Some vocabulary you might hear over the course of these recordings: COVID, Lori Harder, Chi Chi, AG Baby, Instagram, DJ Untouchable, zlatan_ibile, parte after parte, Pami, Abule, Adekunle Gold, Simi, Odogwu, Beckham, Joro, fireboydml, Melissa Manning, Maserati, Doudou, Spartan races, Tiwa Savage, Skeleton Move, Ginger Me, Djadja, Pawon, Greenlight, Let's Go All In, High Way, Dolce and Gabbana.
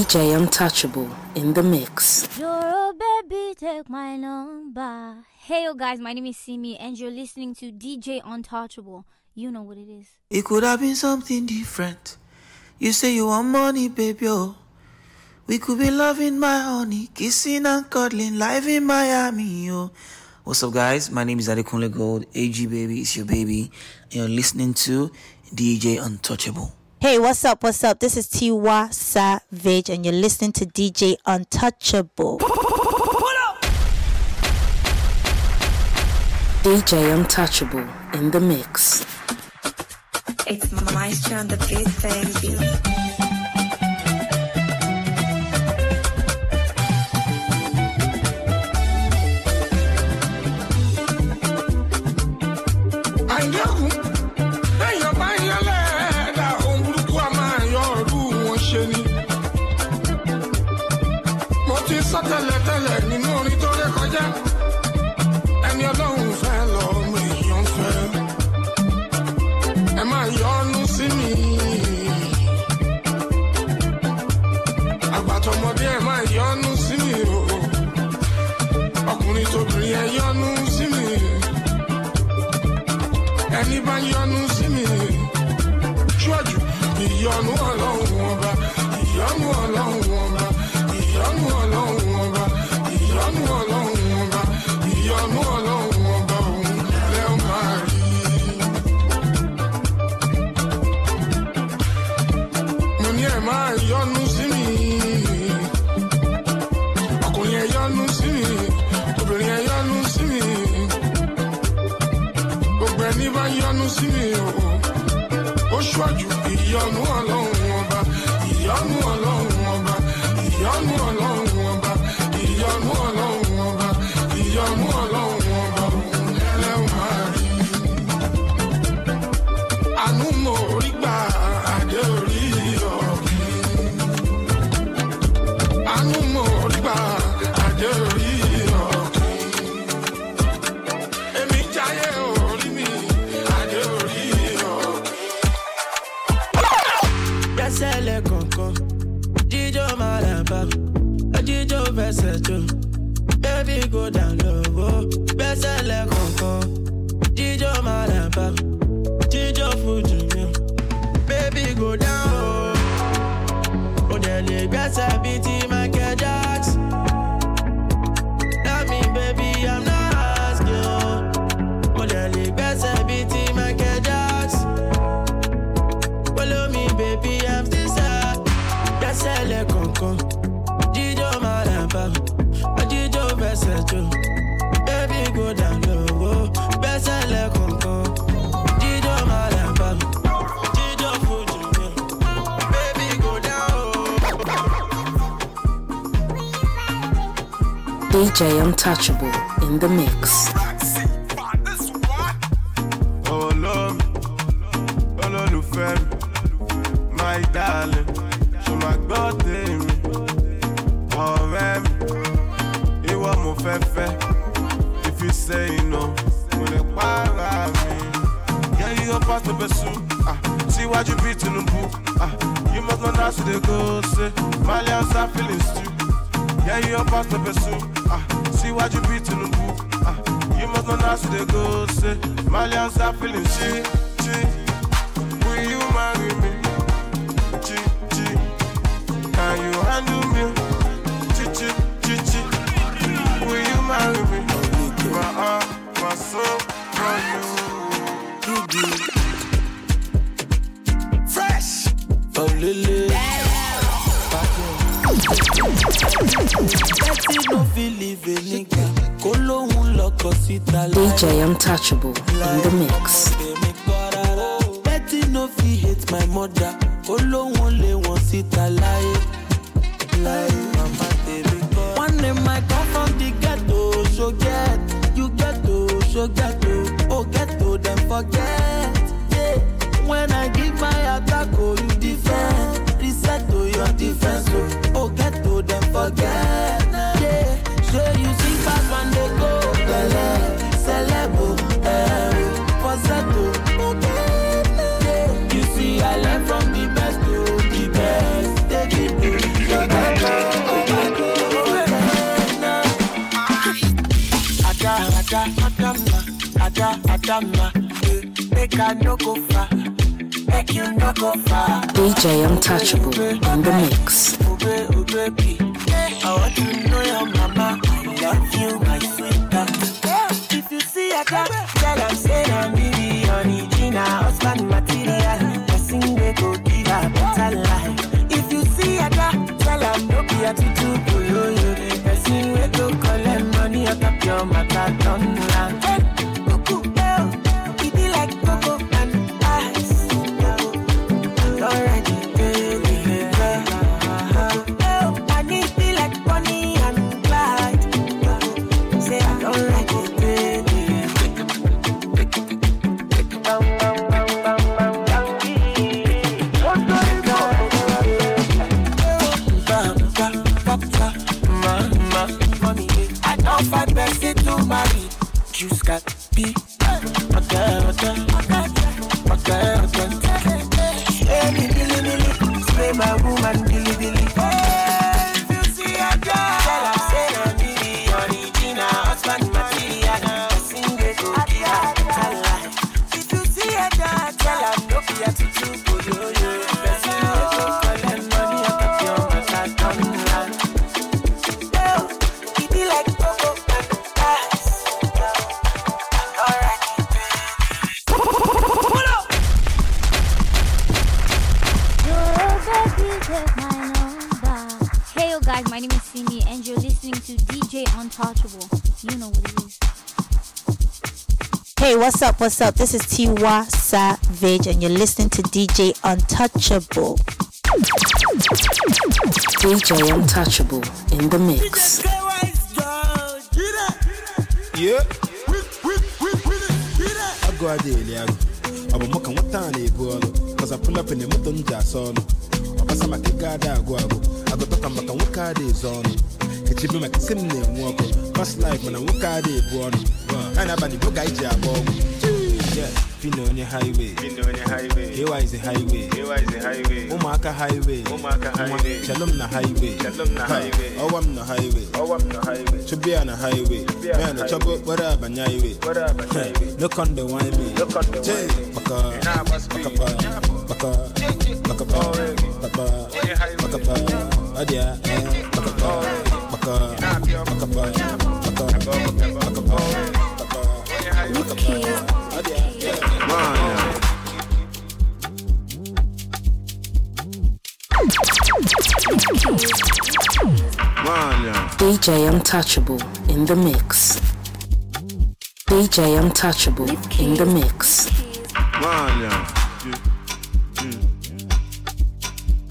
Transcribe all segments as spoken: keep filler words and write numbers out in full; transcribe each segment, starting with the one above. D J Untouchable in the mix. Joro baby, take my number. Hey yo guys, my name is Simi and you're listening to D J Untouchable. You know what it is. It could have been something different. You say you want money, baby, oh. We could be loving my honey, kissing and cuddling, live in Miami, oh. What's up guys, my name is Adekunle Gold, A G baby, it's your baby, and you're listening to D J Untouchable. Hey, what's up, what's up? This is Tiwa Savage, and you're listening to D J Untouchable. What up? D J Untouchable in the mix. It's Maestro on the beat, baby. Ìyanu Ọlọ́run ọba, ìyanu Ọlọ́run ọba, ìyanu Ọlọ́run ọba, ìyanu Ọlọ́run ọba, ìyanu Ọlọ́run ọba òun lẹ máa rí. Mo ní ẹ máa yọnu sí mi, ọkùnrin ẹ yọnu sí mi, obìnrin ẹ yọnu sí mi, gbogbo ẹni bá yọnu sí mi o. Ṣáájú ìyanu Ọlọ́run ọba, ìyanu Ọlọ́run ọba, ìyanu Ọlọ́run ọba, ìyanu Ọlọ́run ọba, ìyanu Ọlọ́run ọba òun lẹ́wọ̀n máa rí. Àánú mo rí gbà àdé orí ọ̀gbìn. Àánú mo rí gbà àdé orí ọ̀gbìn. Èmi jáyé o. Sele koko, jijo malamba, jijo besejo, baby go down low. Besele koko, jijo malamba, jijo fujimi, baby go down low. Odele gbese biti Michael Jackson. Love me baby, I'm not asking. Odele gbese biti Michael Jackson. Follow me, baby, I'm still sad. That's a le conco. Dido Maramba. Dido Veseto. Baby, go down low. That's a le conco. Dido Maramba. Dido Fuji. Baby, go down. D J Untouchable in the mix. Oh, love. Oh, love, you fam. My darling, so my God, damn it. Oh, man, it was more fair. If you say no, when it para me. Yeah, you go past the pursuit. Ah, see what you beat in the book. Ah, you must not ask the girl, say, my lips are feeling stupid. Yeah, you go past the pursuit. Ah, see what you beat in the book. Ah, you must not ask the girl, say, my lips are feeling shit. Will you marry me? Can you handle me? Chi chi chi chi. Will you marry me? My heart, my soul, for you. Fresh. Oh Lily. D J Untouchable in the mix. Betty no fi hate my mother. Kolo won le won sita lie. One name I come from the ghetto, so get you ghetto, so ghetto, oh ghetto, then forget. Yeah. When I give my attack, oh you defend, reset to your defense, oh, oh ghetto, then forget. Yeah. So you see back when they go, gale, celebo, eh, poseto, oh yeah. You see I learn from the best to the best, they give you. Ada, Adama, Ada, Adama, eh, make I no go far, make you no go far. D J Untouchable in the mix. I want to know your mama, I love you, my sweetheart. If you see Ada, tell her say I'm Viviani, Gina, husband material, blessing they go give her better life. If you see Ada, tell her no be attitude, to you, you the person we go collect money out of your mother don't land. What's up, what's up? This is Tiwa Savage and you're listening to D J Untouchable. D J Untouchable in the mix. Yeah. I go out there, I'm a mock and what time they go on because I pull up in the mountain jazz on. I pass my guard, I go out. I go talk about what card is on. It's even my same name, walk. Past life, when I walk out there, go on. And I'm going to guide you about yeah, Pino on the highway. Pino on the highway. Here is the highway. Here is the highway. Omaka highway. Omaka highway. Shalom na highway. Shalom na highway. Oh, I'm na highway. Oh, I'm na highway. To be on a highway. Man, the trouble. What up, and highway? What up, and highway? Look on the wine. Look on the wine. Baka. Baka. Baka. Baka. Baka. Baka. Adia. Baka. Baka. Baka. Baka. Baka. Okay. D J Untouchable in the mix. D J Untouchable in the mix.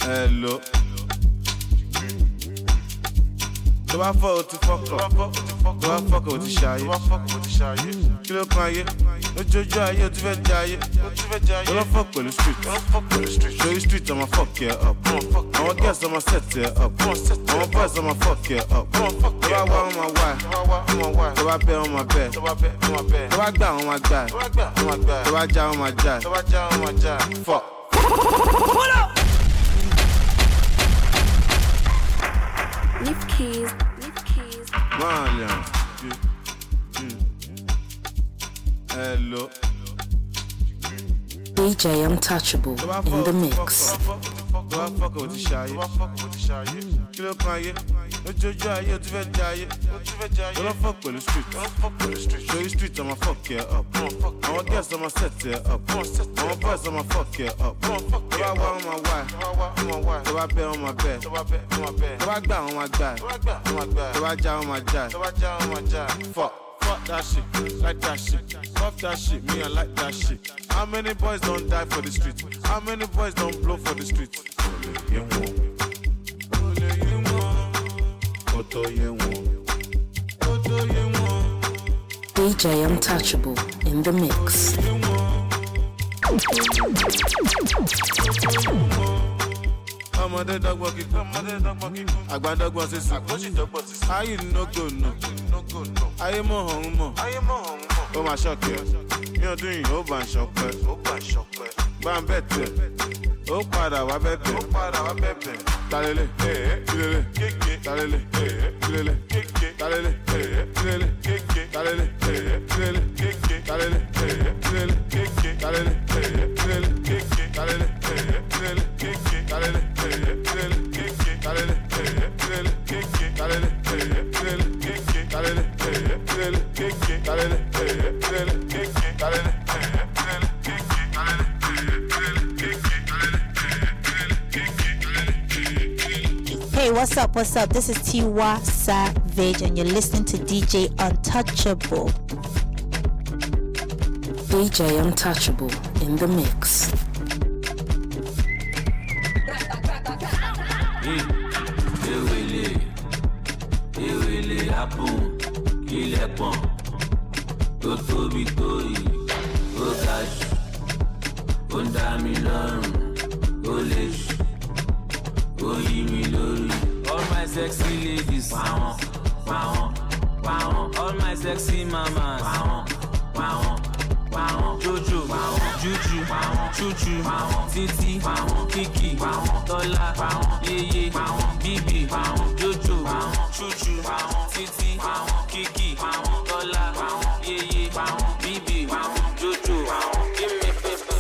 Hello. Do I vote to fuck up? Do I fuck with the shy? Do I fuck with the shy? Kill up my head. Don't you die, you do it, die. Don't I fuck with the street? Don't fuck with the street. Show you street, I'ma fuck you up. I want guys, I'ma set you up. I want boys, I'ma fuck you up. Do I want my wife? Do I bet on my bed? Do I bet on my bed? Do I die on my guy? Do I die on my guy? Do I die on my guy? Do I die on my guy? Fuck. Hold up! Lift keys, lift keys. Man, yeah. Hello. D J Untouchable in the mix. Do I fuck with the shy? Do I fuck with the shy? Kill up my head. Don't you die, you do it, die. Don't I fuck with the street? Don't I fuck with the street? Show you street, I'ma fuck you up. I want guys, I'ma set you up. I want boys, I'ma fuck you up. Do I want my wife? Do I bet on my bed? Do I bet on my bed? Do I die on my guy? Do I die on my guy? Do I die on my guy? Fuck. Fuck that shit, like that shit. Fuck that shit, me I like that shit. How many boys don't die for the streets? How many boys don't blow for the streets? D J Untouchable in the mix. I'm a dead dog walking, I'm a dead dog walking. I got dog bosses, I got you dog bosses. I ain't no good, no. I am a home, I am a home. Oh, my shocker. You're doing over and shocker. Over and shocker. But I'm better. Ó padà wá bẹ̀bẹ̀. Ó padà wá bẹ̀bẹ̀. Talele, eh, kilele, keke. Talele, eh, kilele, keke. Talele, eh, kilele, keke. Talele, eh, kilele, keke. Talele, eh, kilele, keke. Talele, eh, kilele, keke. Talele, eh, kilele, keke. Talele, eh, kilele, keke. Talele, eh, kilele, keke. Talele, eh, kilele, keke. Talele, eh, kilele, keke. Talele, eh, kilele, keke. Talele, eh, kilele, keke. Talele, hey, what's up? What's up? This is Tiwa Savage, and you're listening to D J Untouchable. D J Untouchable in the mix. All my sexy ladies, Pawon, Pawon, Pawon. All my sexy mamas, Pawon, Pawon, Pawon. Jojo, Pawon, Juju, Pawon, Chuchu, Pawon, Titi, Pawon, Kiki, Pawon, Tola, Pawon, Yeye, Pawon, Bibi, Pawon, Jojo, Pawon, Chuchu, Pawon, Titi, Pawon, Kiki, Pawon, Tola, Pawon, Yeye, Pawon, Bibi, Pawon, Jojo, Pawon. Give me paper.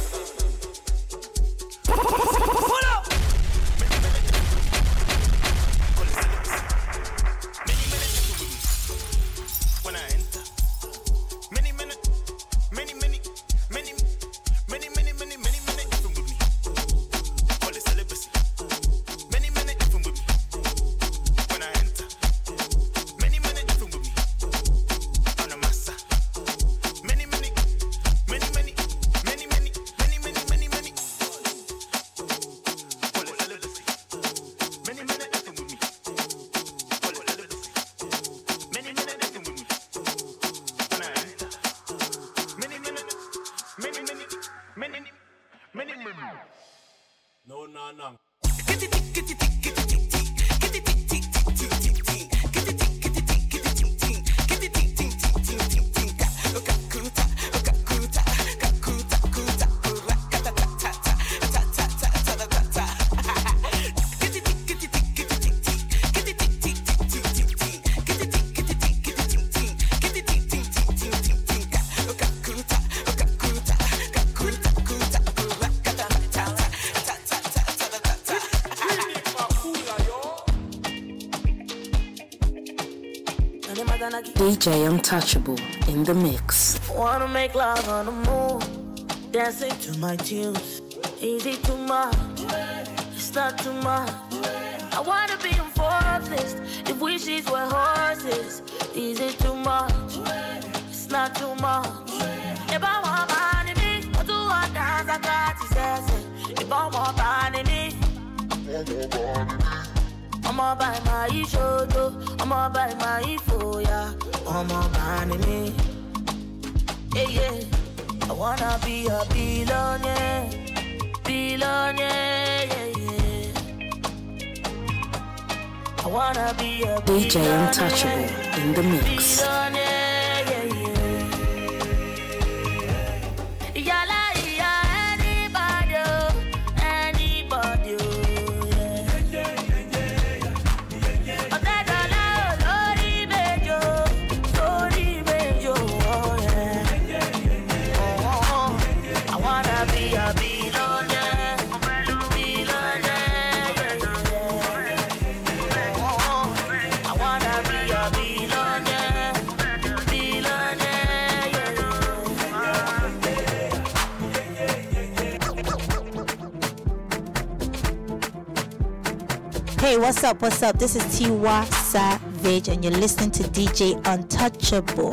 D J Untouchable in the mix. Wanna make love on the move, dancing to my tunes. Easy too much, it's not too much. I wanna be on forces, if wishes were horses. Easy too much, it's not too much. If I want money, me, I do want dance, I got to say. If I want money, me, I'm all by my shoulder, I'm all by my foot, yeah. I'm a man in me. Yeah, yeah. I wanna be a billionaire. Billionaire, yeah, yeah. I wanna be a billionaire. D J Untouchable in the mix. Billionaire, yeah, yeah. Yeah, like, yeah, anybody, anybody, yeah. Yeah, yeah, yeah, yeah, yeah, yeah. Hey, what's up, what's up? This is Tiwa Savage, and you're listening to D J Untouchable.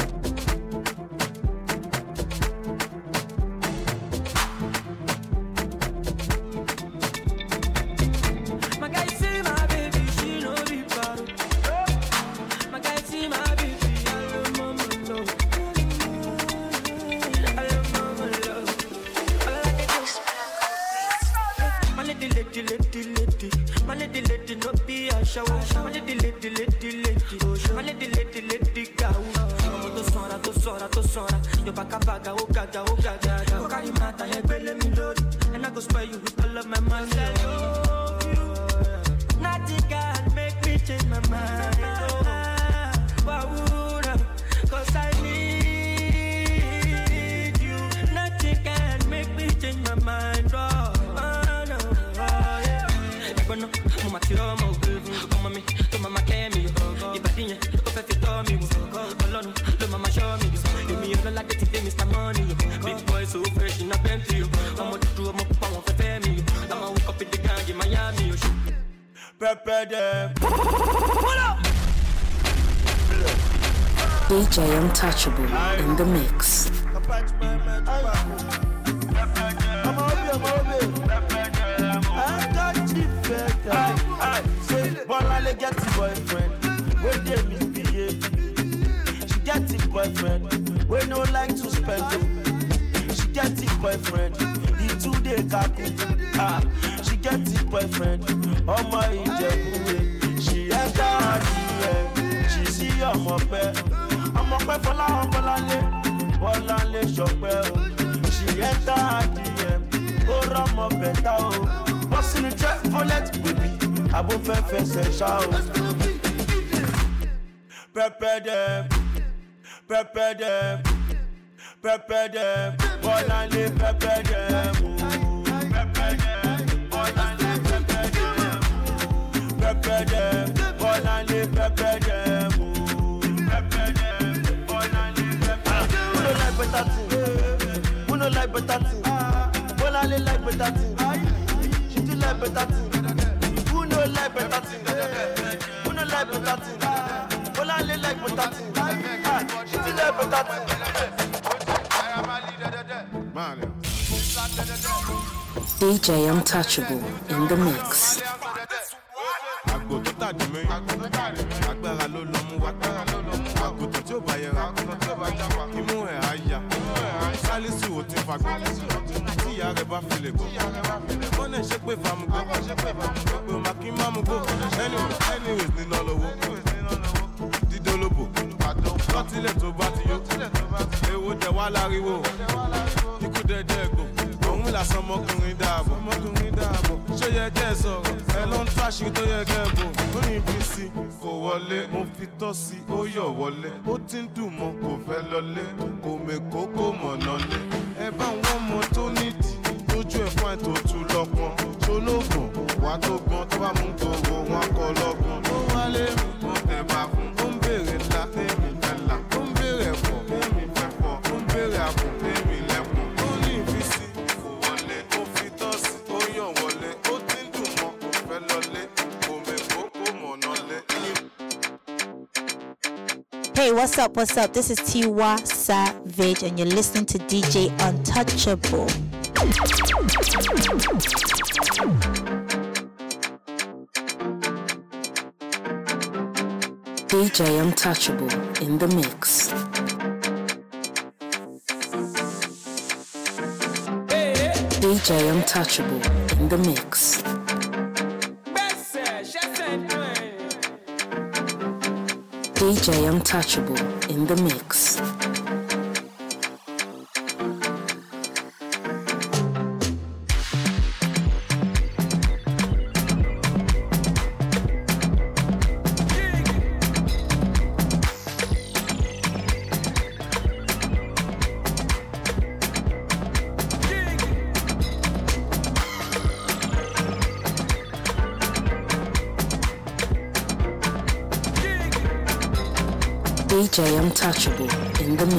I sora to sora. Yo baka baga o gaga o gaga. Go carry mata he bele mi lori. And I go spare you with all of my money. I love you. Nothing can make me change my mind. Oh, wow, 'cause I need you. Nothing can make me change my mind. Oh, oh no, oh yeah. Ebono, mo matiro mo gbevu, mo mami, to mama kemi yo. Ibadiye, o fe fe to mi wo. Lo mama show me this. You me all like the thing, Mister Money. Big boy so fresh in a Bentley. I'm a true, I'm a power for family. I'm a hook up in the gang in Miami. Pepe de. Pull up. D J Untouchable in the mix. I get the boyfriend. When they misbehave, she get the boyfriend. We no like to spend it. She get the boyfriend. He too dey kaku. Ah, she get the boyfriend. Oh my Ijebu, she enter her she see ọmọ pẹ. Ọmọ pẹ fọlá ọbọlálé, bọlálé ṣọpẹ́ o. She enter her D M, ó rọmọ bẹ̀ta o. Bọ́sìnì jẹ́ bullet baby. I won't fair face and shout. Prepare them, prepare them, prepare them, all and live, prepare them, prepare them, all and live, prepare them, prepare them, all and live, prepare them, prepare them, all and live, prepare them. We don't like better thing, we don't like better thing, all and live like better thing, she do like better thing. Who no like better thing? Who no like better thing? Who no like better thing? She still like better thing. D J Untouchable in the mix. What's up, what's up? This is Tiwa Savage and you're listening to D J Untouchable. D J Untouchable in the mix. Hey. D J Untouchable in the mix. D J Untouchable in the mix. D J Untouchable in the mix.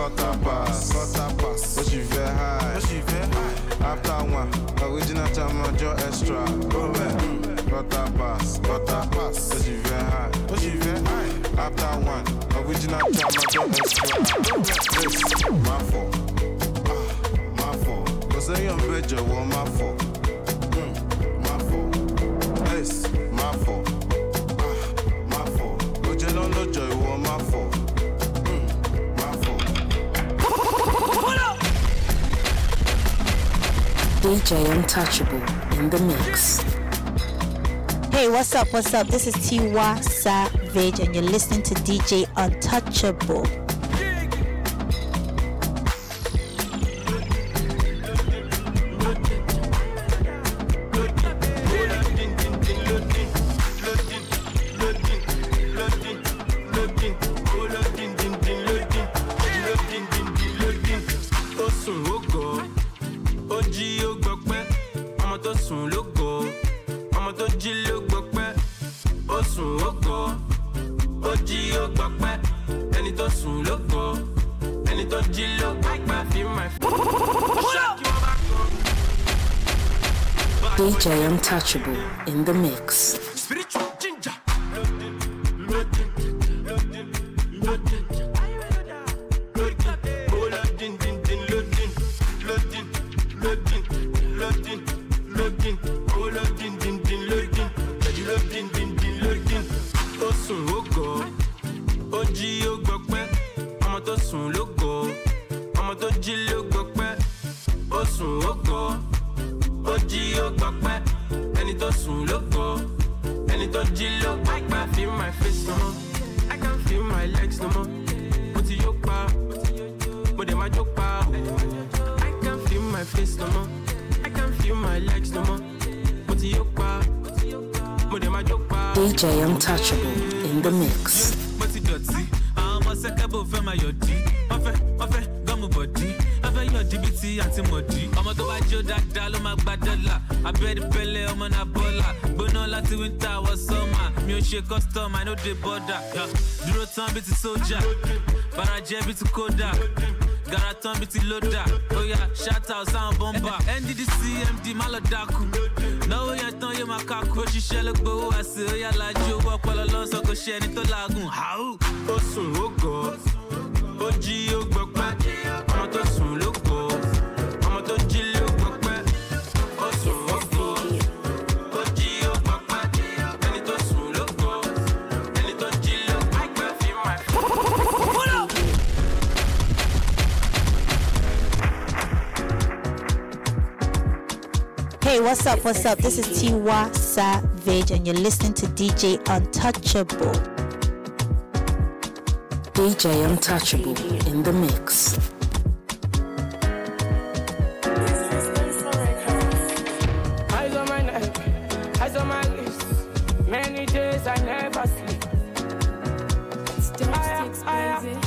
cut a pass, cut a pass. But she very high, but she very high. After one, original time your extra. Go back, cut a pass, cut a pass. But she very high, but she very high. After one, original time your extra. This my fault, ah, my fault. 'Cause I am better, what my fault, mm, my fault. This my fault, ah, my fault. 'Cause you don't know joy, what my fault. D J Untouchable in the mix. Hey, what's up, what's up? This is Tiwa Savage and you're listening to D J Untouchable. D J Untouchable in the mix. Spiritual ginger. D J Untouchable in the mix. But it dirty. I'm a second from my D. Ofe, ofe, gomu body. Ofe your D B T anti-modi. I'm a go watch your dark doll, my badala. I bet the pele, I'm on a bola. But no lati winter was summer. Me shake custom, I know the border. Duro turn bit soldier. Baraje bit koda. Garaton bit loader. Oh yeah, shout out sound bomba. N D D C, M D, Malodaku. No, you don't you my cock, what you shall look, but I see you like you walk all alone, so go share it to Lagoon. How? Osun Logo, Oji Ogba, Osun Logo, Omotoji Logo, Osun Logo, Oji Ogba, and it was Logo, and it was Jilo, I can feel my foot. Hey, what's up? What's up? This is Tiwa Savage and you're listening to D J Untouchable. D J Untouchable in the mix. Eyes on my neck, eyes on my lips. Many days I never sleep. It's just expensive.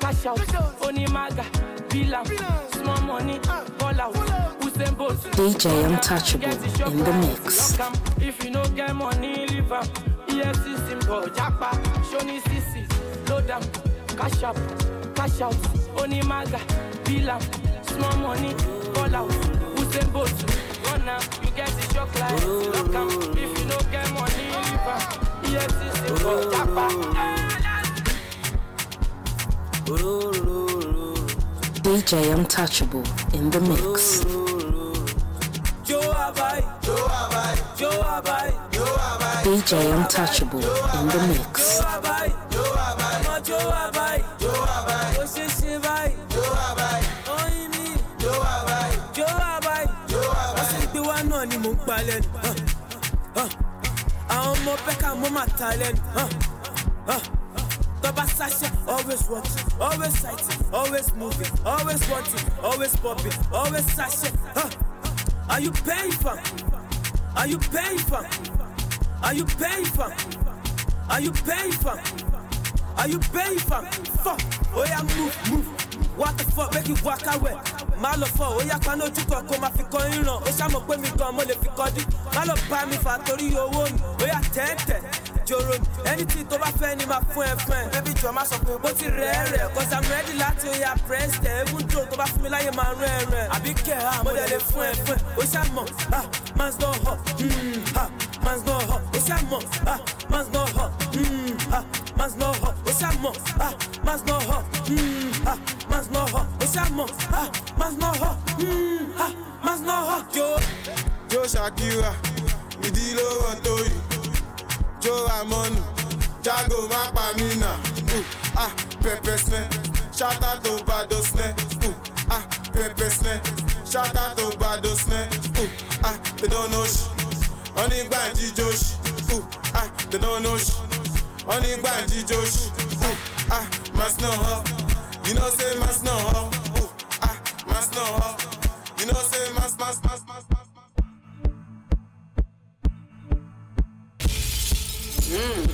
Cash up, cash out, Onimaga, Villa, small money, all out, Usembo. D J Untouchable in the mix. If you don't get money, leave up. E F C symbol, Japa, Shoni Sisi, Lodam, cash up, cash out, Onimaga, Villa, small money, all out, Usembo. Run up, you get the shock like Lodam. If you don't get money, leave up. E F C symbol, Japa. D J Untouchable in the mix. D J Untouchable in the mix. Baba Sasha, always watching, always sighting, always moving, always wanting, always popping, always Sasha. Huh? Are you paying for? Are you paying for? Are you paying for? Are you paying for? Are you paying for? Fuck. Oh yeah, move, move. What the fuck make you walk away? Malo for, oh yeah, can no chuko koma fiko inlo. Oh shamo kwe mi kamo le fiko di. Malo buy me factory yo won. Oh yeah, tete. Anything to my friend in my friend, friend. Every drama so cool, but it's rare. Cause I'm ready like to your press. Every drone to my family like my rare. I be care, I'm more than a friend, friend. What's your mom? Ah, man's no hot. Hmm, ah, man's no hot. What's your mom? Ah, man's no hot. Hmm, ah, man's no hot. What's your mom? Ah, man's no hot. Hmm, ah, man's no hot. What's your mom? Ah, man's no hot. Hmm, ah, man's no hot. Yo, yo, Shakira, we deal over to you. Joe Amon, Jago Mapamina, ah, Pepe Snare, shout out to Bado Snare, ah, Pepe Snare, shout out to Bado Snare, ah, they don't know sh, only Banji Josh, ah, they don't know sh, only Banji Josh, ah, must know her, you know say must know her, ah, must know her, you know say must, must, must, must, must. Mm,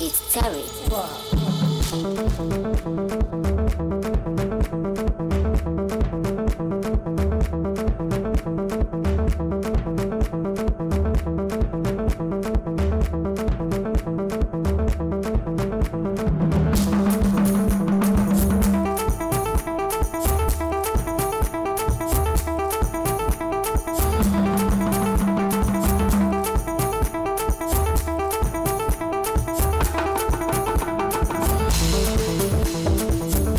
it's Terry. D J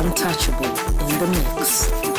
Untouchable in the mix.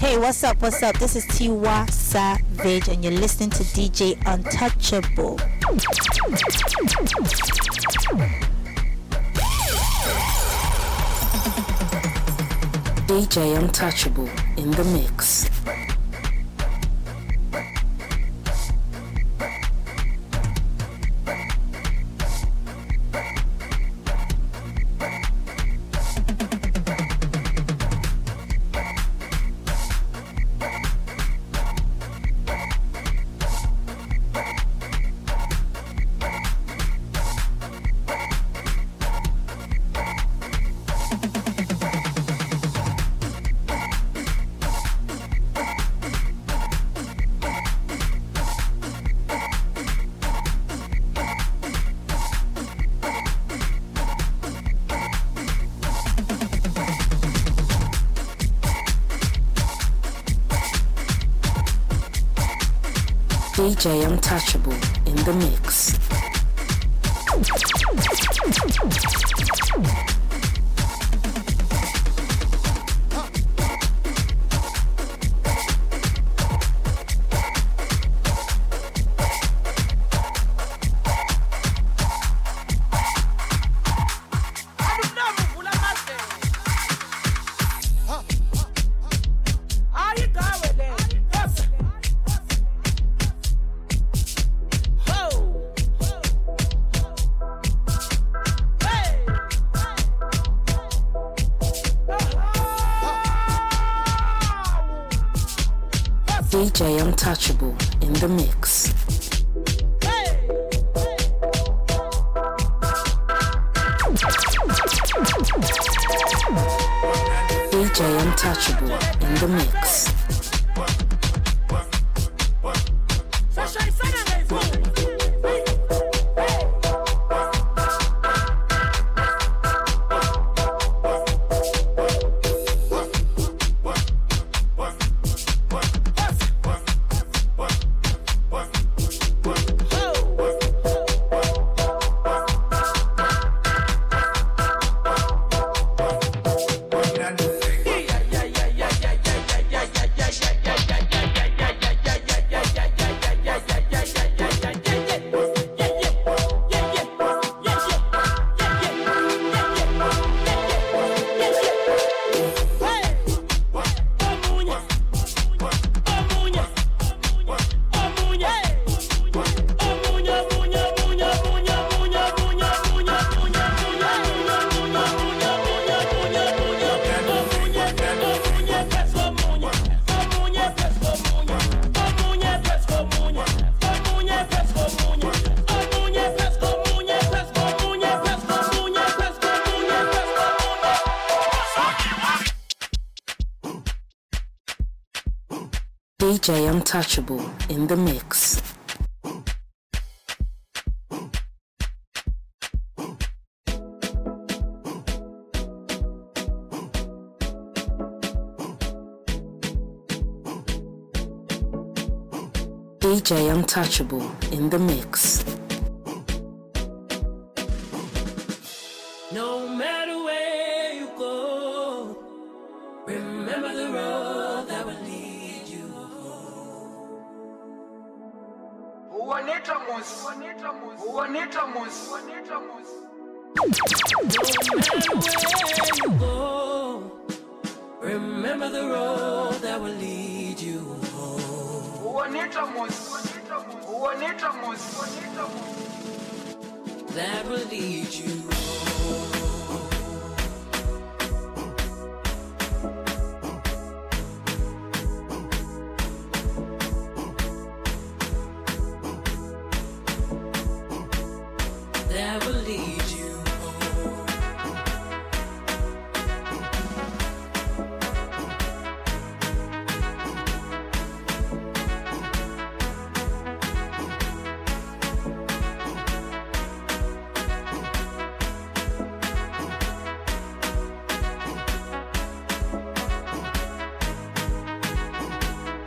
Hey, what's up, what's up? This is Tiwa Savage and you're listening to D J Untouchable. D J Untouchable in the mix. D J Untouchable in the mix. D J Untouchable in the mix. Hey. D J Untouchable in the mix. D J Untouchable in the mix. D J Untouchable in the mix. No matter where you go, remember the road that will lead. Juanitamus, Juanitamus, Juanitamus, Juanitamus. Where you go, remember the road that will lead you home. Juanitamus, Juanitamus, Juanitamus, Juanitamus. That will lead you home.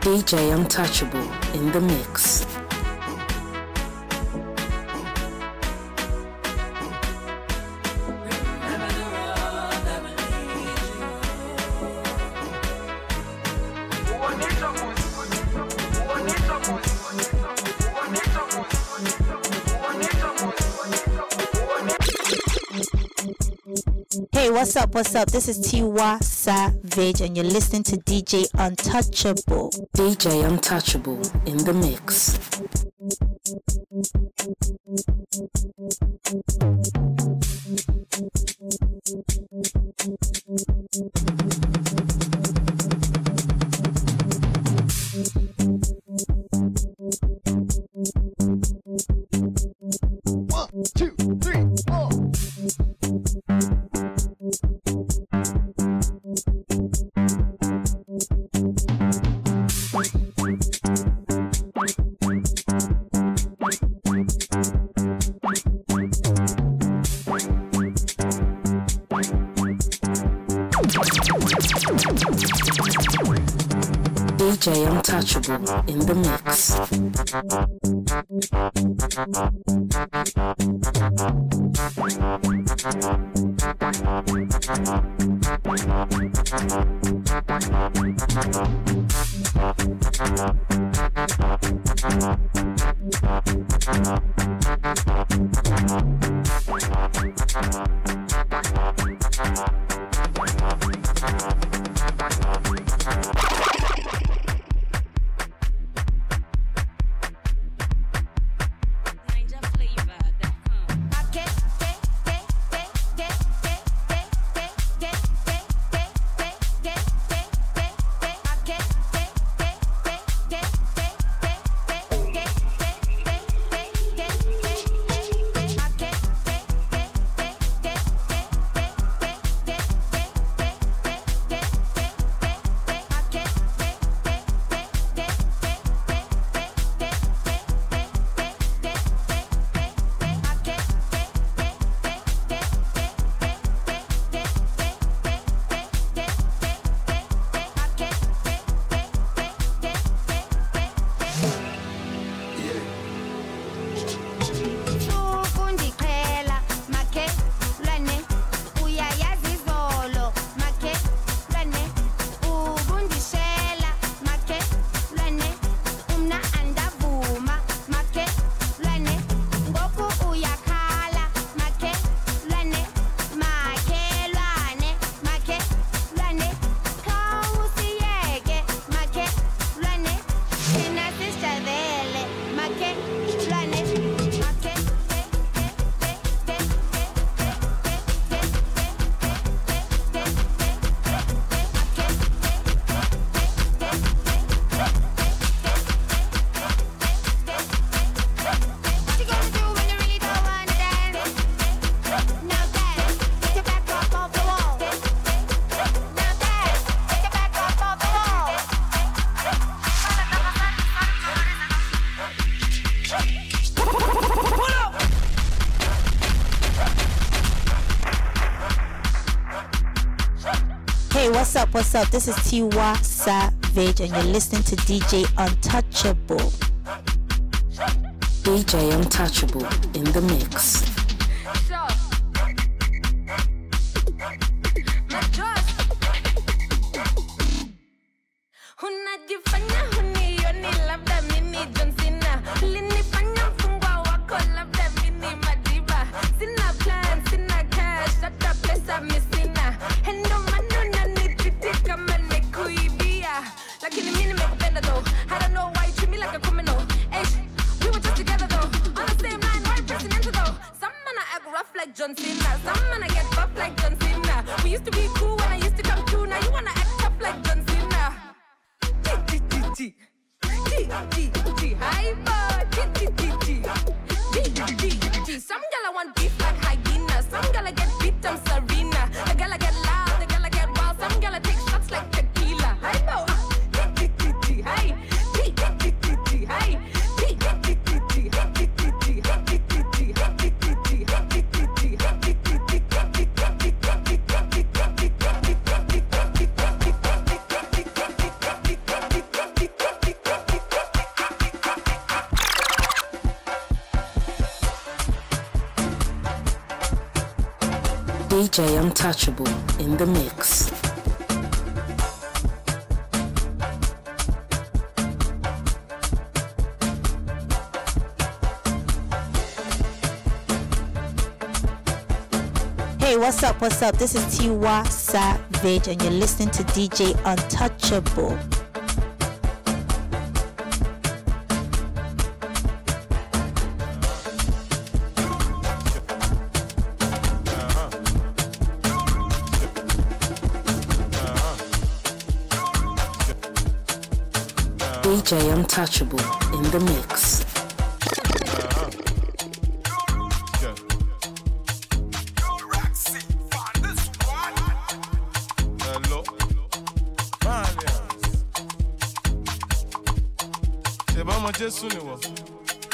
D J Untouchable in the mix. Hey, what's up, what's up? This is Tiwa Savage and you're listening to D J Untouchable. D J Untouchable in the mix. One, two, three, four. Thank you. D J Untouchable in the mix. What's up, what's up? This is Tiwa Savage and you're listening to D J Untouchable. D J Untouchable in the mix. D J Untouchable in the mix. Hey, what's up, what's up? This is Tiwa Savage and you're listening to D J Untouchable. D J Untouchable in the mix.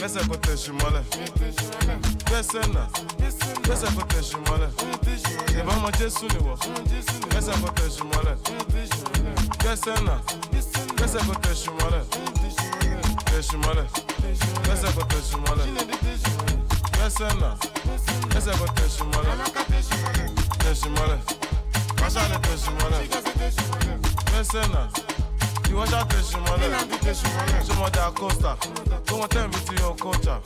Laissez côté, je suis malin. Laissez na. Laissez côté, je suis malin. Et va manger sous les waffles. Laissez côté, je suis malin. Laissez na. Laissez côté, je suis malin. Je suis malin. Laissez côté, je suis malin. Laissez na. Laissez côté, je suis malin. Je suis malin. Laissez côté, je suis malin. Laissez na. You want that fish, you want that. You want that coaster. You want them to your culture.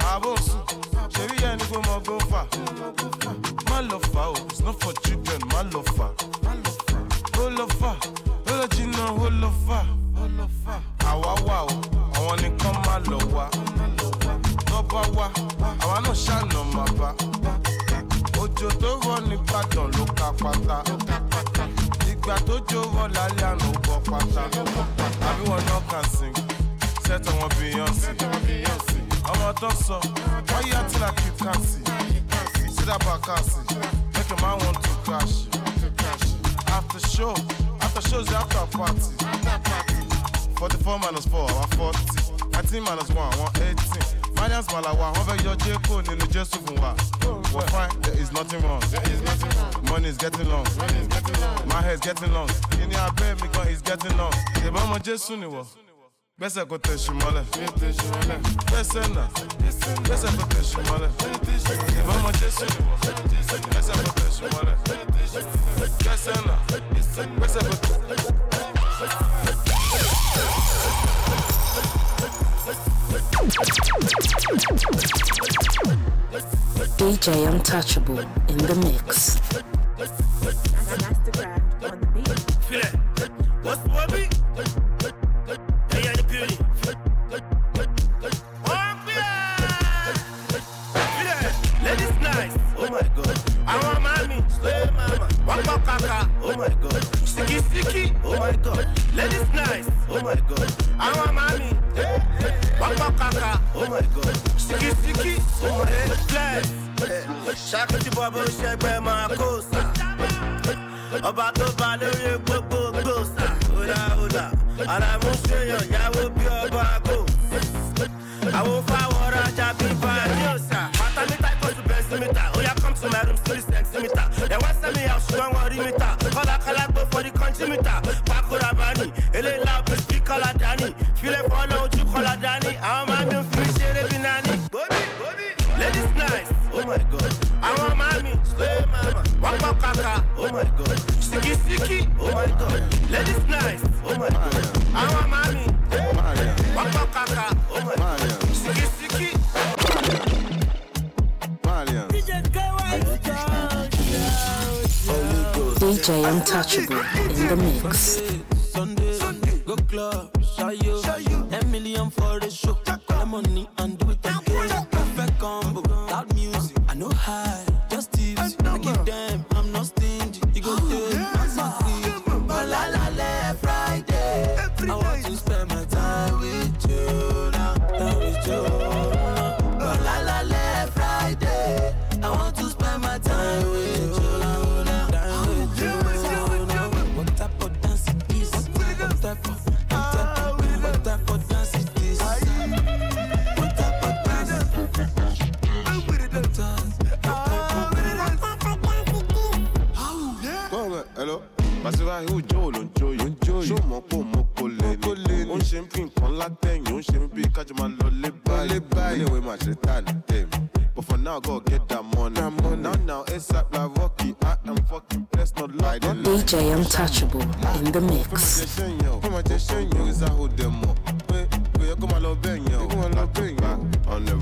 I won't sue. She be any go more go far. My lover, it's not for children. My lover, my lover. Oh lover, oh you know, oh lover, oh lover. I wow, I want to come my lover. No power, I want no shine no mapa. Ojo to run it back on look at. I told you all I know about Pata. Everyone now can sing. Set on one Beyonce. I'm a dancer. Why you acting like you can't see? See that back, can't see. Make a man want to crash. After show, after shows, after party. forty-four minus four, one forty. nineteen minus one, one eighteen. Marian's Malawa, however, your J-Cone in the Jesufunwa. We're fine, there is nothing wrong. Money is getting long. My hair's getting long. In your bed, because it's getting long. The mama Jesuniwa. Bessa go to Shimala. Bessa na. Bessa go to Shimala. The mama Jesuniwa. Bessa go to Shimala. Bessa na. Bessa go to D J Untouchable in the mix. D J Untouchable in the mix. On the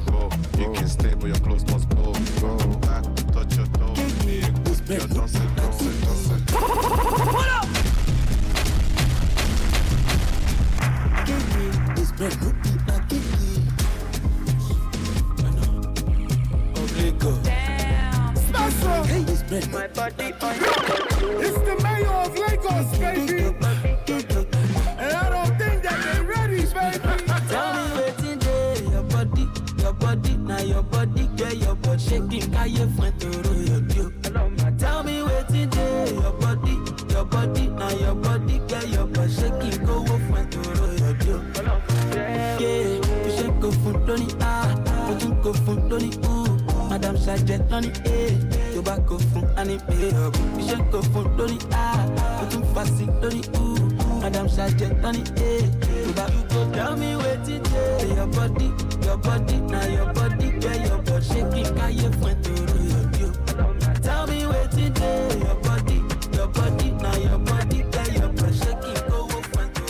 road, you can stay, but your clothes must go. Touch your toe. You're dancing, dancing, dancing. What up? Give me this bread, I give you. Damn. Hey, this bread. My body on your body. It's the mayor of Lagos, baby. And I don't think that they're ready, baby. Tell me waiting day, your body, your body, now your body, yeah, your body shaking, got your friend to roll your deal. Tell me waiting day, your body, your body, now your body, yeah, your body shaking, go with friend to roll your deal. Yeah, you shake your foot. go fun loni o, Madam Sergeant loni e. Yo ba go fun ani me o, Bishop go fun loni a. Otum fasi loni o, Madam Sergeant loni e. Yo ba you go tell me wetin dey your body, your body na your body, yeah your body shake it ka ye fun to you. Tell me wetin dey your body, your body na your body, yeah your body shake it go fun to you.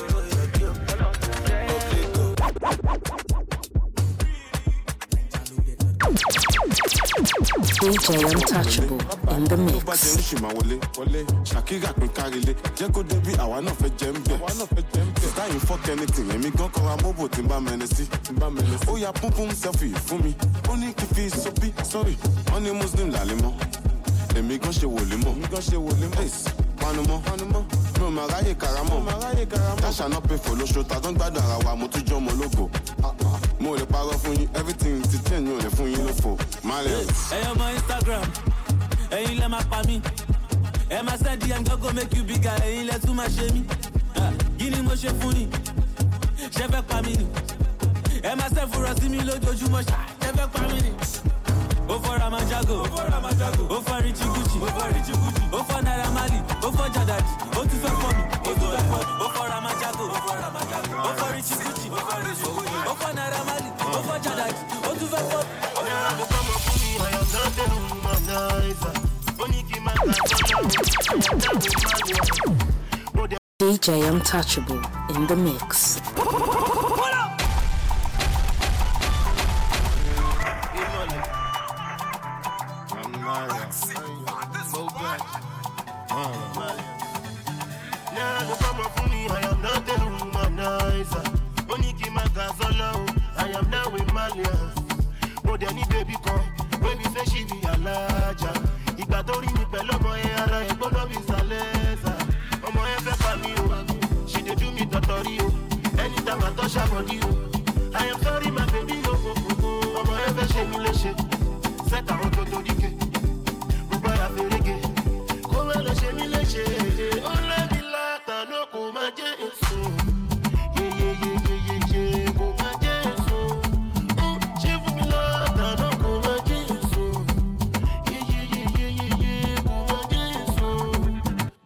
Okay go. D J Untouchable in the mix. Time you fuck anything, and me go call a mobile timba menesi, timba menesi. Oh yeah, pum pum selfie for me. Only if it's so big, sorry. Only Muslim lalimo. And me go she wolimo, me go she wolimo. Yes, Panama, Panama. No magaye karamo, magaye karamo. That shall not pay for low I don't bad arawa mo tu jomo logo. Ah ah. Mo le paro fun you, everything ti ten you le fun you lo fo. Malen. Hey on my Instagram, hey let my pami. Hey my send D M go go make you bigger. Hey let do my shame me. Gini mo se funi se fe pa mi ni e ma se furo si mi lojojumo se fe pa mi ni o for amajago o for amajago o for richiguchi o for richiguchi o for Naira Marley o for jadaji o tu fe for mi o tu fe for o for amajago o for amajago o for richiguchi o for richiguchi o for Naira Marley o for jadaji o tu fe for o na come up for me hayo zante my life oni ki ma ka D J Untouchable in the mix. Pull up! I am not a womanizer. Only came out as alone. I am now a Malia. But any baby come. When we say she be a larger. If I don't even belong, my hair, I am gonna be Salesa. She did do me totally. Anytime I touch her body, I am sorry, my baby. No, no, no. I'm ever shameless. Set out to do it. We buy a very gay. Come on, shameless. Only be like a no, come on, yeah, yeah, yeah, yeah, yeah, yeah.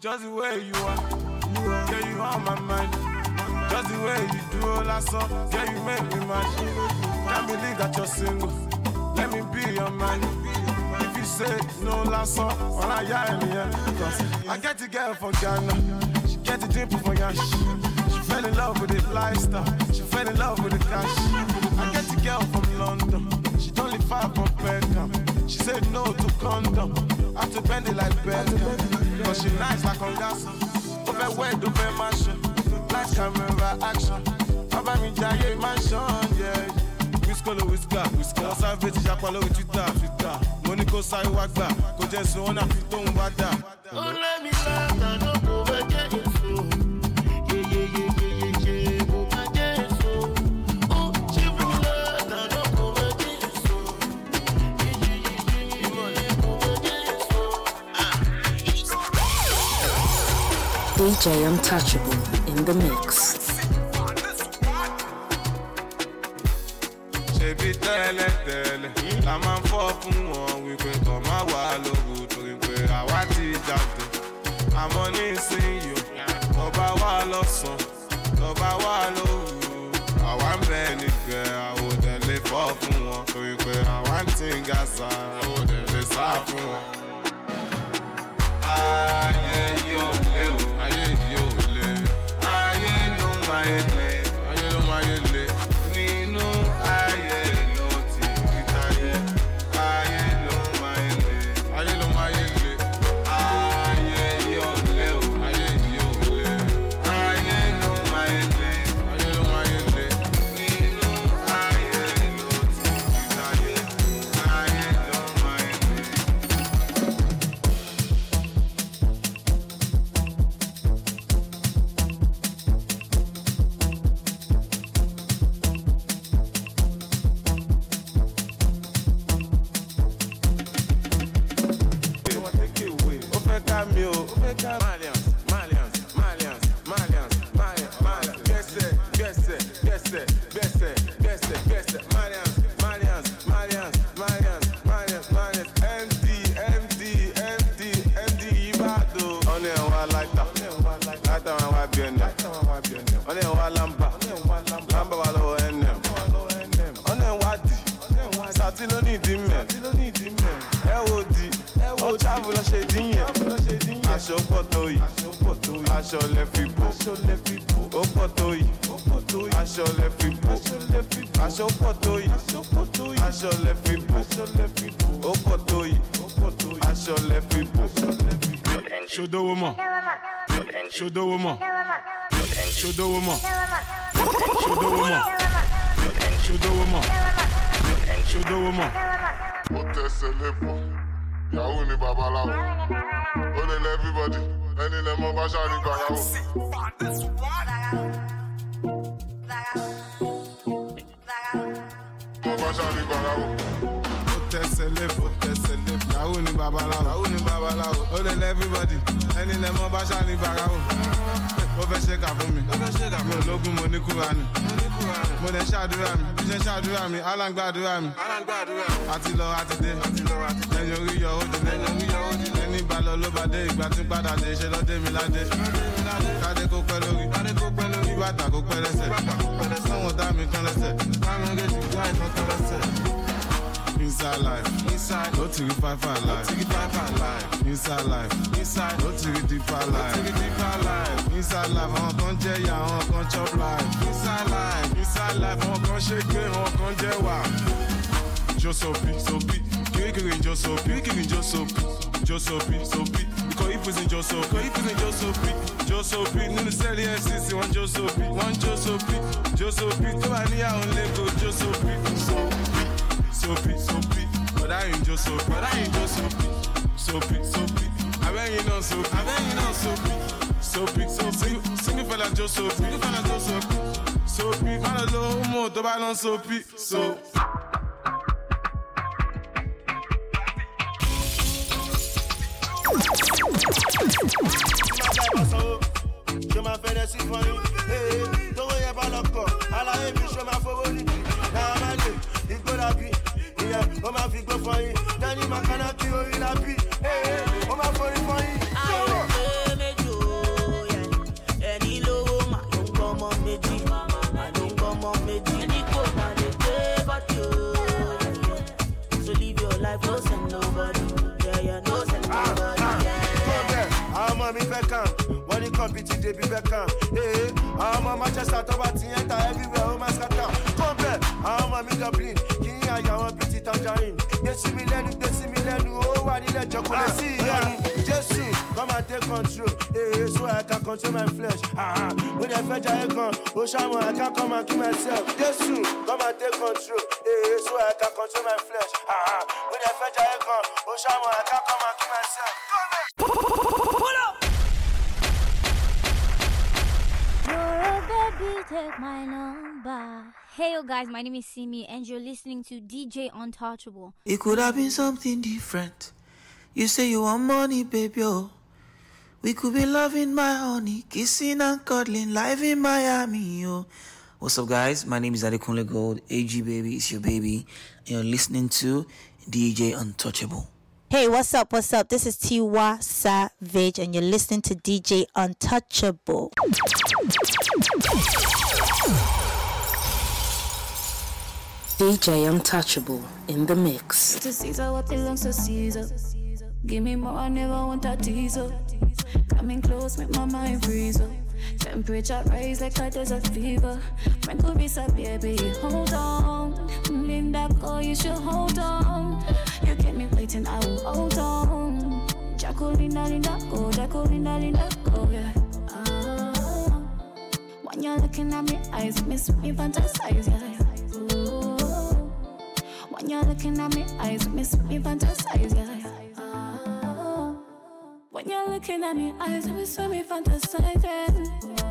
Just the way you are, yeah, you are my mind. Just the way you do all that stuff, yeah, you make me mad. Can't believe that you're single, let me be your man. If you say no last song, all I am here. Cause I get the girl for Ghana, she get the drip for Yash. She fell in love with the lifestyle, she fell in love with the cash. I get the girl from London, she don't live far from Beckham. She said no to condom. I have to bend it like Beckham. Cause she nice like on gas. Over way to pay mansion. Black camera action. Papa me giant mansion, yeah. Whiskolo whisker, whisker. Tiwa Savage, Japalo, Twitter, Twitter. Monico Saiwagba, Kojesu, Ona, Fito, Mbada. Don't let me laugh, I don't go back at you. Yeah, yeah, yeah, yeah. D J Untouchable in the mix. She be tele tele, la man for fun won we pe to ma wa logo to pe awa ti jante. I'm on insane you. To ba wa lo so, to ba wa lo. Awa nbe ni pe awo tele for fun won to pe awa tin gasa, awo tele sa fun won. Aye yo leo. I know my lay, we know I know Titaye. I know my lay, I know my lay. I know my lay, I know my lay, I know my lay. We know I know Titaye. I know my lay. Malians, Malians, Malians, Malians, Malians, Malians. Guess it, guess it, guess it, guess it, guess it, guess it. Malians, Malians, Malians, need him, man. L O D, all travel and shade in here. I shall potoi, I shall left people, oh potoi, I shall left people, I shall potoi, I shall left people, oh potoi, I shall left people. Show the woman, show the woman, show the woman, show the woman. Show the woman, show the woman. What does the level? Yauni Babala. Only everybody, any lemon bashani Babala. What does the level? Yauni Babala. Yauni Babala. Only everybody, any lemon bashani Babala. Over shake up me, over shake up me. Logun mo ni kurani, mo le ṣàdúrà mi, mo ṣe ṣàdúrà mi. Alangba àdúrà mi, alangba àdúrà mi. Àti lọ àti dé, àti lọ àti dé. Lẹ́yìn orí yọ òde, lẹ́yìn orí yọ òde. Ẹni bá lọ ló bá dé, ìgbà tí ń padà dé, ṣe lọ́dé mi ládé. Kádé kó pẹ́ lórí, kádé kó pẹ́ lórí. Bíbàtà kó pẹ́ lẹ́sẹ̀, bíbàtà kó pẹ́ lẹ́sẹ̀. Sọ́wọ́n dá mi kán lẹ́sẹ̀, mámi ń gèjì gbá ìtàn kán lẹ́sẹ̀. Inside life, inside, no to revive our life. Inside life, inside, no to redefine life. Inside life, I'm gonna tell ya, I'm gonna chop life. Inside life, inside life, I'm gonna shake it, I'm gonna tell ya. Just so big, so big, kicking it, just so big, kicking it, just so big, just so big, so big. Because if it's in just so, because if it's in just so big, just so big, no to sell the M C C, one just so big, one just so big, just so big. So I need our Lego, just so big, so big. So big, so big, but I ain't just so, but I ain't just so big, so big, so big. I bet you know so, I bet you know so big, so big, so big. Simi fella just so big, fella just so big, so big. Man a low mo, the balance so big, so. Show my fantasy for you, hey. Don't worry about luck, I like you. Show my favorite, now I'm ready. It's gonna be. Yeah, I'm a big for you. Then you might not be happy. Hey, I'm a for you. I don't any low, I don't come on me. I don't come on me. So live your life, no send nobody. Yeah, yeah, no send nobody. I'm a big Beckham. When you compete, they be Beckham. Hey, I'm a Manchester United everywhere. I'm a scatter. Come back. I'm a Dublin. I want pretty tangerine. They see me learning, they see me learning. Oh, I need a chocolate. See, Jesus, come and take control. Hey, so I can control my flesh. Ah, when I fetch a gun, oh, Shamo, I can come and kill myself. Jesus, come and take control. Hey, so I can control my flesh. Ah, when I fetch a gun, oh, Shamo, I can come and kill myself. Pull up. Oh, baby, take my number. Hey yo guys, my name is Simi and you're listening to D J Untouchable. It could have been something different. You say you want money, baby, oh. We could be loving my honey, kissing and cuddling, live in Miami, yo. What's up guys, my name is Adekunle Gold, A G baby, it's your baby. And you're listening to D J Untouchable. Hey, what's up, what's up? This is Tiwa Savage and you're listening to D J Untouchable. D J Untouchable in the mix. To Caesar what belongs to Caesar. Give me more, I never want a teaser. Coming close, make my mind freeze up. Temperature rise like a desert fever. Friend could be sad, baby, hold on. Linda, girl, you should hold on. You get me waiting, I will hold on. Jacqueline, Linda, go, Jacqueline, Linda, go, yeah. Ah. When you're looking at me eyes, miss me fantasize, yeah. When you're looking at me eyes, miss me fantasize, yeah. Oh. When you're looking at me eyes, miss me fantasize, yeah.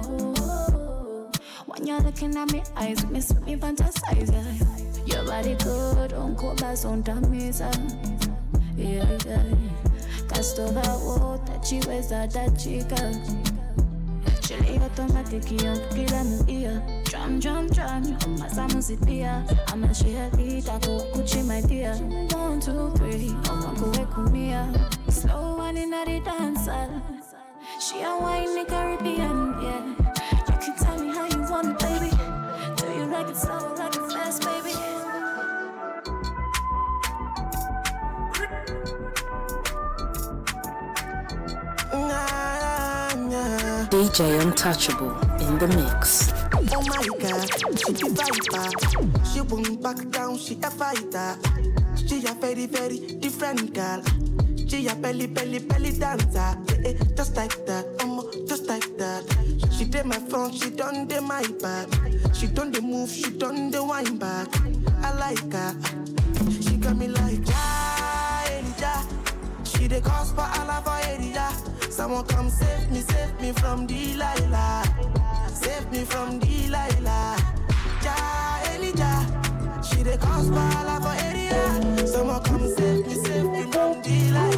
Oh. When you're looking at me eyes, miss me fantasize, yeah. Your body good, on cobas on tamisa. Yeah, yeah. Cast over water, she wears that chica. Chile automatic, young killer, yeah. Drum, drum, drum, drum, my summer's it beer. I'm a cheerleader, I go Gucci, my dear. One, two, three, I want to wake with me. Slow one in the dancer. She a wine in Caribbean, yeah. You can tell me how you want it, baby. Do you like it slow, like it fast, baby? D J Untouchable in the mix. Oh my God, she be viper. She won't back down, she a fighter. She a very, very different girl. She a belly, belly, belly dancer. Eh, eh, just like that, um, just like that. She did my front, she done the my back. She done the move, she done the wine back. I like her. She got me like ja, ja. She the cause for all of our area. Someone come save me, save me from Delilah. Save me from Delilah. Ja, Elijah. She the cause for all of our area. Someone come save me, save me from Delilah.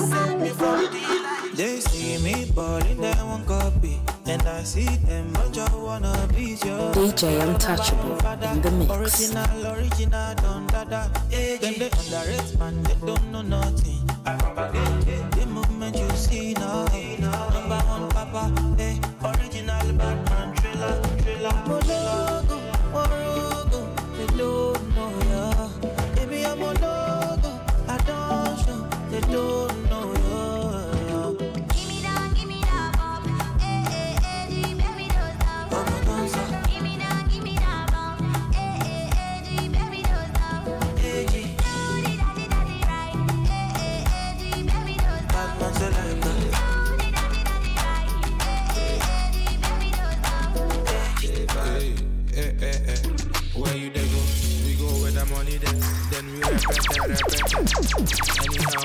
Save me from Delilah. They see me balling, they won't copy. And I see them, I just wanna be your D J Untouchable in the mix. Original, original, don't dada. Then they underrate, man, they don't know nothing. I propagate it. The movement you see now. Number one, Papa, eh? Original, bad man, thriller, thriller. Mologo, Morogo, they don't know ya. Baby, I'm Mologo, I don't know, they don't know ya.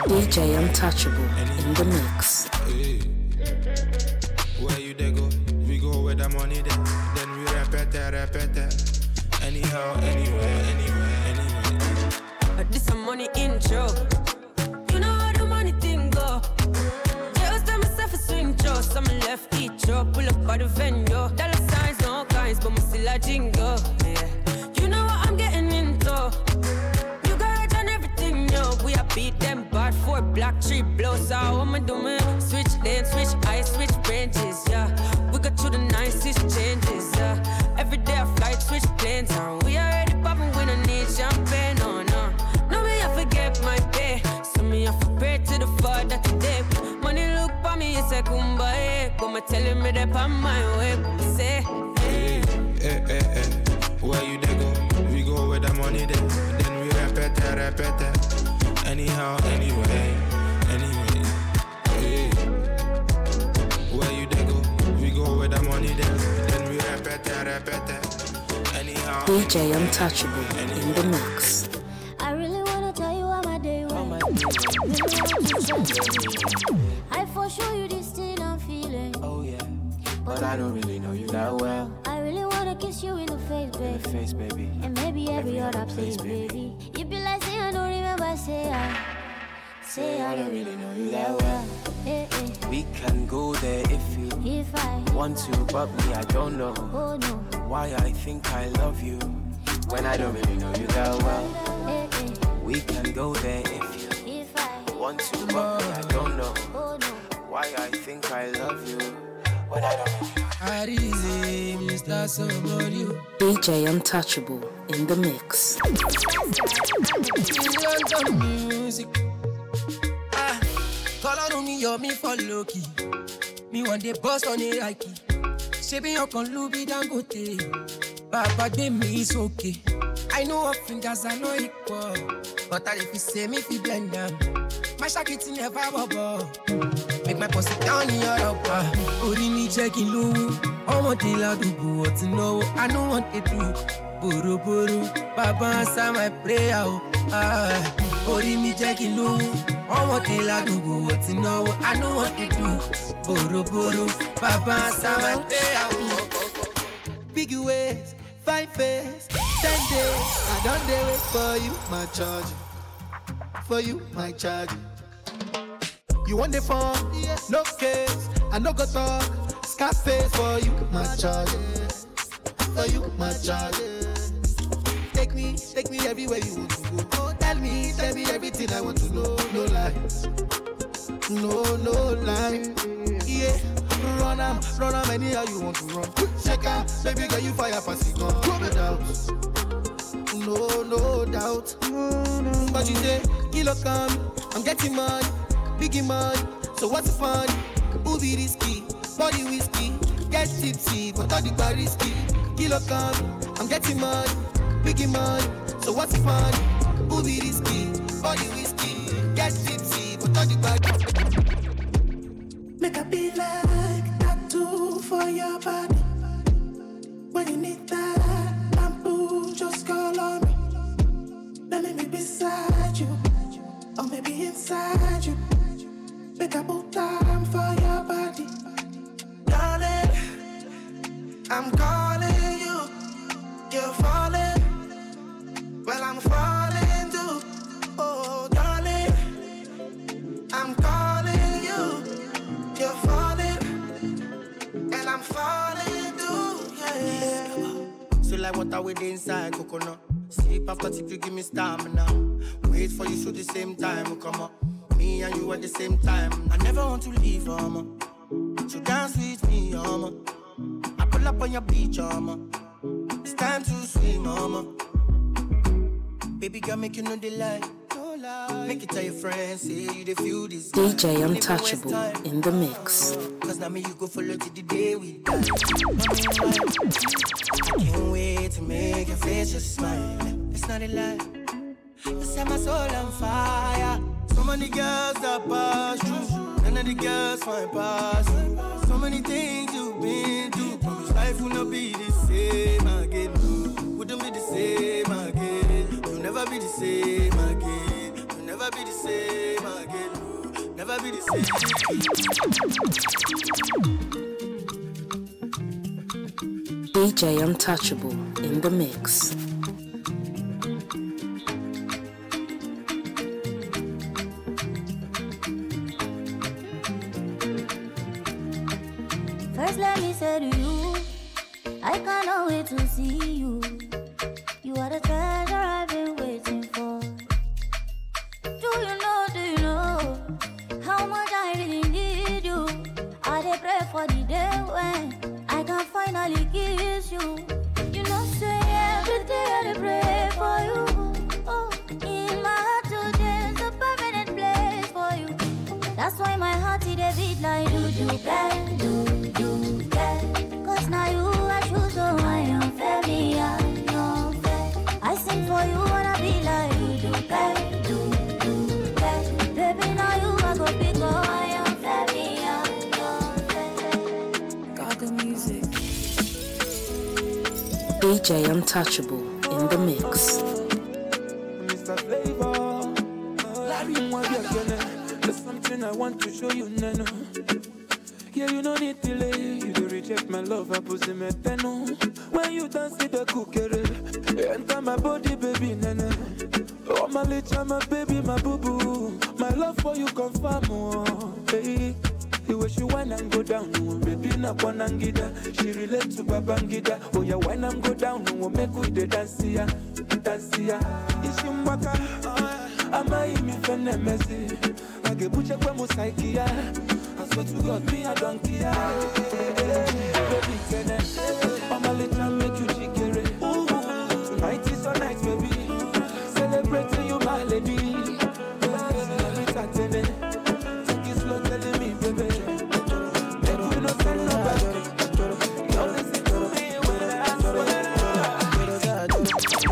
D J Untouchable in the mix. Hey. Where you they go? We go where the money there. Then we repeat that, repeat that. Anyhow, anywhere, anywhere, anywhere. This some money intro. You know how the money thing go. Just tell myself a swing show. Some left each show. Pull up by the venue. Dollar signs, no kinds, but my still a jingle. Yeah. You know what I'm getting into. You got done everything, yo. We a beat them. Four block, three blows, I what me doing? Switch lanes, switch eyes, switch branches, yeah. We got through the nine, six changes, yeah. Every day I fly, switch planes, and we already poppin', we don't need champagne, oh no. Now me I forget my pay, so me I forget to the father today. Money look for me, it's a kumbaya, but me telling me that on my way, but me say, hey, hey, hey, hey, where you they go? We go where the money they, then we repeat that, repeat that. Anyhow, anyway, anyway. Hey. Where you they go? We go where the money there. Then we repeat that, repeat that. Anyhow. D J Untouchable anyway. In the mix. I really wanna tell you how my day went. I for sure you this thing I'm feeling. Oh yeah. But I don't really know you that well. I really wanna kiss you in the face, baby. In the face, baby. And maybe every, every other place, baby. baby. You be like saying I don't remember, say I, say I don't really know you that well. Hey, hey. We can go there if you if I want to, but me I don't know. Oh no. Why I think I love you when I don't really know you that well. Hey, hey. We can go there if you if I want to, but me I don't know. Oh no. Why I think I love you. D J Untouchable in the mix. Ah, call on me, you're me for lucky. Me one day boss on a likey. Shaving your con Luby Dangote. Baba de me is okay. I know our fingers are not equal. But that if you say me, if you blend them, my shackets never bubble. Make my posse down in Europe. Only checking low. I want the loud to go to know. I know what they do. Boro Boro, Baba, answer my prayer. Ah, only checking low. I want the loud to go to know. I know what they do. Boro Boro, Baba, answer my prayer. Big waves, five days, ten days. I don't dare wait for you, my charge. For you, my charge. You want the phone, yes. No case, I no go talk, Scarface for you, my charges, for you, my charges. Take me, take me everywhere you want to go, oh, tell me, tell me everything I want to know, no lies, no, no lies, yeah, run am, run am anyhow you want to run, check out, baby girl you fire for cigar, no doubt, no, no doubt, but you say, kilo come, I'm getting money. Biggie man, so what's the fun? Who be risky? pour the whiskey. Get tipsy, but all the bar risky. Kilo come, I'm getting money, biggie money. So what's the fun? Who be risky? Pour the whiskey. Get tipsy, but all the bar. Make a be like tattoo for your body. When you need that bamboo, just call on me. Let me be beside you, or maybe inside you. Make a book time for your body. Darling, I'm calling you. You're falling, well I'm falling too. Oh, darling, I'm calling you. You're falling, and I'm falling too. Yeah. So like water with the inside coconut. Sleep after tip, you give me stamina. Wait for you, so the same time, come up. Me and you at the same time. I never want to leave, mama. So dance with me, mama. I pull up on your beach, mama. It's time to swim, mama. Baby girl, make you know the light. Make it tell your friends, say you they feel this. D J Untouchable in the mix. Cause now me you go follow till the day we die. I can't wait to make your face just smile. It's not a lie. You set my soul on fire. So many girls that pass you, none of the girls find pass. So many things you've been through, promise life will not be the same again. Wouldn't be the same again. You'll never be the same again. You'll never be the same again. Never be the same. D J Untouchable in the mix. Let me say to you, I cannot wait to see you. You are the treasure I've been waiting for. Do you know, do you know how much I really need you? I dey pray for the day when I can finally kiss you. You know, say every day I dey pray for you. Oh, in my heart today is a permanent place for you. That's why my heart is a beat like do do can do. Cause now you I choose the one you fail me, I know. I sing for you wanna be like you do bad, do do bad. Baby now you I go pick up I am fail me, I know. Gaga music. D J Untouchable in the mix. Mister Flavor, Larry, again. There's something I want to show you, Nano. Yeah, you no need delay. You do reject my love, I pose in my penal. When you dance with the cookery, enter my body, baby, nana. Oh, my little, my baby, my boo-boo. My love for you confirm, oh, hey. You wish you wine and go down, oh, baby, na panangida. She relate to babangida. Oh, yeah, wine and go down, oh, make good the dance here, dance here. Ishimwaka, ama imi fene mezi. Agebuche kwe musaikia. So to God, me a donkey, yeah, baby, can I? I'm a little make you jiggery. Tonight is your night, baby. Celebrating you, my lady. Every Saturday, take it slow, telling me, baby. Baby, you don't tell nobody. Don't listen to me when I ask for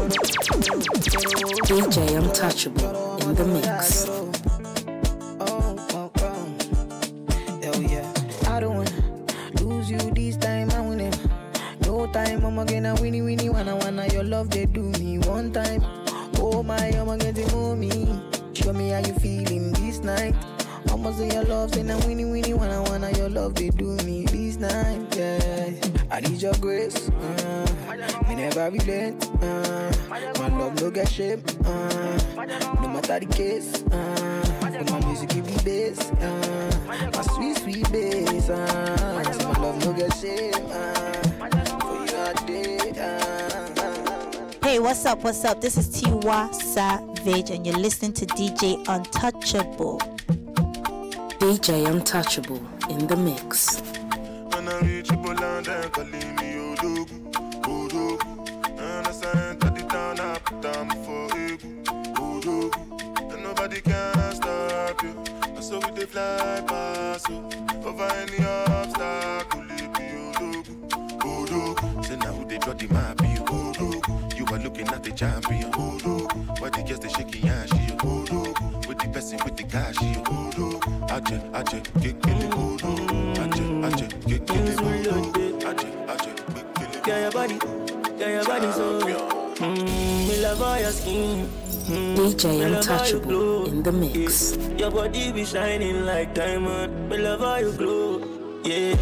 that. D J Untouchable in the mix. I'm gonna winnie winnie wanna wanna your love they do me one time. Oh my, I'm getting homie. Show me how you feeling this night. I'm gonna say your love and I winnie winnie wanna wanna your love they do me this night. Yeah, I need your grace. Uh, me never relent. Uh, my love no get shame. Uh, no matter the case. Uh, my music give the bass. Uh, my sweet sweet bass. Uh, my love no get shame. Uh, Hey, what's up, what's up? This is Tiwa Savage and you're listening to D J Untouchable. D J Untouchable in the mix. Unreachable and then calling me Odogu, Odogu. And as I enter the town, I put down for Egu, Odogu. And nobody can stop you. And so we life like pass you over any obstacle. Say now who they bloody map you. You are looking at the champion. Why the girls they shaking and she with the person with the cash. Ache, ache, kick it. Ache, ache, kick it. Ache, ache, kick it. Yeah, your body, yeah, your body so. Mm, we love all your skin. D J Untouchable in the mix. Your body be shining like diamond. We love all your glow. Yeah.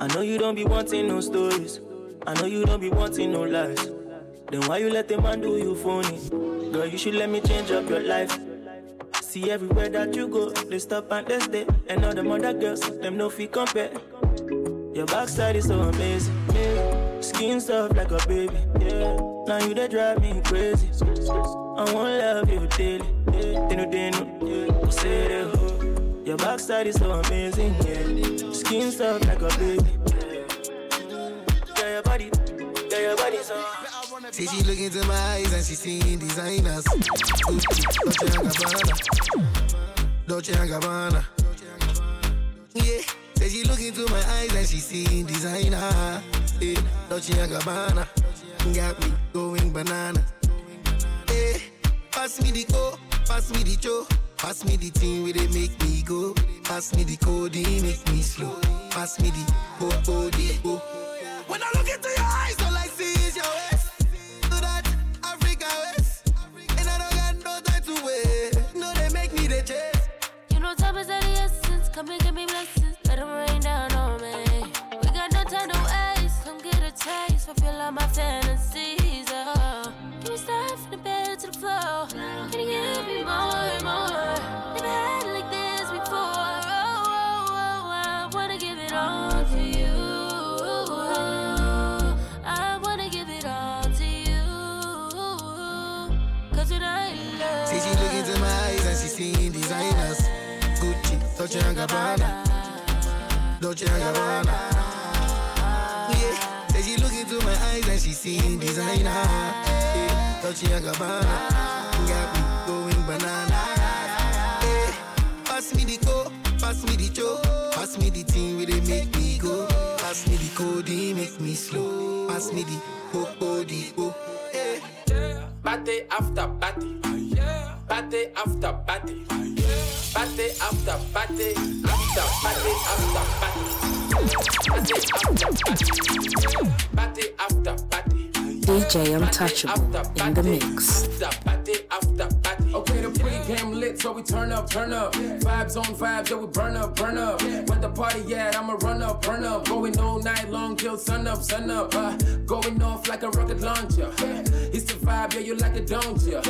I know you don't be wanting no stories. I know you don't be wanting no lies. Then why you let the man do you phony? Girl, you should let me change up your life. See everywhere that you go, they stop and they stay. And all them other girls, them no fit compare. Your backside is so amazing, yeah. Skin soft like a baby, yeah. Now you they drive me crazy. I won't love you daily, yeah. Dino dino, yeah. Say the whole. Your backside is so amazing, yeah. Skin soft like a baby. Yeah, your body, yeah, your body so. See she look into my eyes and she seeing designers. Dolce and Gabbana, Dolce and Gabbana. Yeah, say she look into my eyes and she seeing designer. Yeah, Dolce and Gabbana, got me going banana. Yeah, pass me the go, pass me the cho. Pass me the thing where they make me go. Pass me the code, they make me slow. Pass me the oh oh the oh. When I look into your eyes, all I see is your waist. To that Africa waist, and I don't got no time to wait. No, they make me the chase. You know time is of the essence. Come and give me blessings. Let them rain down on me. We got no time to waste. Come get a taste, fulfill all my fantasies. Oh, can you start from the bed to the floor? Can you give me more and more? Seeing designers, Gucci, Dolce and Gabbana, Dolce and Gabbana. Yeah, say she look into my eyes and she seeing designer, yeah. Dolce and Gabbana, got me going banana. Yeah, pass me the co, pass me the cho, pass me the thing where they make me go. Pass me the code, they make me slow. Pass me the ho ho the ho. Yeah, parte after parte. Party after party, party after party, after party after party, party after party. D J Untouchable in the mix. After party after party. Okay, the pregame lit, so we turn up, turn up. Vibes on vibes, so we burn up, burn up. When the party at, I'ma run up, burn up. Going all night long till sun up, sun up. Uh, going off like a rocket launcher. It's the vibe, yeah, you like it, don't ya?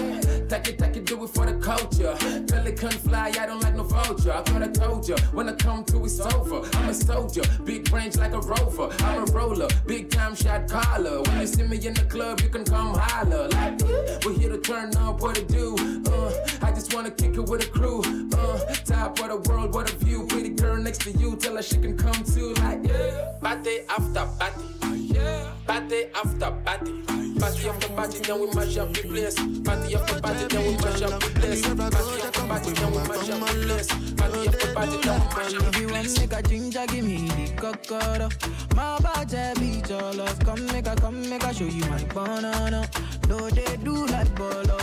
Take it, take it, do it for the culture. Girl, it couldn't fly, I don't like no vulture. I thought I told ya, when I come to, it's over. I'm a soldier, big range like a rover. I'm a roller, big time shot caller. When you see me in the club, you can come holler. Like, we're here to turn up, what to do? Uh, I just wanna kick it with a crew. Uh, top of the world, what a view. Pretty girl next to you, tell her she can come too. Like, yeah. Party after party, party after party. Party after party, then we mash up the place. Party after party, then we mash up the place. Party after party, then we mash up the place. Party after party, then we mash up the place. If you want make a ginger, give me the cocoa. My body beat all off. Come make a, come make a, show you my banana. No, they do like bolo.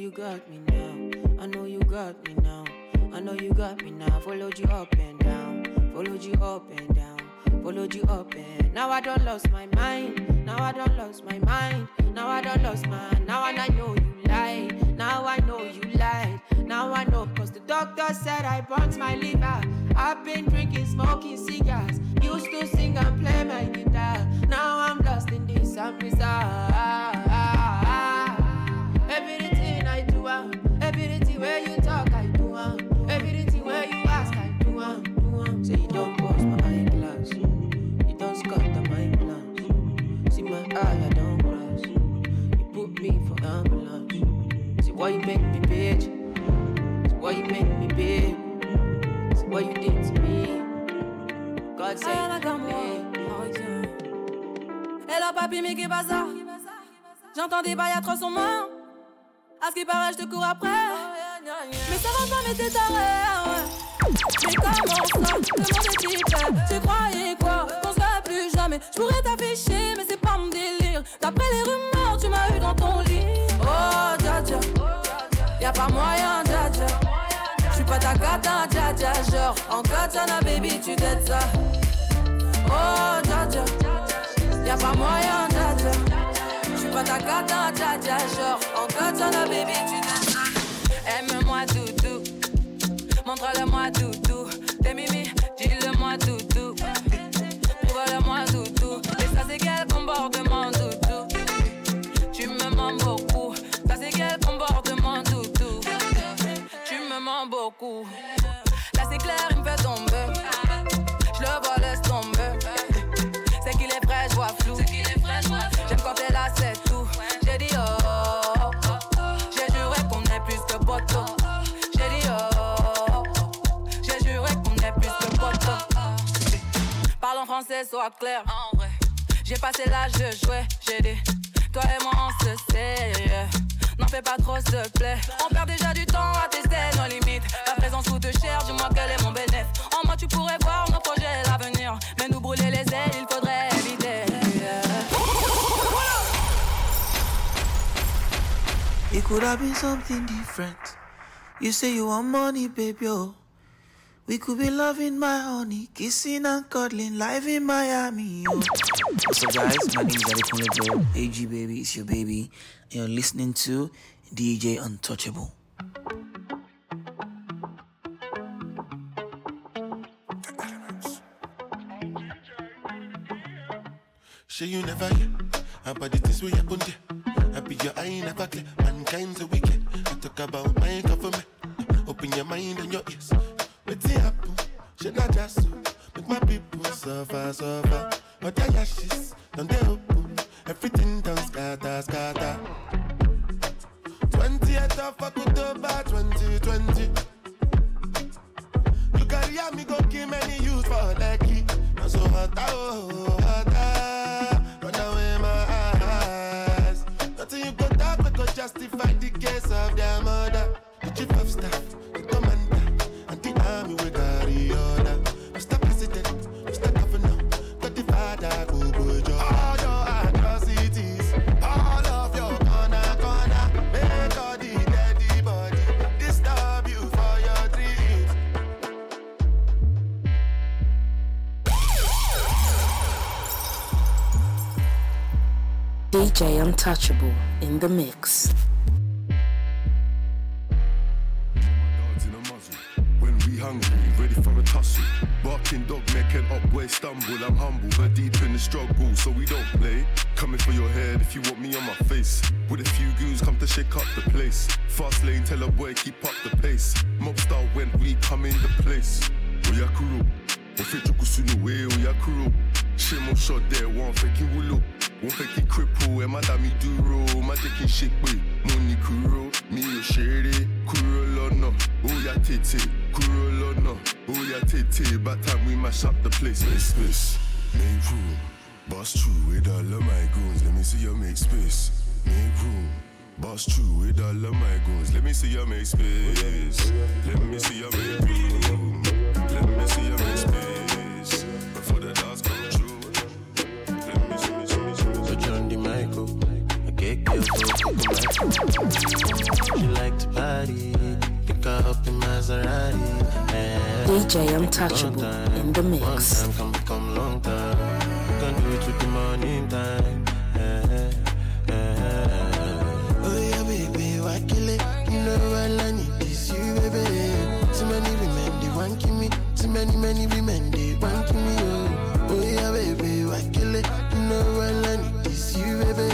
You got me now. I know you got me now. I know you got me now. Followed you up and down. Followed you up and down. Followed you up and now I don't lost my mind. Now I don't lost my mind. Now I don't lost my. Now I know you lied. Now I know you lied. Now I know, cause the doctor said I burnt my liver. I've been drinking, smoking cigars. Used to sing and play my guitar. Now I'm lost in this, I'm bizarre. Everything I do, uh, everything where you talk, I do, uh, everything where you ask, I do, uh, do, uh. Say you don't bust my eyeglass, you don't sculpt the mind plans. See my eye, I don't cross. You put me for ambulance. See why you make me bitch. See why you make me bitch. See why you did to me. God save me. Elle a pas pu mais qu'est bazar. J'entends des bails atroces en main. À ce qui paraît, je te cours après. Mais ça va pas, mais t'es taré. Mais comment ça, comment t'es fait? Tu croyais quoi? Qu'on se voit plus jamais. Je pourrais t'afficher, mais c'est pas mon délire. D'après les rumeurs, tu m'as eu dans ton lit. Oh, dja dja. Y'a pas moyen, dja dja. J'suis pas ta gata, dja dja. Genre, en katana, baby, tu t'aides ça. Oh, dja dja. Y'a pas moyen, dja-dja. J'suis pas ta gata, dja-dja. Genre, en katana, baby, tu t'aimes ça. Aime-moi, doudou. Montre-le-moi, doudou. T'es mimi, dis-le-moi, doudou. Prouve-le-moi, doudou. Et ça, c'est quel comportement, doudou. Tu me mens beaucoup. Ça, c'est quel comportement, doudou. Tu me mens beaucoup. Là, c'est clair, il me fait tomber. J'le vois, laisse tomber. C'est qu'il est frais, je vois flou. J'aime quand t'es là, c'est tout. J'ai dit oh, oh, oh. J'ai juré qu'on est plus que poteau. J'ai dit oh, oh, oh. J'ai juré qu'on est plus que poteau. Parle en français, sois clair. J'ai passé l'âge de jouer. J'ai dit, toi et moi on se sait. N'en fais pas trop, s'il te plaît. On perd déjà du temps à tester nos limites. Ta présence coûte cher, dis-moi quel est mon bénéfice. En moi tu pourrais voir nos projets, l'avenir. Mais nous brûler les ailes, il faudrait éviter. It could have been something different. You say you want money, baby, oh. We could be loving my honey, kissing and cuddling, live in Miami. Oh. What's up, guys? My name is Adekunle Gold. A G baby, it's your baby. And you're listening to D J Untouchable. Sure you never hear about the things we happened there. I be your eye in a clear. Mankind's a wicked. I talk about my government. Open your mind and your ears. Wetin happen? She not just so. Make my people suffer, suffer. But the ashes don't they open? Everything down scatter, scatter. twentieth of October, twenty twenty. You carry a me go kill many youths for lucky. Now so hot, oh, hot, run away my eyes. Nothing you go talk, we go justify the case of their mother. The chief of staff, the commander. And the army will carry order. Mister President, Mister Governor, God the Father, go go job. All your atrocities, all of your corner, corner. Make all the dead body disturb you for your dreams. D J Untouchable in the mix. Hungry, ready for a tussle. Barking dog, making up where stumble. I'm humble, but deep in the struggle, so we don't play. Coming for your head if you want me on my face. With a few goons, come to shake up the place. Fast lane, tell a boy, keep up the pace. Mobstar when we come in the place. Oyakuro, Ofejoku Sunuwe, Oyakuro. Shemo shot there, one faking wulu. One faking cripple, and madami duro. Magic in shikwe, money kuro. Me yoshere, kuro lono, oyatete. Kuro lono, oyatete. By time we mash up the place. Make space, make room. Bust through with all of my goons. Let me see you make space. Make room. Bust through with all of my goons. Let me see you make space. Let me see you make room. Let me see you make space. Before the dogs come through. Let me see you make space. So John D. Michael. I get killed. She like to party. D J Untouchable in the mix. One time can become long time. Can't do it with the morning time. Eh, eh, eh. Oh yeah, baby, why kill it? You know all I need is you, baby. Too many women they want kill me. Too many many women they want kill me. Oh, oh yeah, baby, why kill it? You know all I need is you, baby.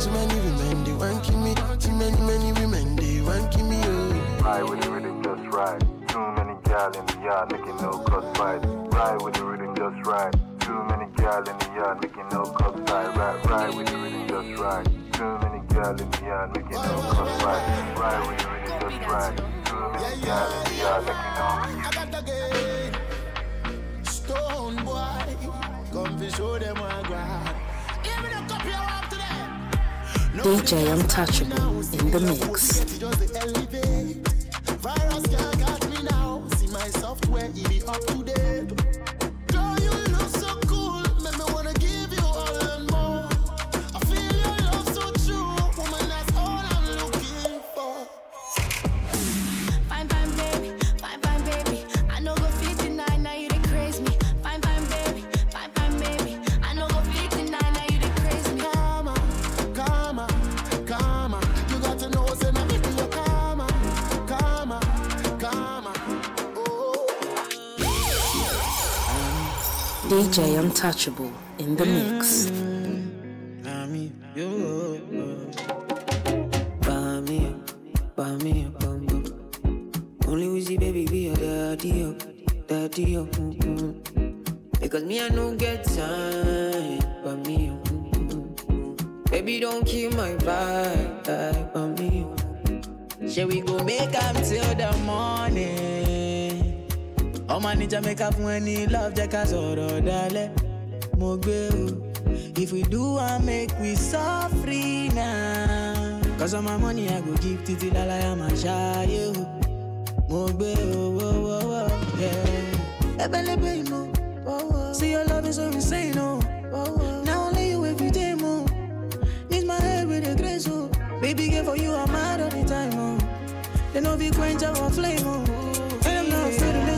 Too many women they want kill me. Too many many women they want kill me. Oh, I would really just ride. Too many gal in the yard making no crossfire. Ride with the rhythm, just ride. Too many gal in the yard making no crossfire. Ride, ride with the rhythm, just ride. Too many gal in the yard making no crossfire. Ride with the rhythm, just ride. Too many gal in the yard making no crossfire. Stone boy, come to show them my grind. Even a copy of today. D J Untouchable in the mix. Virus can't catch me now. See my software, it be up to date. Girl, you look so cool. Make me wanna give you all and more. I feel your love so true. Woman, that's all I'm looking for. Fine, fine, baby, fine, fine, baby. I know go fifty-nine, now you dey craze me. Fine, fine, baby, fine, fine, baby. I know go fifty-nine, now you dey craze me. Come on, come on, come on. You got to know what's in my people. D J Untouchable in the mix. Only Uzi baby be your daddy up, daddy up. Because me I no get time, by me. Baby don't kill my vibe, by me. Shall we go make up till the morning? Oh my ninja make up when he love jackass or dale Mogweo. If we do I make we suffer now. Cause all my money I go give titi la la ma sha yo Mogweo. Yeah. Ebelebe mo. See your love is so insane oh. Now only you every day mo. Miss my head with a grace oh. Baby girl for you I'm mad all the time oh. They no be quench our flame oh.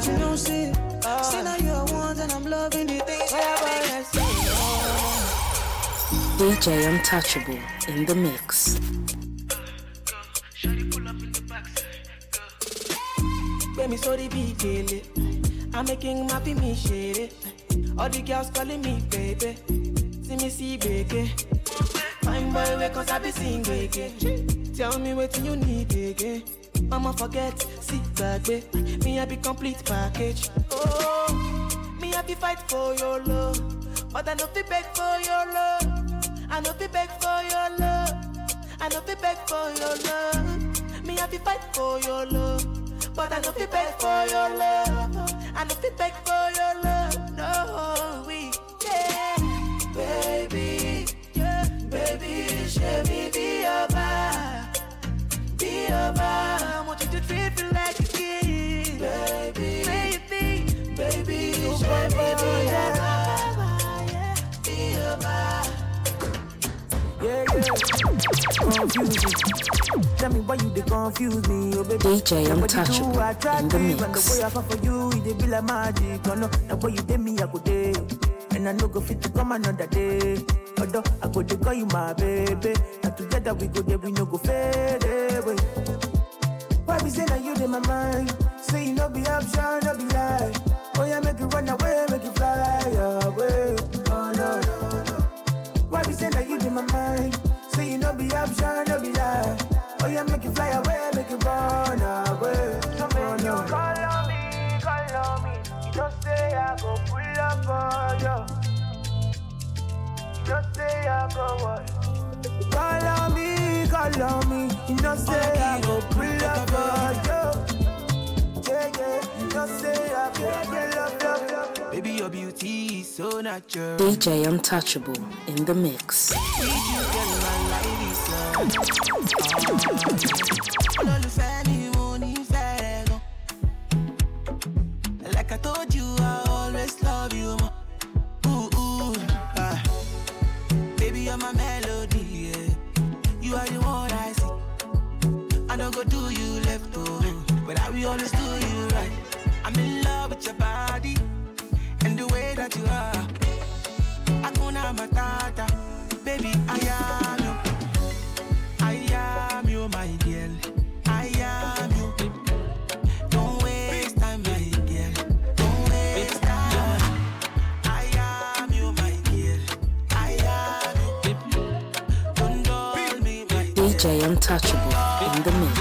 You know, see, uh, see now you are one and I'm loving the things that I see. D J Untouchable in the mix. Shawty pull up in the backside. Baby, sorry, be daily. I'm making my me shady. All the girls calling me baby. See me see baby. Fine boy, wake up, I be seeing baby. Tell me what you need, baby. Mama forget, sit back, babe. Me I be complete package. Oh, me I be fight for your love, but I no be beg for your love. I no be beg for your love. I no be beg for your love. Me I be fight for your love, but I no be beg for your love. I no be beg for your love. No, we yeah, baby, yeah, baby, should we be your vibe? Be your vibe. I want you to treat me like a kid, baby, baby, baby. You should be your vibe. Be your vibe. Yeah, yeah. Confusing. Tell me why you dey confuse me, oh baby. D J Untouchable in the mix. And the way I fall for you, it dey be like magic. No, no, the way you dey me, I go dey. And I no go fit to come another day. Although I go dey call you my baby. And together we go there, we no go fade away. Why we say that you dey my mind? Say you no be option, no be lie. Oh yeah, make you run away, make you fly away. Oh no, no, no. Why we say that you dey my mind? Say you no be option, no be lie. Oh yeah, make you fly away, make you run away. So oh, no, you call on me, call on me. You just say I go pull up on you. You just say I go what? Call on me, call on me. You know say I go pull up for you. Yeah, yeah. You know say I go love, love, love. Baby, your beauty is so natural. D J Untouchable in the mix. Like I told you, I always love you. Ooh, ooh, ah. Baby, you're my melody. You are the one I see. I don't go do you left, oh, but I we always do you right. I'm in love with your body and the way that you are. Hakuna Matata, baby, I am you. I am you, my girl. I am you. Don't waste time, my girl. Don't waste time. I am you, my girl. I am you. Don't dull me, my girl. D J Untouchable in the mix.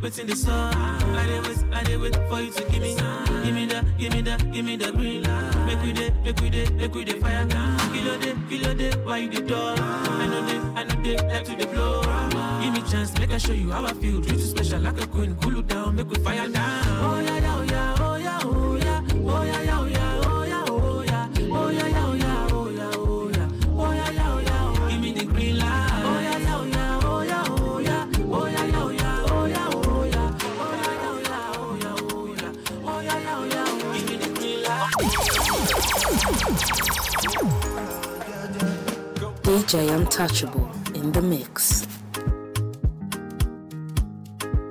What's in the sun? I did wait, I did wait for you to give me, give me the, give me the, give me the green light. Make with it, make with it, make with the fire. Kill your day, kill your day, why you the door? I know they, I know they, left to the floor. Give me chance, make I show you how I feel. Treat you special like a queen, cool you down, make with fire down. Oh yeah, yeah, oh yeah, oh yeah, oh yeah, oh yeah, yeah, oh yeah, oh yeah, oh yeah, oh yeah, yeah, oh yeah, oh yeah, oh yeah, oh yeah, yeah, oh yeah. Give me the green light. Oh yeah, yeah, oh yeah, oh yeah, oh yeah, oh yeah, yeah, oh yeah. D J Untouchable in the mix.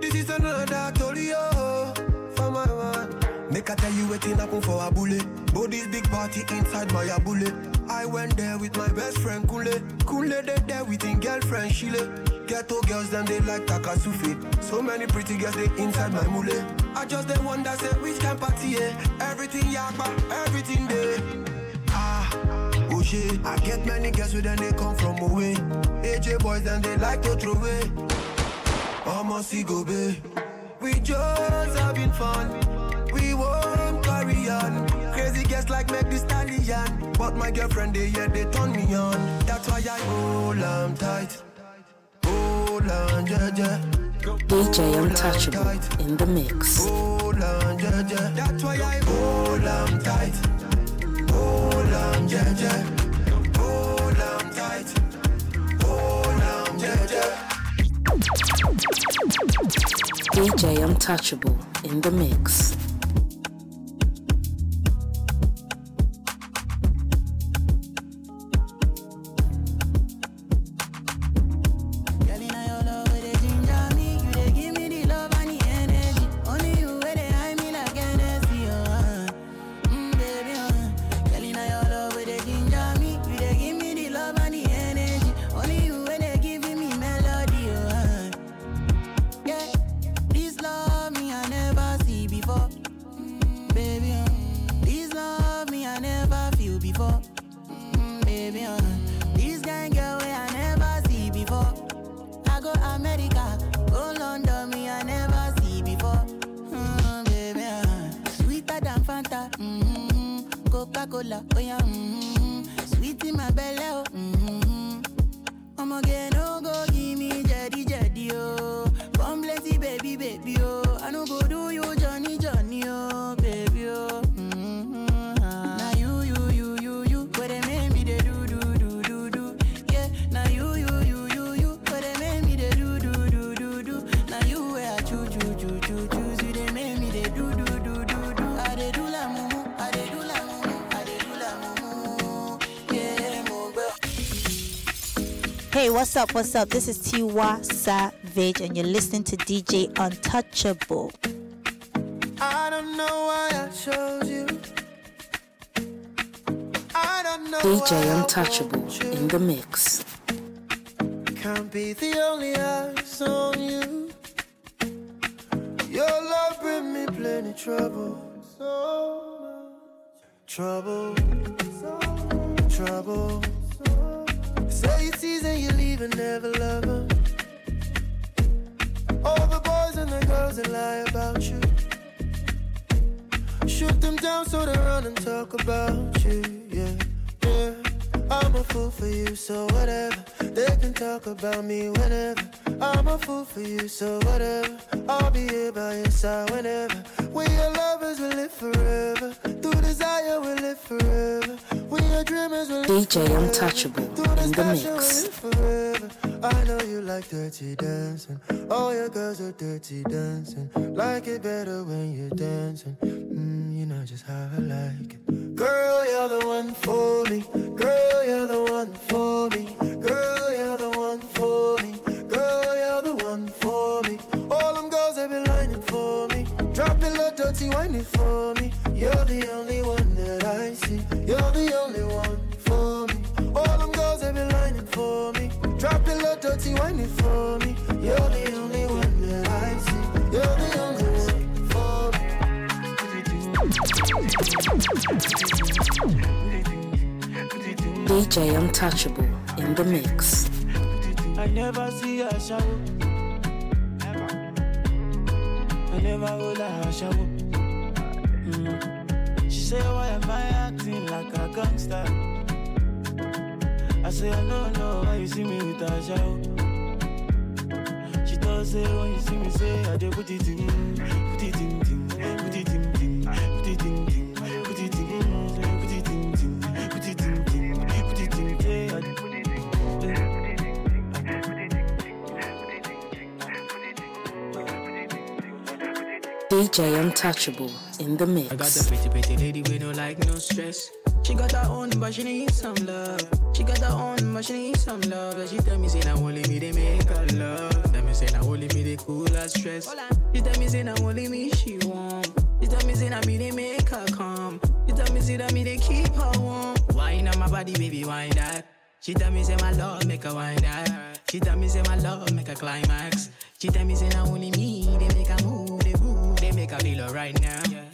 This is another story, oh, for my man. Make I tell you what's happening for Abule. But this big party inside my Abule. I went there with my best friend Kule. Kule they there with his girlfriend Shile. Ghetto girls them they like Takasufi. So many pretty girls they inside my mule. I just they wonder say which can party, eh? Everything yakba, everything there. I get many girls with them, they come from away. A J boys and they like to throw away. Almost ego bay. We just having fun. We won't carry on. Crazy girls like make this stallion. But my girlfriend, they yeah, they turn me on. That's why I hold on tight. Hold on, yeah, yeah. D J Untouchable in the mix. Hold on, yeah, yeah. That's why I hold on tight. Hold on, yeah, yeah. Hold on tight. Hold on, yeah, yeah. D J Untouchable in the mix. What's up, what's up? This is Tiwa Savage and you're listening to D J Untouchable. I don't know why I chose you. I don't know D J Untouchable in the mix. Can't be the only eyes on you. Your love bring me plenty trouble. So much trouble. So much trouble. Say you tease and you leave and never love her. All the boys and the girls that lie about you. Shoot them down so they run and talk about you, yeah, yeah. I'm a fool for you, so whatever. They can talk about me whenever. I'm a fool for you, so whatever. I'll be here by your side whenever. We are lovers, we live forever. Through desire, we live forever. We are dreamers, we live D J forever. Untouchable in the mix. I know you like dirty dancing. All your girls are dirty dancing. Like it better when you're dancing. Mm, you know just how I like it. Girl, you're you're the one for me. Girl, you're the one for me. Girl, you're the one for me. Girl, you're the one for me. All them girls, they be lining for me. Drop a little dirty whining for me. You're the only one that I see. You're the only one for me. All them girls, they be lining for me. Drop a little dirty whining for me. You're the only one that I see. You're the only one. D J Untouchable in the mix. I never see a shower. I never hold a shower. Mm. She say, why am I acting like a gangster? I say, I don't know why you see me with a shower. She does say, when you see me, say, I do put it in, put it in, put it in. D J Untouchable in the mix. I got the pretty, pretty lady with no like, no stress. She got her own, but she needs some love. She got her own, but she needs some love. But she tell me, say, now only me, they make her love. Tell me, say, now only me, they cool her stress. She tell me, say, now only me, she want. She tell me, say, now me, they make her calm. She tell me, say, now me, they keep her warm. Wine on my body, baby, wine that. She tell me, say, my love, make her wine that. She tell me, say, my love, make her climax. She tell me, say, now only me, they make her move. Make a feel right now. Yeah,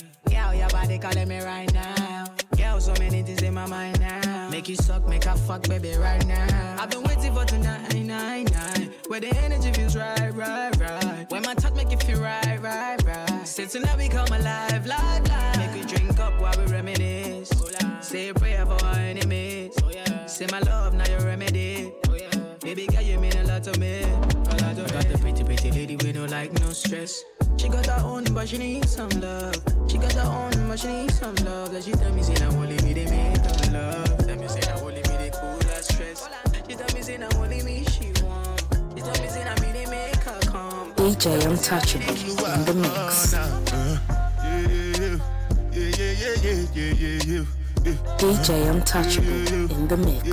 girl, your body calling me right now. Girl, so many things in my mind now. Make you suck, make a fuck, baby, right now. I've been waiting for tonight, night, night. Where the energy feels right, right, right. When my touch make you feel right, right, right. Say tonight we come alive, live, live. Make you drink up while we reminisce. Say a prayer for our enemies. Say my love, now your remedy. Baby girl, you mean a lot to me. I got the pretty, pretty lady with no like, no stress. She got her own, but she needs some love. She got her own, but she needs some love. Like she tell me, say, now only me, they make her love. Tell me, say, now only me, they cool her stress. She tell me, say, now only me, she want. She tell me, say, now me, they make her calm. D J Untouchable in the mix. D J Untouchable in the mix.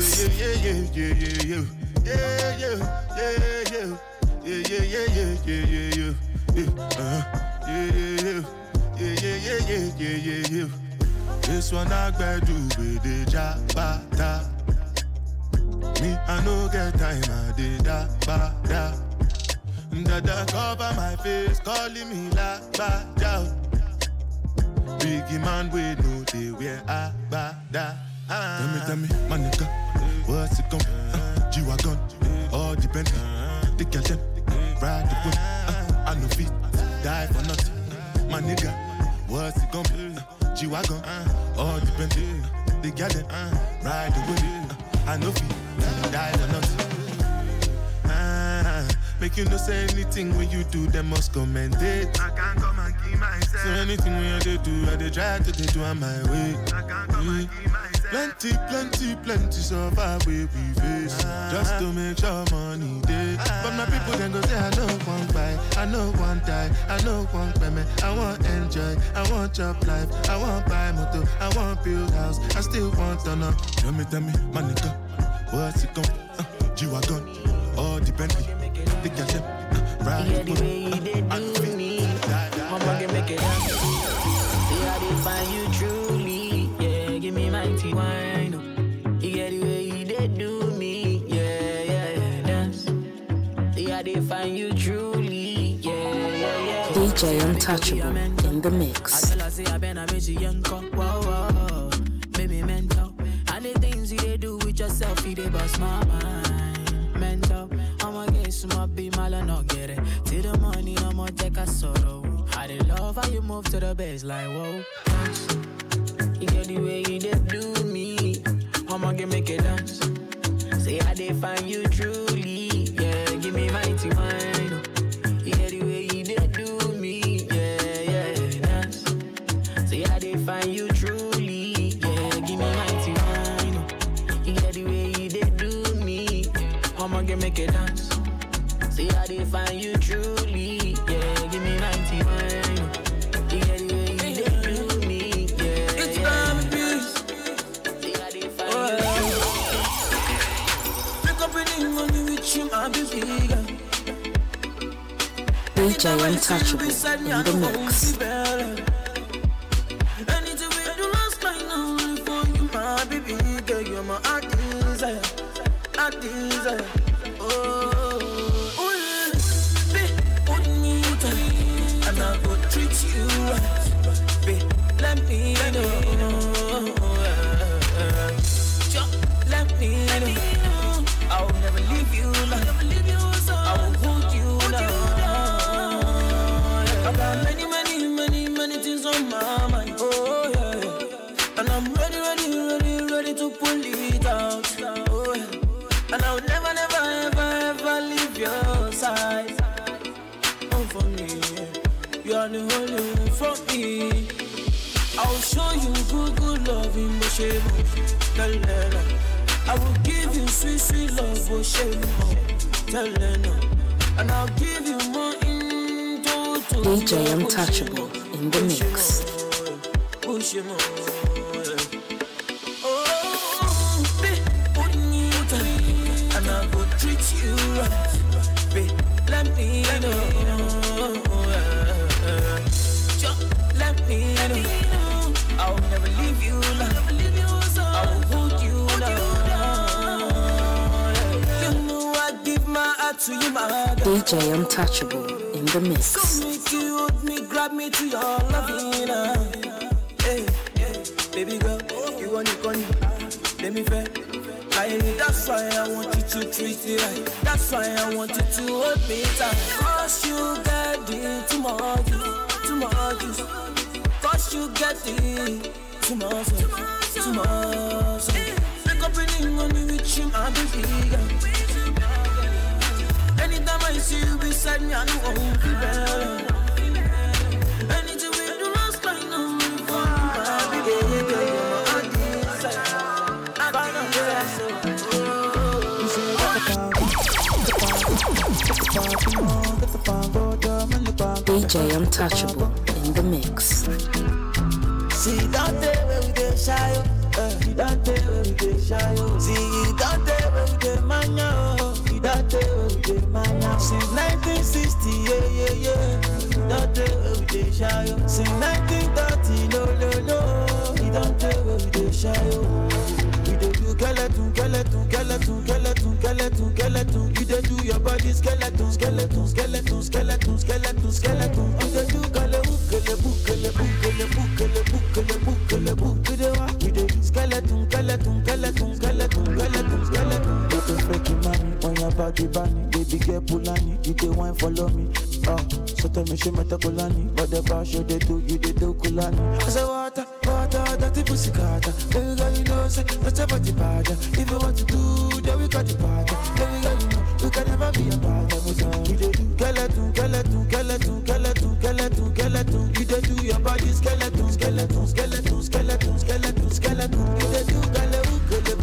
This one I gotta do with the jabata. Me, I no get time, I did that bada. Dada cover my face, calling me la bada. Biggie man, we know they wear a bada. Ah. Tell me, tell me, my nigga, what's it come? Uh, G-Wagon, all the Bentley, the girl them, ride the whip, uh, I no fit, die for nothing. My nigga, what's it gon' be? Uh, G-Wagon, uh, all depend. Uh, they gather, uh, ride the wind. Uh, I know if you die or not. Uh, make you no say anything when you do, they must commend it. I can't come and keep myself. So anything when they do, I they try to they do on my way. I can't come and keep myself. Plenty, plenty, plenty survive so with we face. Uh, Just to make sure money day. Uh, but my people then go say I don't want buy, I no want die, I no want payment, I want enjoy, I want job life, I want buy motor, I want build house, I still want turn up. Tell me, tell me, my nigga, what's it come? Uh, G-Wagon, all the Bentley, the cash up, uh, right? Yeah, the way you did do me, my money make it happen. Yeah, I did find you truly, yeah, give me my tea wine. You get the way you did do me, yeah, yeah, yeah, dance. Yeah, I did find you truly, yeah, yeah, yeah. D J Untouchable in the mix. I tell her say I been a bitch young cop, wow, wow, baby mental. And the things you they do with yourself, you they bust my mind, mental. I'ma get some up, be mal and not get it. Till the money, I'ma take a sorrow. I dey love how you move to the bass like whoa. You get the way you dey do me. I'ma get make it dance. Say I dey find you truly. Yeah, give me my mighty wine. You get the way you dey do me. Yeah, yeah, dance. Say I dey find you truly. Yeah, give me mighty wine. You get the way you dey do me. I'ma get make it dance. Say I dey find you truly. Yeah, give me mighty wine. You get the way you dey do me. Yeah, it's yeah. D J Untouchable in the mix. Anything we do last night, only for you, my baby girl, you're my desire, my desire. Oh, oh, babe, only time, and I will treat you right, babe. Let me know, just let me know. I will never leave you, I will hold you. I got many, many, many, many things on my mind. Oh yeah, yeah. And I'm ready, ready, ready, ready to pull it out. Oh yeah. And I will never, never, ever, ever leave your side. Oh, for me, you are the only one for me. I will show you good, good love in Moshebo. I will give you sweet, sweet love, Moshebo. And I'll give you more in. D J Untouchable in the mix. Oh, babe, put me down, and I will treat you right, babe. Let me know, just let me know. I will never leave you, I will hold you down. You know I give my heart to you, my D J Untouchable. In the mix. Come make you hold me, grab me to your loving arm. Hey, hey, baby girl, you want it, on you. Let me fair. I, that's why I want you to treat me right. That's why I want you to hold me tight. Cause you get it too much, too much. Cause you get it too much, too much. Pick up anything on me with you, my baby girl. Anytime I see you beside me, I know I won't be better. Anything we do last night, I'm living for you, baby girl, you're my desire. I can't help. You say get the power, get the power, get the power, get the power, go down in the power. D J Untouchable in the mix. See that day when we get shy, see that day when we get shy, see that day when we get mania. That day we did my now. Since nineteen sixty, yeah, yeah, yeah. That day we did shy. Since nineteen thirty, no, no, no. That day we did shy. You dey do skeleton, skeleton, skeleton, skeleton, skeleton, skeleton. You dey do your body skeleton, skeleton, skeleton, skeleton, skeleton, skeleton. You dey do kalebook, kalebook, kalebook, kalebook, kalebook, kalebook, kalebook. You dey what? You dey do skeleton, skeleton, skeleton, skeleton, skeleton, skeleton. You dey freaking man. Body bunny, baby girl Pulani, you dey wine follow me. Oh, so tell me she met a Pulani, but the bar show they do, you they do Kulani. I say water, water, dirty pussy carter. Baby girl you know say that's a body bad. If you want to do, then we got the party. Baby girl you know you can never be a bad girl. You dey do skeleton, skeleton, skeleton, skeleton, skeleton, skeleton. You dey do your body skeleton, skeleton, skeleton, skeleton, skeleton, skeleton. You dey do skeleton, skeleton, skeleton, skeleton,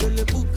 skeleton, skeleton.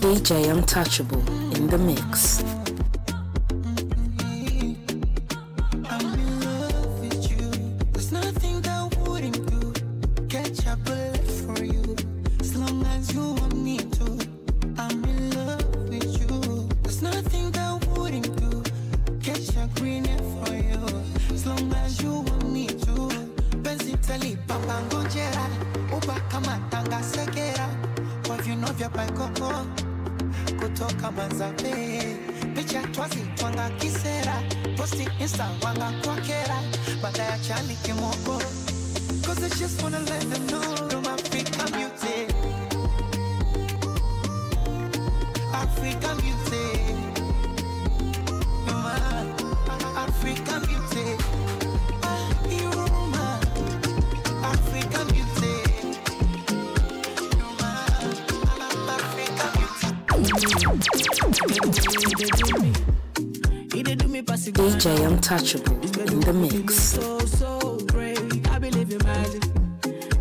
D J Untouchable in the mix. D J Untouchable in the mix. So, so brave, I believe in magic.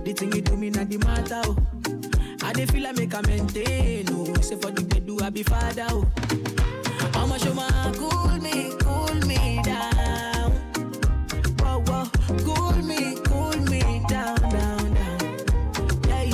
The thing you do me not the matter. Oh. I dey feel I make a maintain. Oh, say for the bedu I be father. Oh, I'ma show my cool me, cool me down. Wow, wow, cool me, cool me down, down, down. Yeah,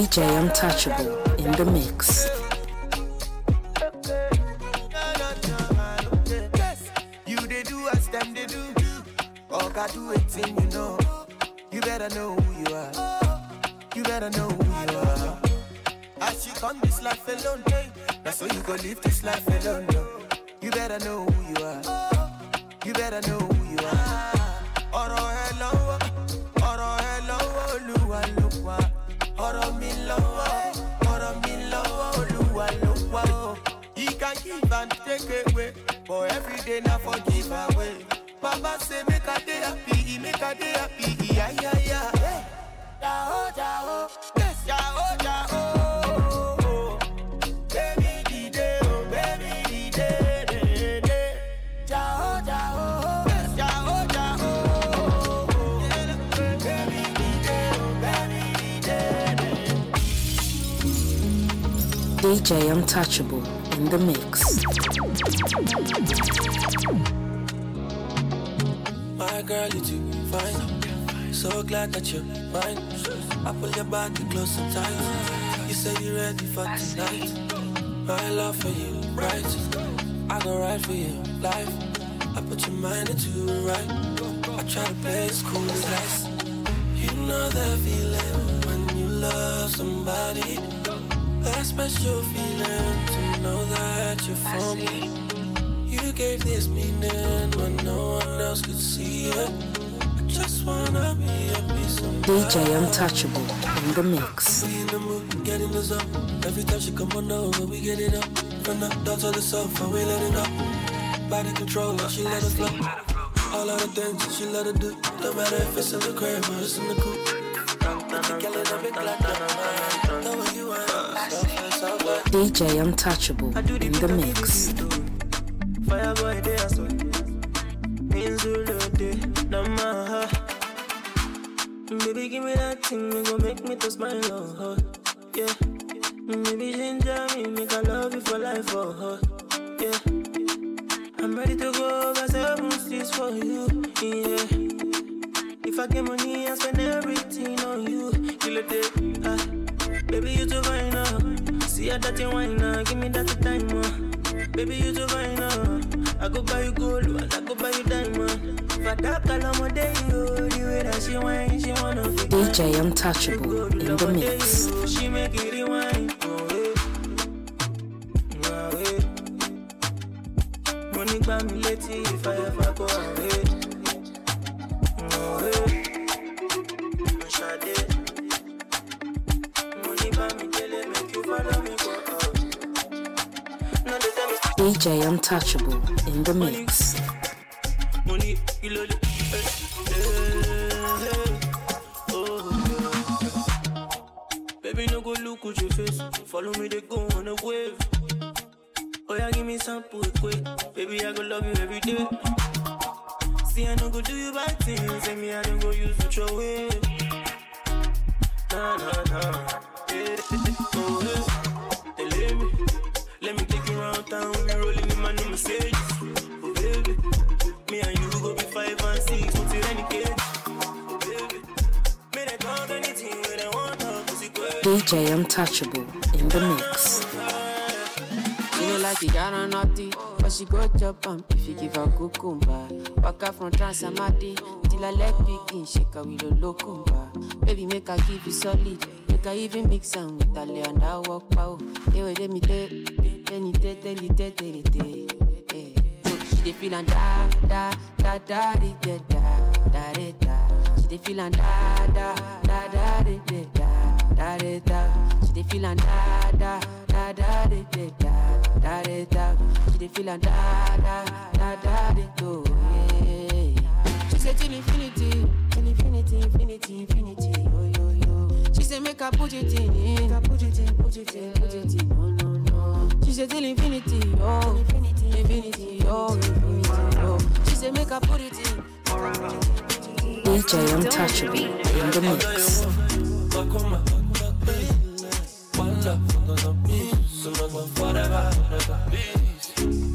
D J Untouchable in the mix. You they do as them they do. All got do it in you know. You better know who you are. You better know who you are. As you come this life alone, that's so you go live this life alone. You better know who you are. You better know who you are. Oro hello, oro hello, Oluwa Oluwa. Oro mi lowa, oro mi lowa, Oluwa Oluwa. He can give and take away, but every day na for give away. Baba say make a day happy, make a day happy, yeah yeah yeah. Hey, jao jao, yes jao jao. D J Untouchable in the mix. My girl, you do fine. So glad that you're mine. I pull your body close sometimes. You say you're ready for tonight. My love for you, right? I go right for your life. I put your mind into right. I try to play as cool as ice. You know that feeling when you love somebody. That special feeling to know that you're for me. You gave this meaning when no one else could see it. I just wanna be happy somebody. D J Untouchable in the mix. We in the mood, get in the zone. Every time she come on over, we get it up. From the down to the sofa, we let it up. Body controller, she let it flow. All of the things she let it do. No matter if it's in the crib or it's in the coupe. D J Untouchable in the mix. Fireboy day, I swear. Inzulu day, Namaha. Baby, give me that thing, it gon' make me to smile, oh, yeah. Baby, ginger me, make I love you for life, oh, yeah. I'm ready to go over seven seas for you, yeah. If I get money, I spend everything on you. Kill it, day, ah. Baby, you too fine now. See how that you wine now, give me that time, uh. Baby, you too fine now. I go buy you gold, and I go buy you diamond. If I tap all on my day, oh, the way that she wine, she wanna feel. D J Untouchable in the mix. Day, oh, she make it rewind, oh, yeah. Wow, yeah. Money by me late if I ever go away. Oh, yeah. I'm shaded. Money by me daily, make you follow me. D J Untouchable in the mix. Baby, no go look at your face. Follow me, they go on a wave. Oh, yeah, give me some push quick. Baby, I go love you every day. See, I no go do you bad things. And me, I don't go use it your way. Nah, nah, nah. Oh, yeah. They leave me. Let me take you round town, we rolling in my new Mercedes. Oh baby, me and you go be five and six, won't you any cage? Oh baby, may I talk anything when I want to, cause it goes. D J Untouchable in the mix. You know like you got on nothing, but she go jump on if you give her cucumber. Walk out from Transamadi, till her leg begin, shake her with a locumba. Baby make her give you solid, make her even mix them with her lay and her walk power. They will let me take. She dey feelin' da da da da da da da da da. She dey feelin' da da da da da da da da. She dey feelin' da da da da da da da da. She dey feelin' da da da da da da. She say till infinity, till infinity, infinity, infinity. Yo yo yo. She say make I put it in, make I put it in, put it in, put it in. No no. She said till infinity, oh, infinity, infinity, oh, infinity, oh. She said make her put it in. D J Untouchable in the mix. One love, forever,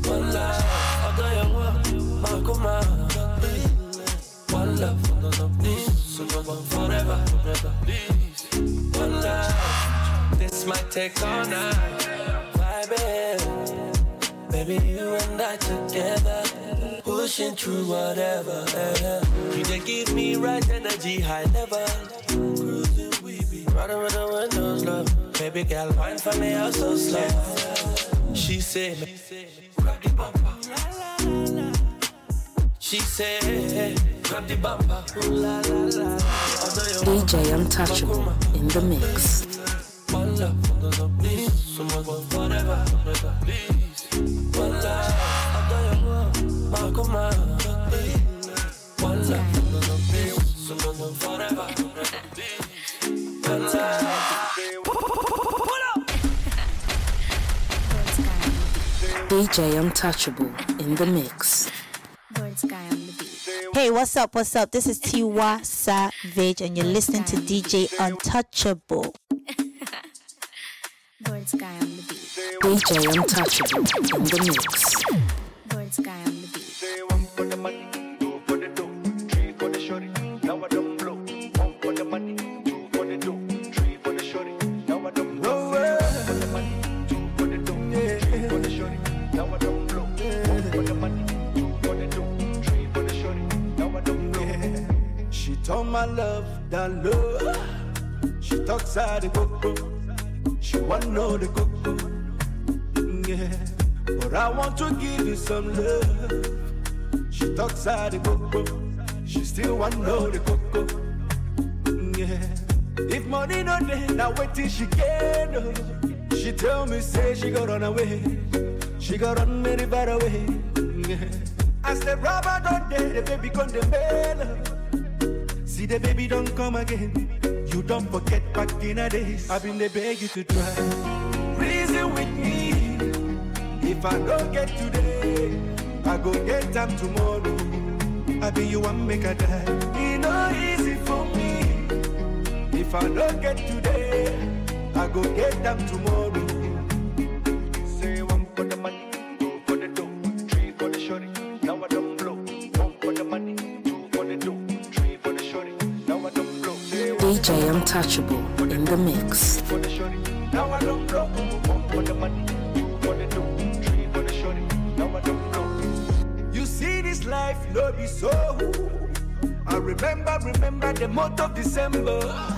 one love, forever, one love. takes all night. Vibing, baby, you and I together, pushing through whatever. You just give me right energy, high level. Cruising, we be running with the windows love. Baby girl, wine for me, I'm so slow. She said, grab the bumper. She said, grab the bumper. D J Untouchable in the mix. One love, please, someone forever, please. One love, I don't know, Malcolm, please. One love, please, someone forever, please. One love. D J Untouchable in the mix. Hey, what's up, what's up? This is Tiwa Savage, and you're listening to D J Untouchable. Born Sky on the beat. D J Untouchable in the mix. Born Sky on the beat. One for the money, two for the dough, three for the shorty, now I don't blow. One for the money, two for the dough, three for the shorty, now I don't blow. One for the money, two for the dough, three for the shorty, now I don't blow. One for the money, two for the dough, three for the shorty, now I don't blow. She told my love that love. She talks out the cocoa. She wanna know the cocoa, yeah. But I want to give you some love. She talks out the cocoa. She still wanna know the cocoa, yeah. If money no day, now wait till she get no. She tell me say she got run away. She got run very far away, yeah. As the rubber don't day, the baby gone the mellow. See the baby don't come again. You don't forget back in the days. I've been they beg you to try. Reason with me. If I go get today, I go get time tomorrow. I be you want make a die. It no easy for me. If I don't get today, I go get time tomorrow. Say one for the money, two for the dough, three for the shorty, now I don't blow. One for the money, two for the dough, three for the shorty, now I don't. D J Untouchable in the mix. Now I don't blow. For the money, you want to do. Three for the shorty, now I don't blow. You see this life, love is so. I remember, remember the month of December.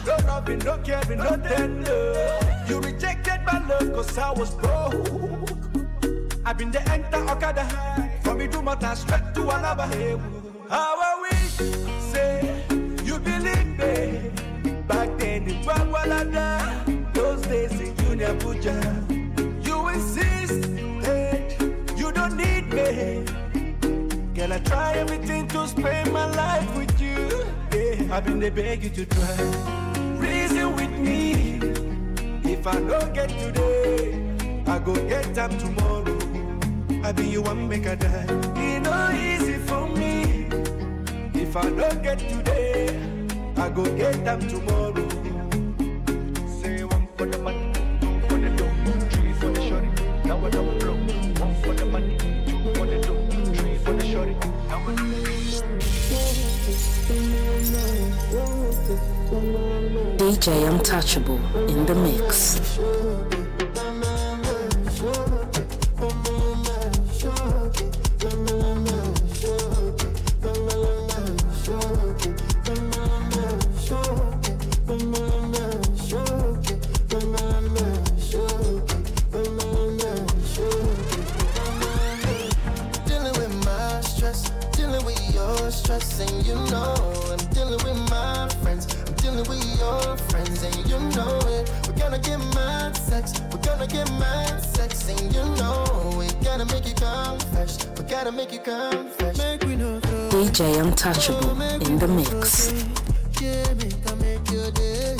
No loving, no caring, no tender. You rejected my love cause I was broke. I've been the enter Okada high. From me to my town, straight to Alaba. How I wish, say, you believe me. Back then in Bagwalada, those days in Junior Puja. You insist that you don't need me. Can I try everything to spend my life with you? Yeah, I've been they beg you to try. Reason with me. If I don't get today, I go get time tomorrow. I be you want make a die. It no easy for me. If I don't get today, I go get them tomorrow. Say one for the money, two for the dough, three for the shorty, now I don't blow. One for the money, two for the dough, three for the shorty, now I don't blow. D J Untouchable in the mix. And you know I'm dealing with my friends, I'm dealing with your friends, and you know it. We're gonna get mad sex, we're gonna get mad sex, and you know it. Gotta make you come fresh, we gotta make you come fresh. Make we know D J Untouchable in the mix. Yeah, make I make your day,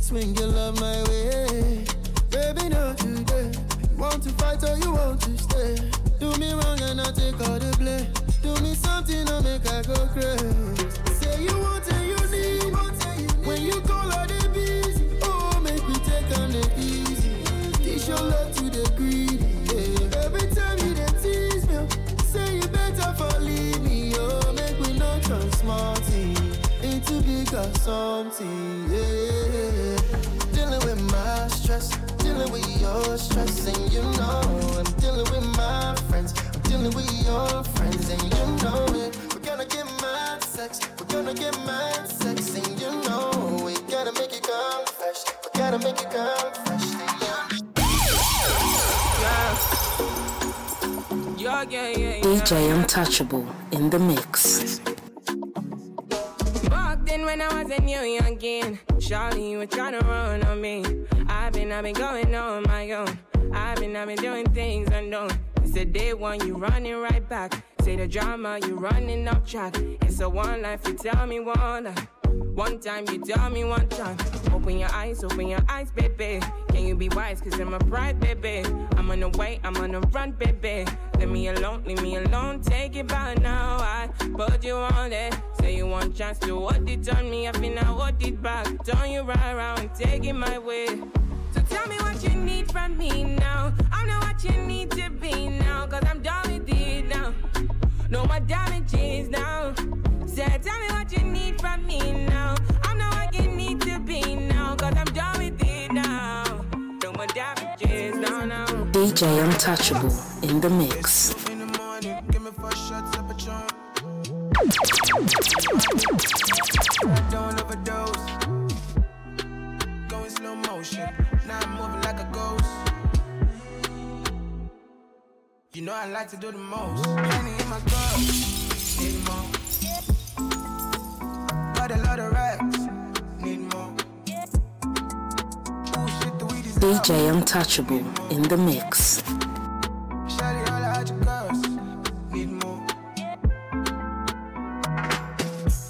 swing your love my way. Baby, not today. You want to fight or you want to stay? Do me wrong and I take all the blame. Do me something that make I go crazy. Say you want and you need. When you call all the bees, oh, make me take on the easy. Teach your love to the greedy, yeah. Every time you dey tease me, say you better for leave me, oh. Make me not turn small thing into bigger something, yeah. Dealing with my stress, dealing you're stressing, you know. I'm dealing with my friends, I'm dealing with your friends, and you know it. We're gonna get mad sex, we're gonna get mad sex, and you know we gotta make it come fresh, we gotta make it come fresh, and you yeah. Yeah, yeah, yeah, yeah. D J Untouchable in the mix. Back then when I was a new youngin', Charlie, you were trying to run on me. I've been, I've been going on my own. I've been, I've been doing things unknown. It's the day one, you running right back. Say the drama, you running off track. It's a one life, you tell me one life. One time, you tell me one time. Open your eyes, open your eyes, baby. Can you be wise, cause I'm a pride, baby. I'm on the way, I'm on the run, baby. Leave me alone, leave me alone, take it back now. I put you on it. Say you want chance to what it on me. I feel I hold it back. Turn you right around and take it my way. So tell me what you need from me now. I know what you need to be now, cause I'm done with it now. No more damages now. Say, tell me what you need from me now. I know what you need to be now, cause I'm done with it now. No more damages now, now. D J Untouchable in the mix. In the morning, give me four shots of Patron. I don't overdose. Going slow motion. Now I'm moving like a ghost. You know I like to do the most. Money in my cup, need more. Got a lot of racks, need more. Ooh, shit, the weed is D J up. Untouchable in the mix. Shawty, all I had to curse, need more.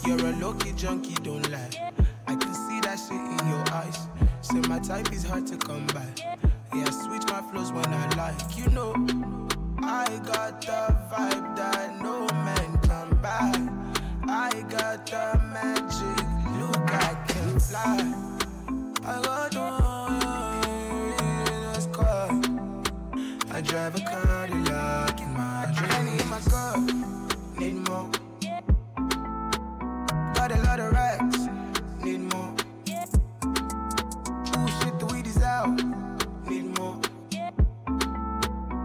You're a low-key junkie, don't lie. I can see that shit in your eyes. Say my type is hard to come by. Yeah, I switch my flows when I like, you know. I got the vibe that no man can buy. I got the magic, look, I can fly. I got the one squad. I drive a Cadillac in my dream. I need my car, need more. Got a lot of racks, need more. Ooh, shit, the weed is out, need more.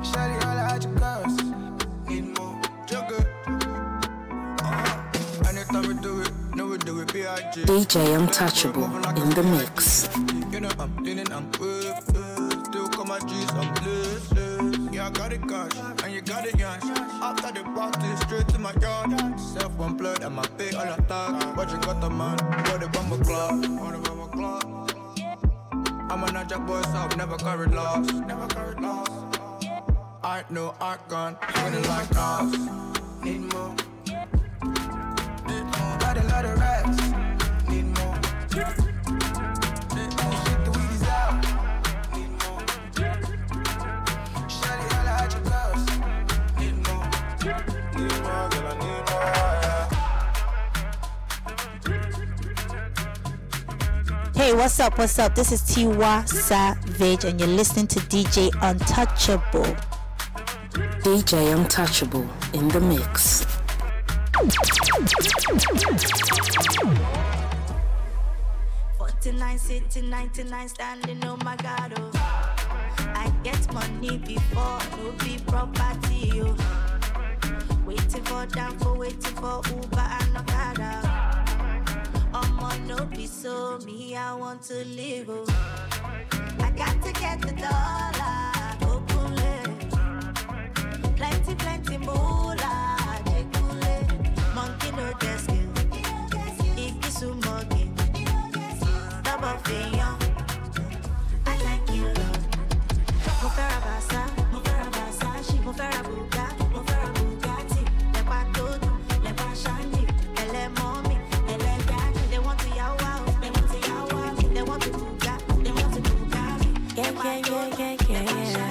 Shawty, all I had to curse, need more. Juggle. Uh-huh. Anytime we do it, no we do it, B I G. D J Untouchable in the mix. You know I'm thinning, I'm whip, still call my G's, I'm bliss. Yeah, I got it cash, and you got it yash. After the party, straight to my yard. Self one blood, and my pay all attack. But you got the man, got the bomb o'clock. I'm a natural boy, so I've never carried loss. Never carried loss. Art no art gone, running like dogs. Need more. Got a lot of racks. Need more. Shit, the weed is out. Need more. Shawty, all I had your gloves. Need more. Need more, girl, I need more. Hey, what's up? What's up? This is Tiwa Savage, and you're listening to D J Untouchable. D J Untouchable in the mix. forty-nine sitting, ninety-nine standing, oh my God, oh. I get money before, no be property, oh. Waiting for Danfo, waiting for Uber and Okada. Omo no be so, me I want to live, oh. I got to get the dollar. Plenty, plenty, moolah, Adekunle. Monkey no desk, Ikisu monkey. Stop off the young, I like you, Lord. Mufera basa, mufera basa, she mufera buka, mufera bugatti. Lepa todo, lepa shani, ele mommy, ele daddy. They want to yawa, they want to yawa, they want to buka, they want to buka. Yeah, yeah, yeah, yeah, yeah.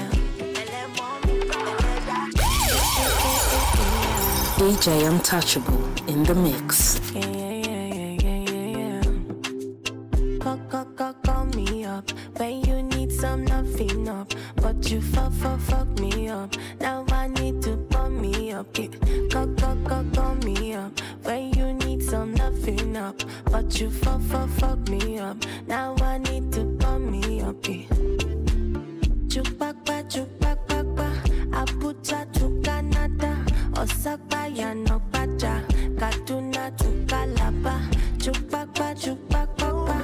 D J Untouchable in the mix. Yeah, yeah, yeah, yeah, yeah, yeah. Call, call, call, call me up when you need some nothing up. But you fuck, fuck, fuck me up. Now I need to pump me up. Yeah. Call, call, call, call me up when you need some nothing up. But you fuck, fuck, fuck me up. Now I need to pump me up. Yeah. Osakbaya no paja, Kaduna to Kalaba, Chupakba, Chupakba,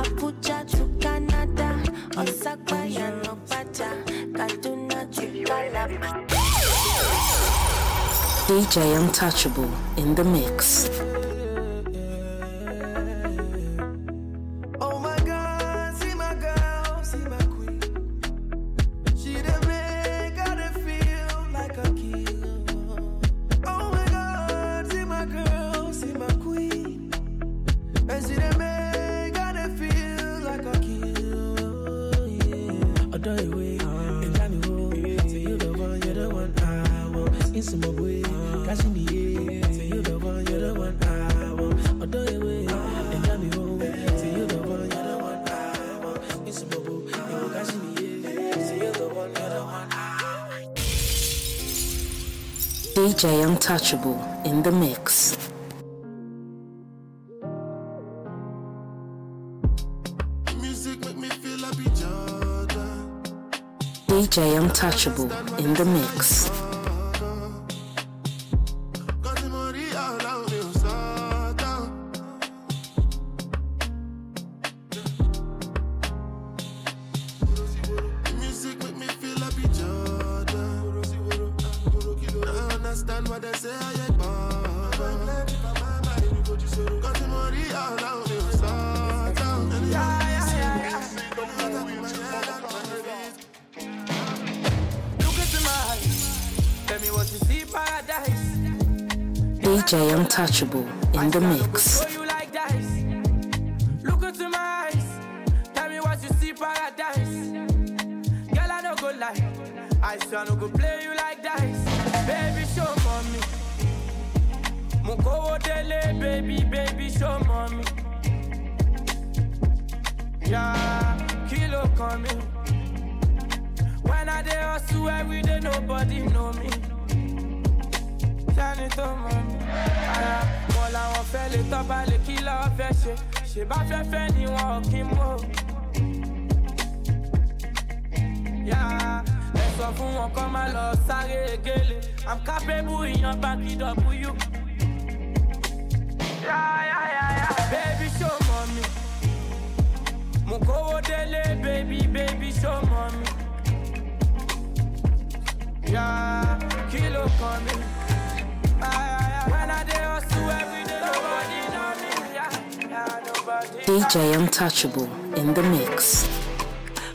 Abuja to Canada, Osakbaya no paja, Kaduna to Kalaba. D J Untouchable in the mix. D J Untouchable in the mix. Music make me feel like D J Untouchable in the mix. D J Untouchable in the mix. Look into my eyes, tell me what you see, paradise. Girl, I don't go lie, I still don't go play you like dice. Baby, show mommy, Moko Dele, baby, baby, show mommy. Yeah, kilo coming. When I dey hustle every day, nobody know me. Turn it on, mommy. All I want fell it up, I like it up, yeah, she, she back your friend, you walk him home. Yeah, let's go for one, come and love, sorry, girl. I'm capable in your back, it up with you. Yeah, yeah, yeah, yeah. Baby, show mommy. Moko Dele, baby, baby, show mommy. Yeah, kilo coming. D J Untouchable in the mix.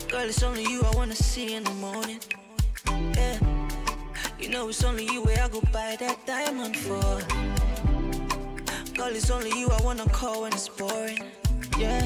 Girl, it's only you I wanna see in the morning. Yeah, you know it's only you where I go buy that diamond for. Girl, it's only you I wanna call when it's boring. Yeah,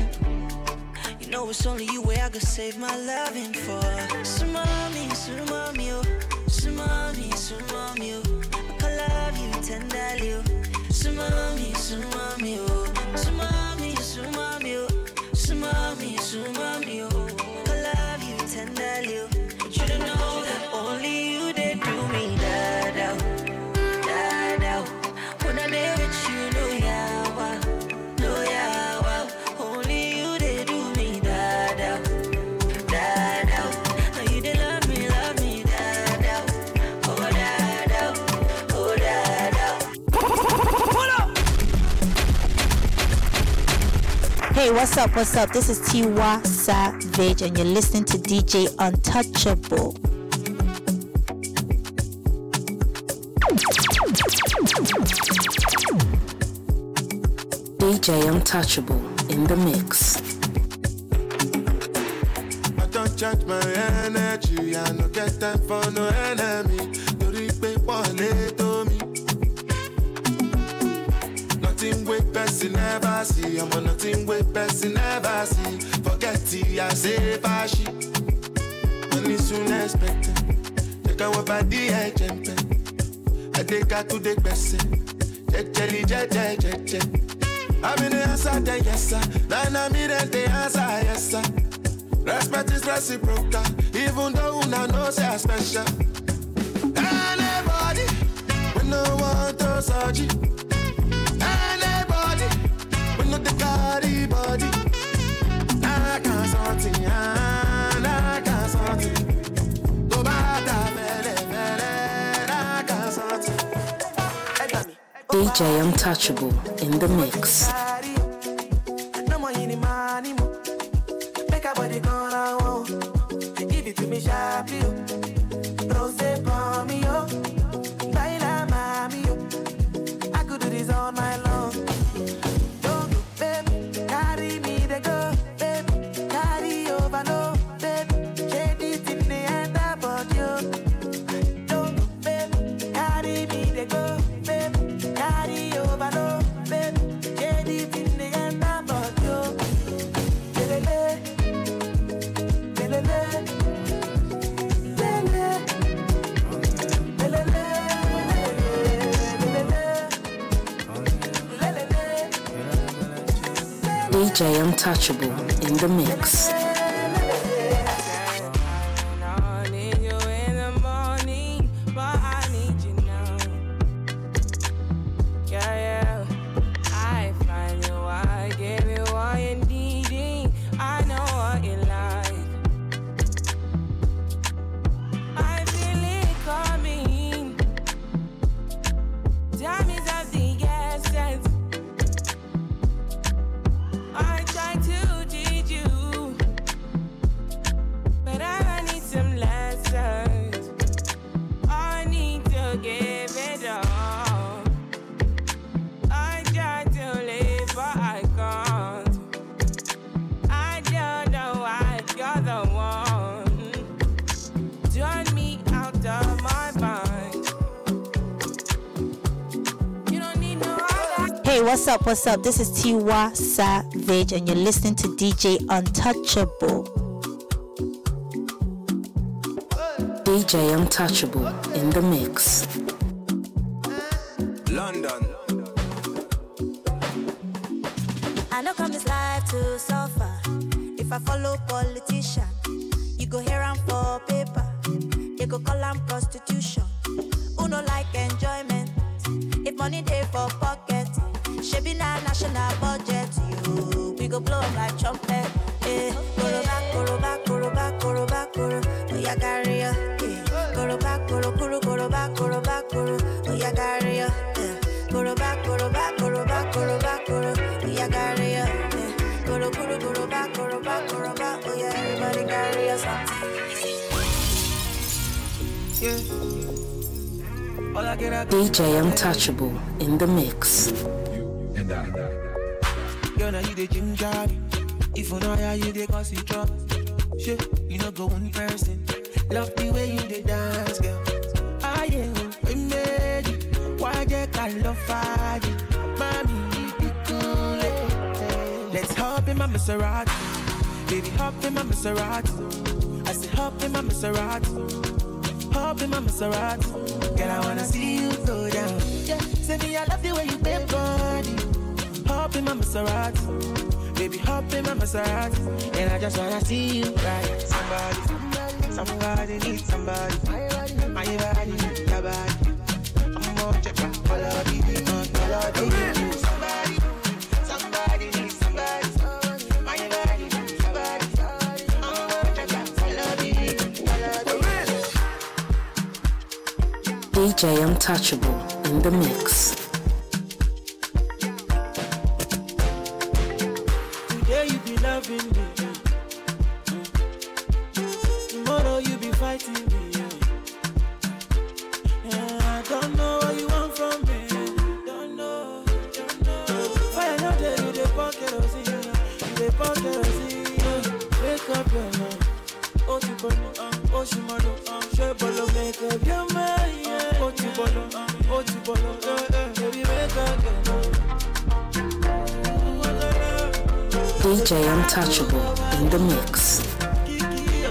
you know it's only you where I go save my loving for. Sumami, sumami, oh, sumami, sumami, oh. I can love you tenderly, oh. Sumami, sumami, oh, sumami, sumami, oh, sumami, sumami, oh. I love you tenderly, oh. But you don't know that only you did do me that out, that out. When I live with you, no yawa, no yawa. Only you did do me that out, that out. Now you did love me, love me that out, oh that out, oh that out. Hey, what's up, what's up? This is Tiwa Savage, and you're listening to D J Untouchable. D J Untouchable in the mix. I don't charge my energy, I don't get time for no enemy. You repay for it to me. Nothing with person never see. I'm on nothing with person never see. Forget it, I say bashi. Money soon expected. Check out what body I jump in. I take out to the person. Check, check, check, check, check, check. I'm in the answer, then yes sir. Then I'm in the answer, yes sir. Respect is reciprocal. Even though una know say I special. Anybody, we no want to surgery. Anybody, we know the body body. I can't sort it, I can't sort it. Go back, I can't sort it. D J Untouchable in the mix. D J Untouchable in the mix. What's up, what's up? This is Tiwa Savage and you're listening to D J Untouchable. D J Untouchable in the mix. London. I know come this life to suffer. If I follow politician, you go hear him for paper. They go call him prostitution. Who no like enjoyment? If money they for pocket. She be na national budget, you. We go blow up like trumpet. Eh, koro ba koro ba koro ba koro ba koro. Oh ya garia. Eh, koro ba koro koro koro ba koro ba koro. Oh ya garia. Eh, koro ba koro ba koro ba koro ba koro. Oh ya garia. Eh, koro koro koro ba koro ba koro ba. Oh ya everybody garia something. D J Untouchable in the mix. Girl, now you the ginger me. If you know how you the cause you trouble. Shit, you know go one person. Love the way you the dance, girl. I am a man. Why they call love fire? Mommy, you be cool. Let's hop in my Maserati. Baby, hop in my Maserati. I said hop in my Maserati. Hop in my Maserati. Girl, I wanna see you go down. Yeah, say me I love the way you bend body. Hop in my Maserati, baby, hop in my Maserati, and I just wanna see you right. Somebody, somebody needs somebody. My body needs your body. I'm gonna check my quality, quality needs somebody. Somebody needs somebody. My body needs your body. I'm gonna check my quality, quality. D J Untouchable in the mix. D J Untouchable in the mix.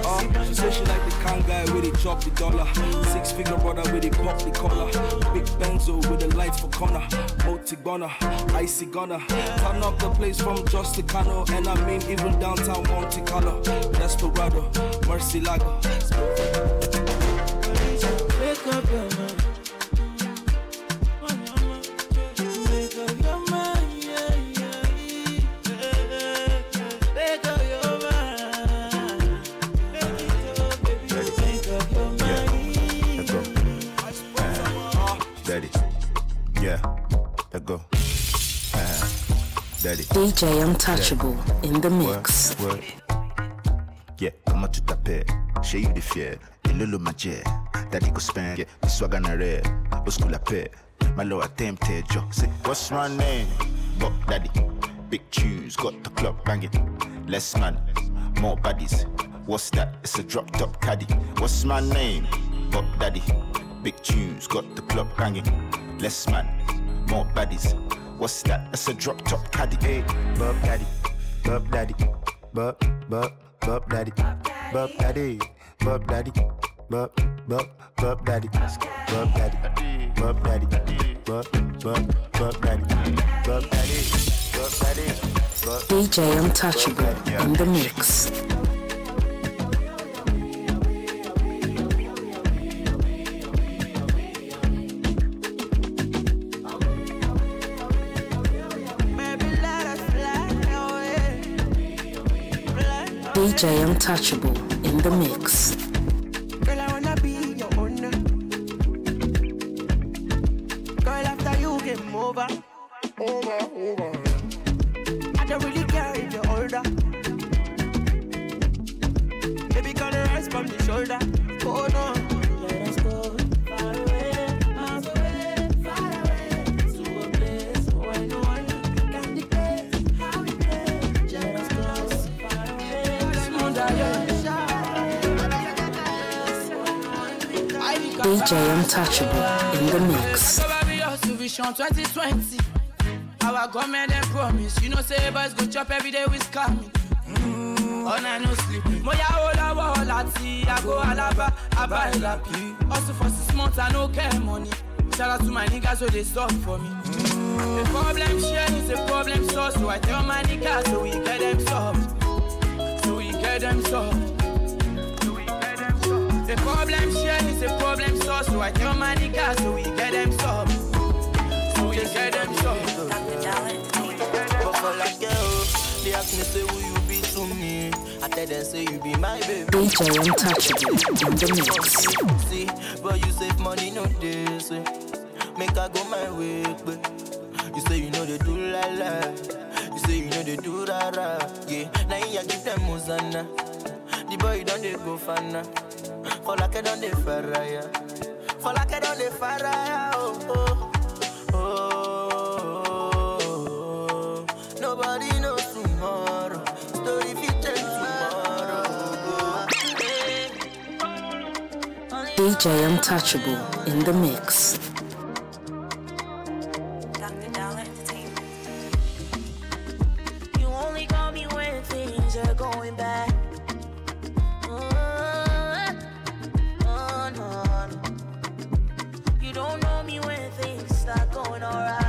Uh, she said she like the kind guy with it drop the dollar. Six figure brother with it pop the collar. Big benzo with the light for corner. Multi gunner, icy gunner. Turn up the place from just the cano. And I mean even downtown Monte Carlo. Desperado, Mercy Lago. Wake up your man. Yeah, let go. Uh, daddy. D J Untouchable yeah. in the mix. What? What? Yeah, comment tu t'appelles? J'ai eu des fiers, et le le magie. Daddy go spend, yeah, this swag on a rare. Au school la paix, my low attempted joke. Say, what's my name? But daddy, big tunes, got the club banging. Less man, more baddies. What's that? It's a drop top caddy. What's my name? But daddy, big tunes, got the club banging. Less man, more baddies. What's that? It's a drop top caddy. Hey, Bob daddy, Bob daddy, Bob, Bob, Bob daddy, Bob daddy, Bob daddy, Bob, Bob, Bob daddy, Bob daddy, Bob daddy, Bob, Bob, Bob daddy, Bob daddy, Bob daddy, D J Untouchable in the mix. D J Untouchable in the mix. Girl, I wanna be your owner. Girl, after you game over, over, over. I don't really care if you're older. Baby, gonna rise from the shoulder. Oh no, let us go far away, far away, far away to a place where no one can declare how we play. Let us go far away. D J Untouchable in the mix. twenty twenty Our government and promise, you know, say boys go chop every day with scamming. Mm, all night no sleep. Moya ola wa ola ti, I go alaba, I buy lapi. Also for six months I no care money. Shout out to my niggas so they solve for me. Mm. The problem share is a problem solved, so I tell my niggas so we get them solved, so we get them solved, so we get them solved. The problem share is a problem solved, so I tell my niggas so we get them solved. We get them shot. But for like girls, they ask me say who you be to me. I tell them say you be my baby. D J Untouchable in the mix. See, but you save money no day, say. Make I go my way, but you say you know they do la la. You say you know they do ra ra. Yeah, now you give them Hosanna. The boy don't they go fana. For like I don't they faraya. For like I don't they faraya. Oh oh. Nobody knows tomorrow. Story features tomorrow. D J Untouchable in the mix. You only call me when things are going bad. Oh, oh, no. You don't know me when things start going alright.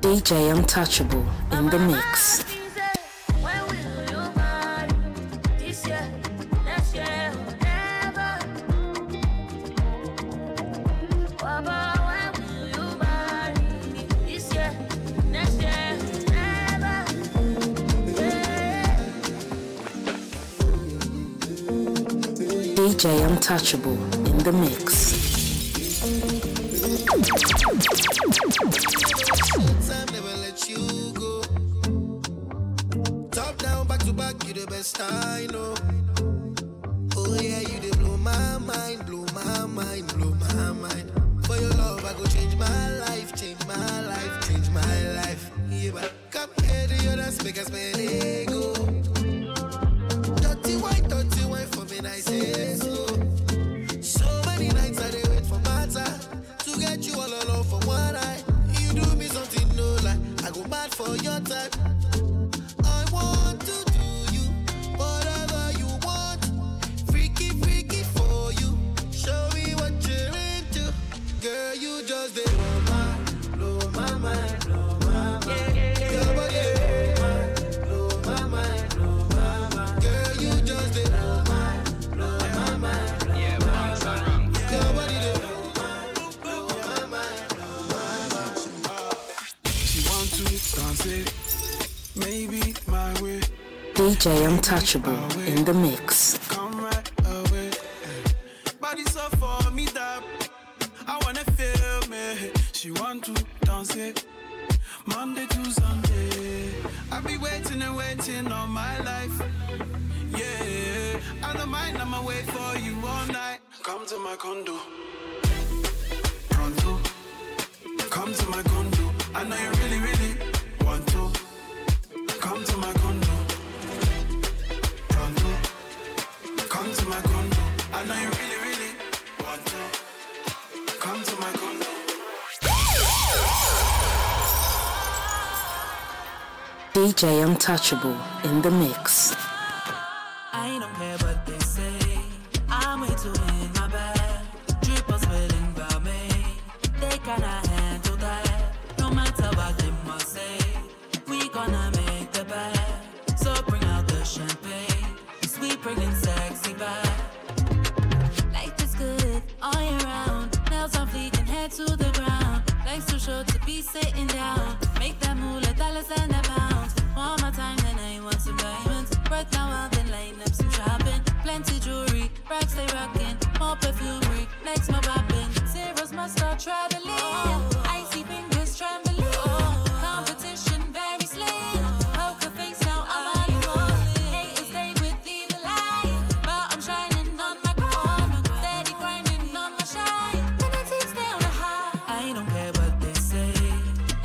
D J Untouchable in the mix. D J Untouchable in the mix. I know. Oh yeah, you dey blow my mind, blow my mind, blow my mind. For your love, I go change my life, change my life, change my life. Yeah, but come here to your dance, make us spend ego. Dirty wine, dirty wine for me, I say so. So many nights I dey wait for matter to get you all alone for one night. You do me something no lie, I go mad for your type. Girl, you just D J Untouchable in the mix. Come right away. Body's up for me, that I wanna feel me. She want to dance it Monday to Sunday. I be waiting and waiting all my life. Yeah, I don't mind, I'ma wait for you all night. Come to my condo. Pronto. Come to my condo. I know you really, really want to. Come to my condo. Pronto. Come to my condo. I know you really, really want to. Come to my condo. D J Untouchable in the mix. I don't care what they say. I'm way too in my bed. Drippers spilling by me. They cannot handle that. No matter what they must say, we gonna make the bed. So bring out the champagne. Cause we bringin' sexy back. Life is good all year round. Nails on fleek and head to the ground. Life's too short to be sitting down. Make that move like dollars and a pound. One more time then I want some diamonds. Break down while then line up some shopping. Plenty jewelry, racks they rockin'. More perfumery, next my poppin'. Zeros must start traveling. Oh. Icy fingers trembling. Oh. Competition very slim. Poker face now I'm only rolling. Haters stay with either light, but I'm shining on my grind. Steady grinding on my shine. Then I teach stay on the high. I don't care what they say.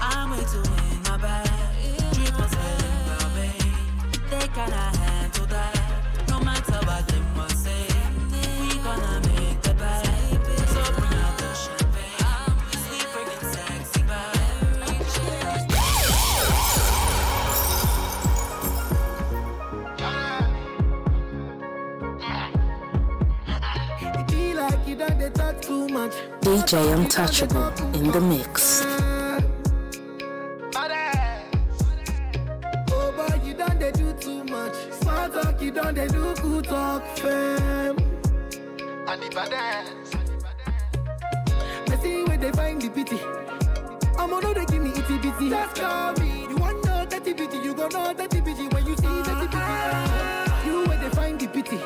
I'm way too in my bag. Dreamers heading by me. They cannot handle that. No matter what they must say, we gonna make the bag. So bring out the champagne, cause we bringin' sexy back. It be like you done they talk too much. D J Untouchable in the mix. Oh boy, you done they do too much. Small talk, you done they do good talk, fam. And the badass. I see where they find the pity. I'm on they give me itty bitty. Just call me. You want no dirty bitty, you go no dirty bitty when you see dirty bitty. You where they find the pity.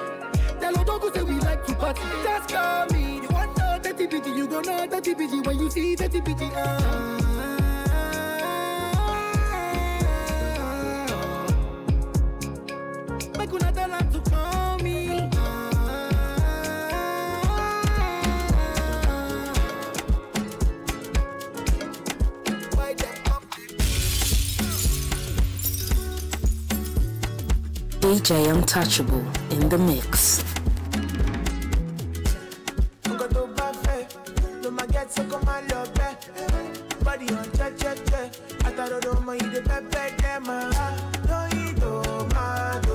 Tell Odoku say we like to party. Just call me. You want no dirty bitty, you go no dirty bitty when you see dirty bitty. Ah. Make una tell her to call me. Ah. Why they up the D J Untouchable in the mix. Go to buffet, no my get so come my love. Body on check check check. I thought I don't mind the pepe them. No you don't mind.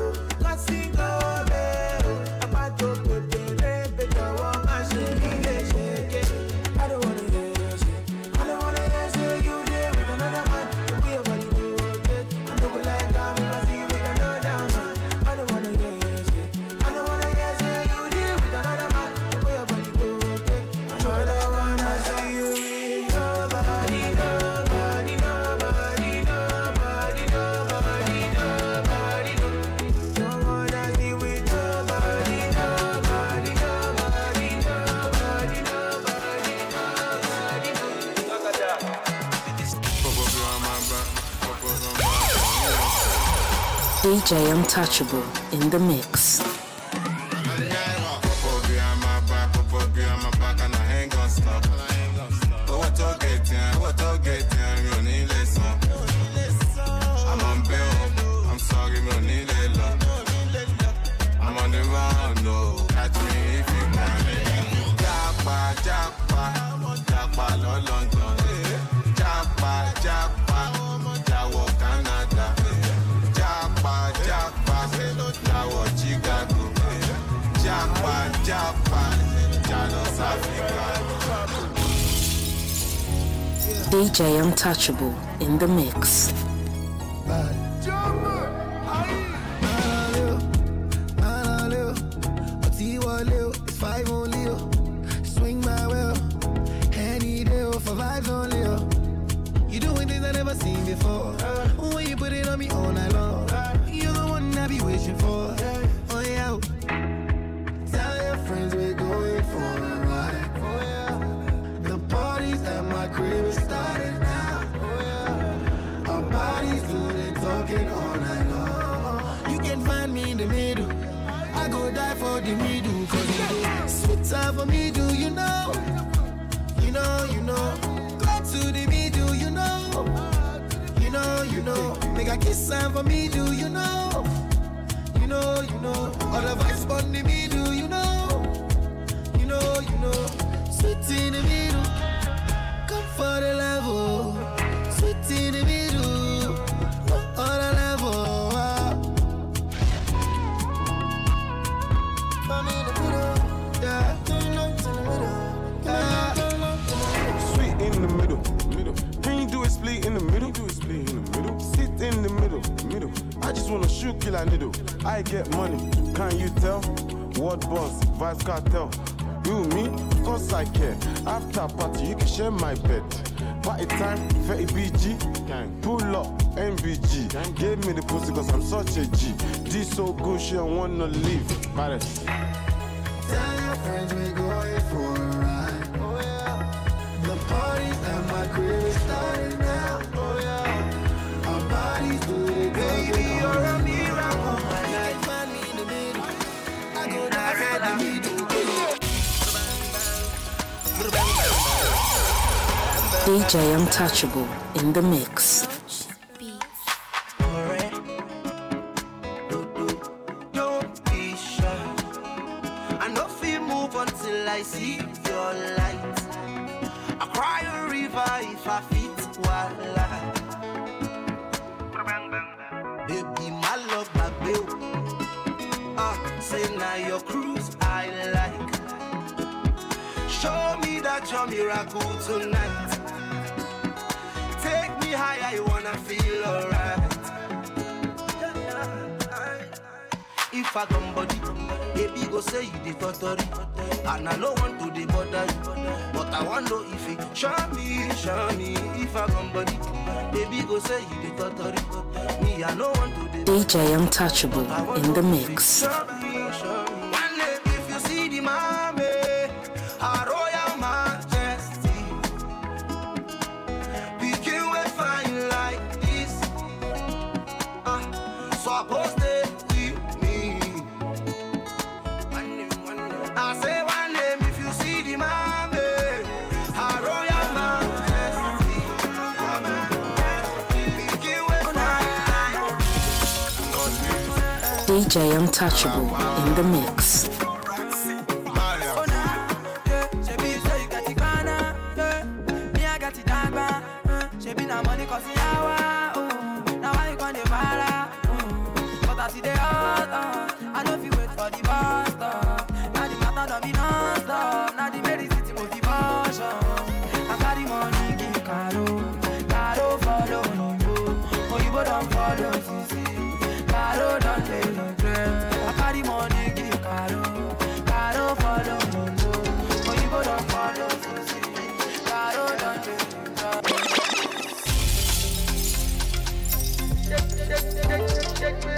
Casting go better. About to put the rebe to one machine. I don't wanna hear shit. I don't wanna hear shit. You there with another man. We are going to work it. I don't like I'm busy with another man. I don't wanna hear shit. I don't wanna hear shit. You there with another man. We are going to work it. I don't wanna see you with nobody, nobody, nobody, nobody, nobody, nobody. Don't wanna be with nobody, nobody, nobody, nobody, nobody, nobody. D J Untouchable in the mix. Pop up behind my back, pop up behind my back, and I ain't gonna stop. Owó tó gé tiẹ̀, owó tó gé tiẹ̀, mi ò ní lè san. I'm on bail, I'm sorry, mi ò ní lè lọ. I'm on the round, no, catch me if you can. Japa, japa, japa lọ London. Japa, japa, jáwọ Canada. Japa, japa, jáwọ Chicago. Japa, japa, já lọ Africa. D J Untouchable in the mix. Five only, swing my will. Any day for vibes only. You doing things I never seen before. When you put it on me all night long, you're the one I be wishing. talking all night long. You can find me in the middle. I go die for the middle. For the sweet time for me, do you know? You know, you know. Go to the middle, you know. You know, you know. Make a kiss time for me, do you know? You know, you know. All the vibes on the middle, you know. You know, you know. Sweet in the middle. Come for the level. Sweet in the middle. Split in the middle, do a split in the middle, sit in the middle, middle. I just wanna shoot, kill a needle. I get money, can you tell? What boss, vice cartel? You me, of course I care. After party, you can share my bed. Party time, thirty B G, pull up, M B G. Give me the pussy cause I'm such a G. This so good, she don't wanna leave. Tell your friends we going for a ride. Oh yeah, the party at my crib is starting. Baby, you're a miracle. You can find me in the middle. I go down for the middle. D J Untouchable in the mix. Don't be shy. I know if you move until I see your light. I cry a river if I fit while I. Baby, my love, my bill. Ah, say now your cruise I like. Show me that your miracle tonight. Take me higher, you wanna feel alright. If I come body, baby go say you the tottery. And I don't want to the bother you, but I want to if it show me, show me. If I come body, baby go say you the tottery. D J Untouchable in the mix. D J Untouchable in the mix.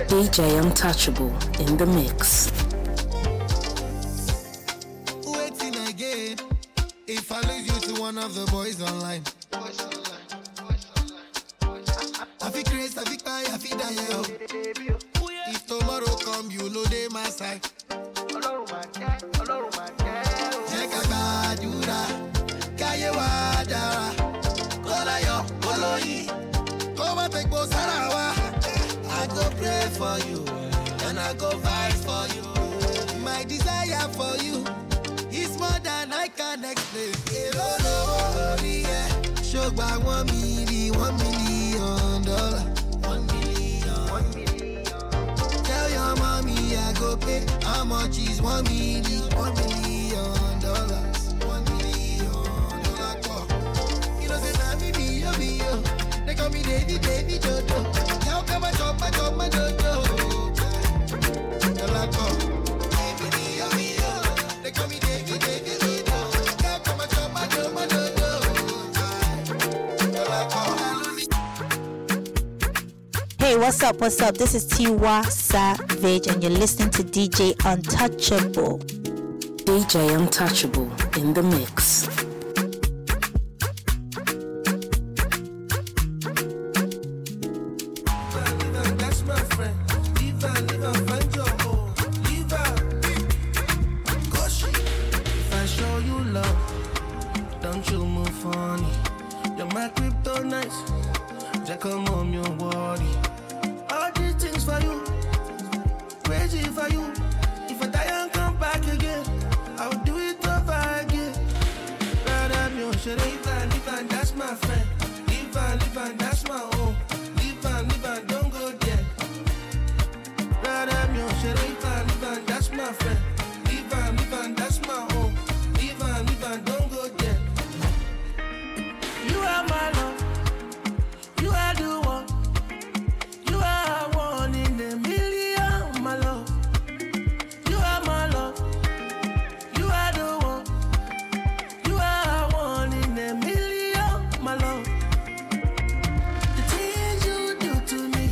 D J Untouchable in the mix. Waiting again. If I lose you to one of the boys online. Boys online, boys online, boys online. I feel crazy, I feel tired, I feel tired. If tomorrow come, you know they my side. Hello, my guy. Hello, my guy. Check a bad Yura. Kayewa Dara. Kola yo, Koloi. Koma Tekbo Sarawa. I go pray for you, and I go fight for you. My desire for you is more than I can explain. Show by one million, one million dollar. One million, one million. Tell your mommy I go pay. How much is one million, one million dollars? One million dollars. You know say na me be yo be yo. They call me Davy Davy Jojo. Come and jump, and jump, and jump, jump. Girl, I come. They call me Davy, Davy, Davy. Come and jump, and jump, and jump. Girl, I come. Hey, what's up? What's up? This is Tiwa Savage, and you're listening to D J Untouchable. D J Untouchable in the mix. don't you move funny. You're my kryptonite. Jack, come on, your body. All these things for you, crazy for you. If I die and come back again, I will do it over again. But I'm your shit. Live and live and that's my friend. Live and live and that's my home. Live and live and don't go there. But I'm your shit. Live and live and that's my friend. Live and live and that's my home. Live and live and don't go there. You are my love. You are the one. You are one in a million, my love. You are my love. You are the one. You are one in a million, my love. The things you do to me,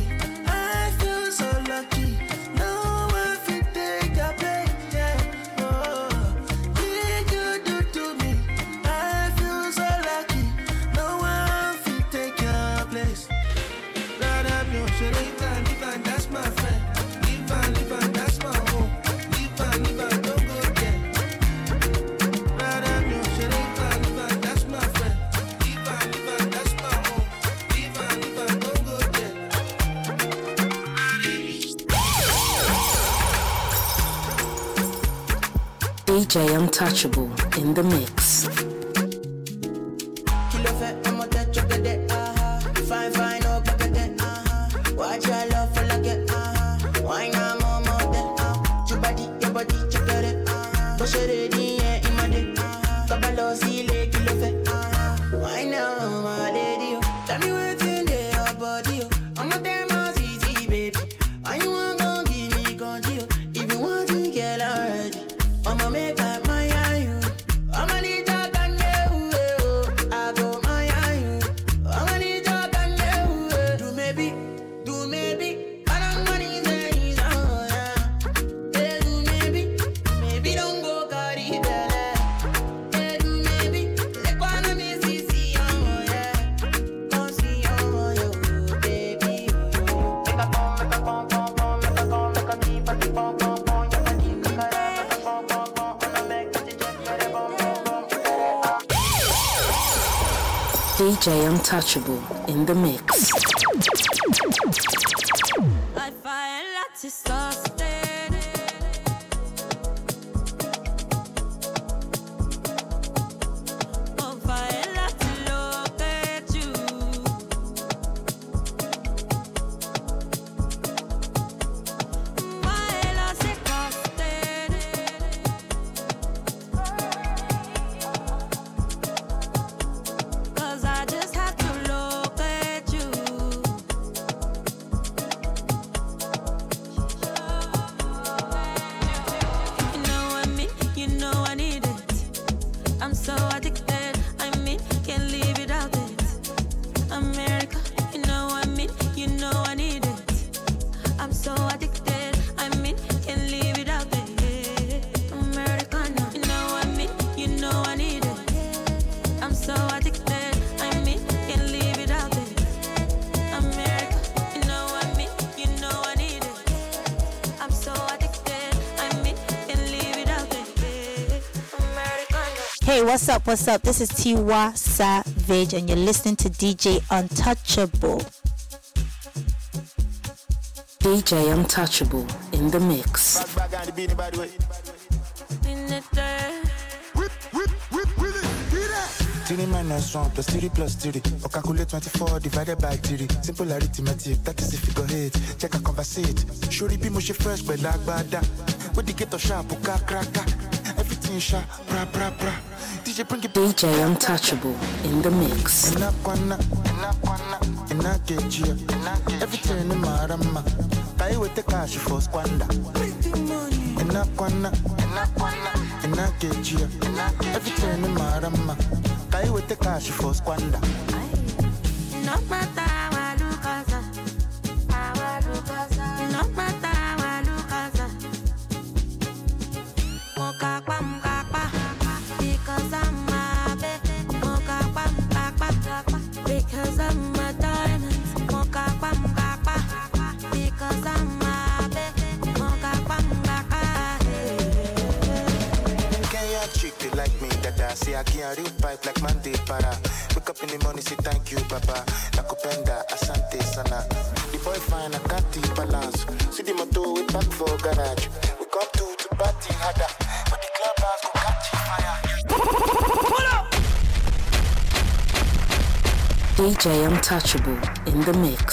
I feel so lucky. No one can take a paycheck. Oh, things you do to me, I feel so lucky. No one can take your place. Right up your shit, live and live and that's my friend. Live and live and that's my home. Live and live and don't go there. Right up your shit, live and live and that's my friend. Live and live and that's my home. Live and live and don't go there. D J Untouchable in the mix. Kill off it, I'm a touch of the day, ah. Fine, fine, no back again, ah. Watch your love for like it, ah. Why not more, more than, ah. Your body, your body, check it, ah. Push it, ready, yeah, in my day, ah. Kabalo, see, lake, kill off it, ah. Why not, my lady, oh. Tell me what's in your body, oh. I'm a damn easy, baby. Why you want gon' give me control? If you want to get already, I'ma make up my eye, you. I'ma need to thank you, eh, oh. I go my eye, you. I'ma need to thank you, eh. Do maybe, do maybe. I don't want it, eh, it's all, yeah. Eh, do maybe, maybe don't go carry belle. Eh, do maybe, like one of me, see, see, oh, yeah. Don't see, oh, yeah, oh, baby, oh. Make a bomb, make a bomb, bomb, bomb. Make a bomb, make a bomb, make a bomb, bomb, bomb. Make a bomb, make a bomb, bomb, bomb. And I make it, it's just a bomb, bomb, bomb. D J Untouchable in the mix. I find lots of stars there. Oh, find lots of look at you. Find lots of stars there. Cause I just have to look at you. You know I mean, you know I need it. I'm so addicted, I mean, can't live without it. America, you know I mean, you know I need it. I'm so addicted, I mean, can't live without it. Americana, you know I mean, you know I need it. I'm so addicted, I mean, can't live without it. America, you know I mean, you know I need it. I'm so addicted, I mean, can't live without it. America. Hey, what's up? What's up? This is Tiwa Savage, and you're listening to D J Untouchable. D J Untouchable in the mix. Back, back on the beat, by the way. Whip, whip, whip, whip it, beat it. three minus one plus three plus three. Or calculate twenty-four divided by three. Simple arithmetic, that is if you go hate. Check a conversate. Surely be mushy fresh, but like bada. With the ghetto sharp, uka kraka. Everything sharp, bra bra bra. D J bring it D J Untouchable in the mix. Ina kwana, ina kwana, ina kejia. Everything in my rama. Kai with the cash for squander. Ina kwana, ina kwana, ina kejia. Everything in my rama. Kai with the cash for squander. No matter how I look at her, how I look at her. No matter how I look at her. Mokakwa, mokakwa, because I'm a baby. Mokakwa, mokakwa, because I'm a diamond. Mokakwa, mokakwa, because I'm a baby. Mokakwa, mokakwa, hey. Can your chick like me, that para. See, I get a real pipe like Monday para. Wake up in the morning, say thank you, Baba. Nakupenda, asante sana. The boy fine, I can't the balance. See the motor, we back for garage. We come to to party harder, but the club has go catch fire. Pull up. D J Untouchable in the mix.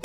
D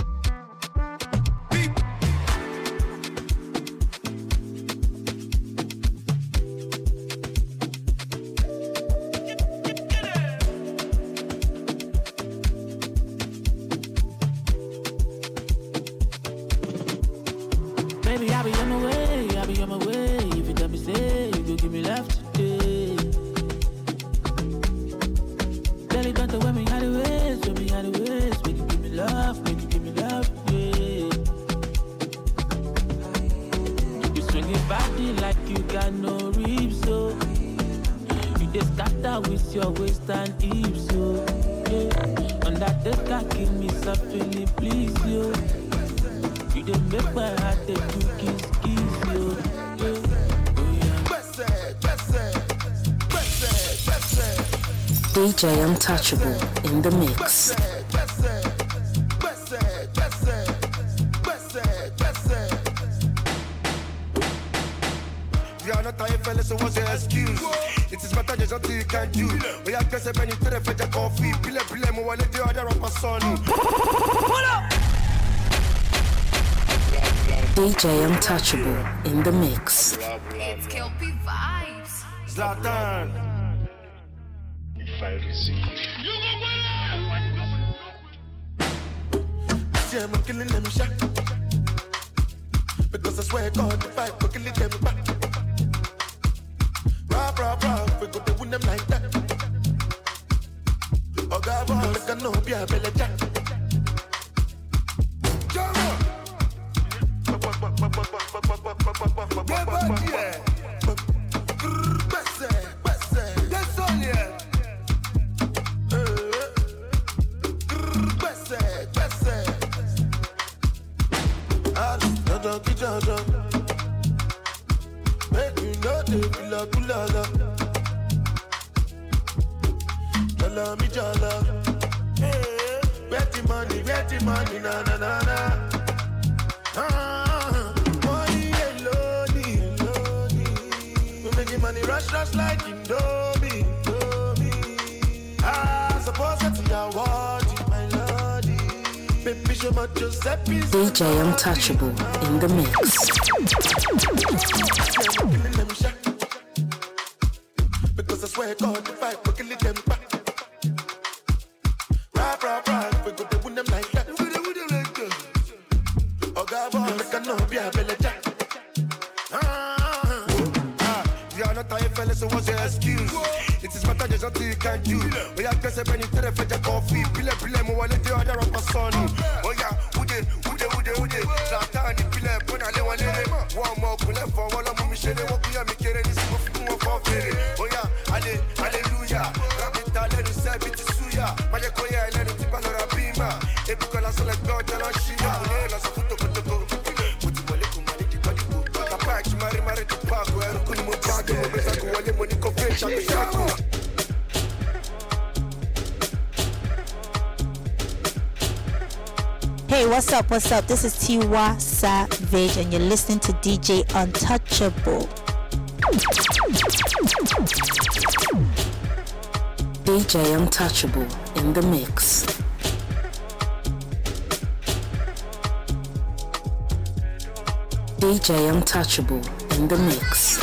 J Untouchable in the mix. You are not a fella, so what's your excuse? It is matter just until you can do. We have guessed when you tell the fetch coffee. Pile, pile, more let the other rapper son. D J Untouchable in the mix. It's Kelpie vibes. Zlatan. I receive. You go winner! See, I'm not killing them shot. Because I swear God, if I go killing them back. Rah, rah, rah, we go to win them like that. Oh, God, I'm not gonna know, be a belly jack. D J Untouchable in the mix. Because I swear God, if I could kill them back. Rap, rap, rap, we go to win them like that. Oh, God, I can know be a belly jack. You are not a fella, so what's your excuse? It is matter just until you can do. We have guessed when you tell the fetch a coffee. Pile, pile, more let the other rapper son. Oh, yeah. One more left for one of Michelle. I'm getting this more coffee. Oh, yeah, hallelujah. Rapita, let us have it to Suya. Mayakoya, and the Tipana Pima. If you can also let God and Shima, let us put the book. Put the book, the patch, Marimari to Park, where Kumu Tago, Mesa, Hey, what's up, what's up? This is Tiwa Savage and you're listening to D J Untouchable. D J Untouchable in the mix. D J Untouchable in the mix.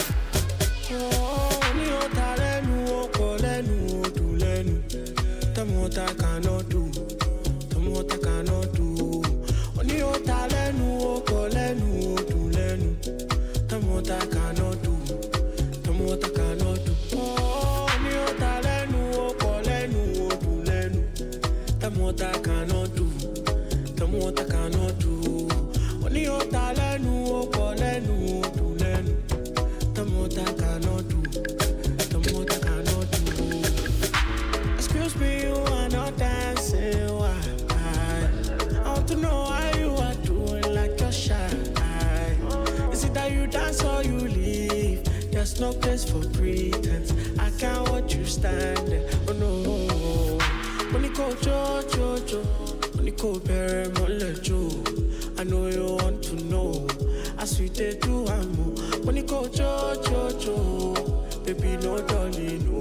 To know why you are doing like dance or you leave. There's no place for pretense. I can't watch you standing. Oh no. When you go jo jo jo, when you go bare I know you want to know. I sweet they do amo. When you go jo jo jo, baby no darling no.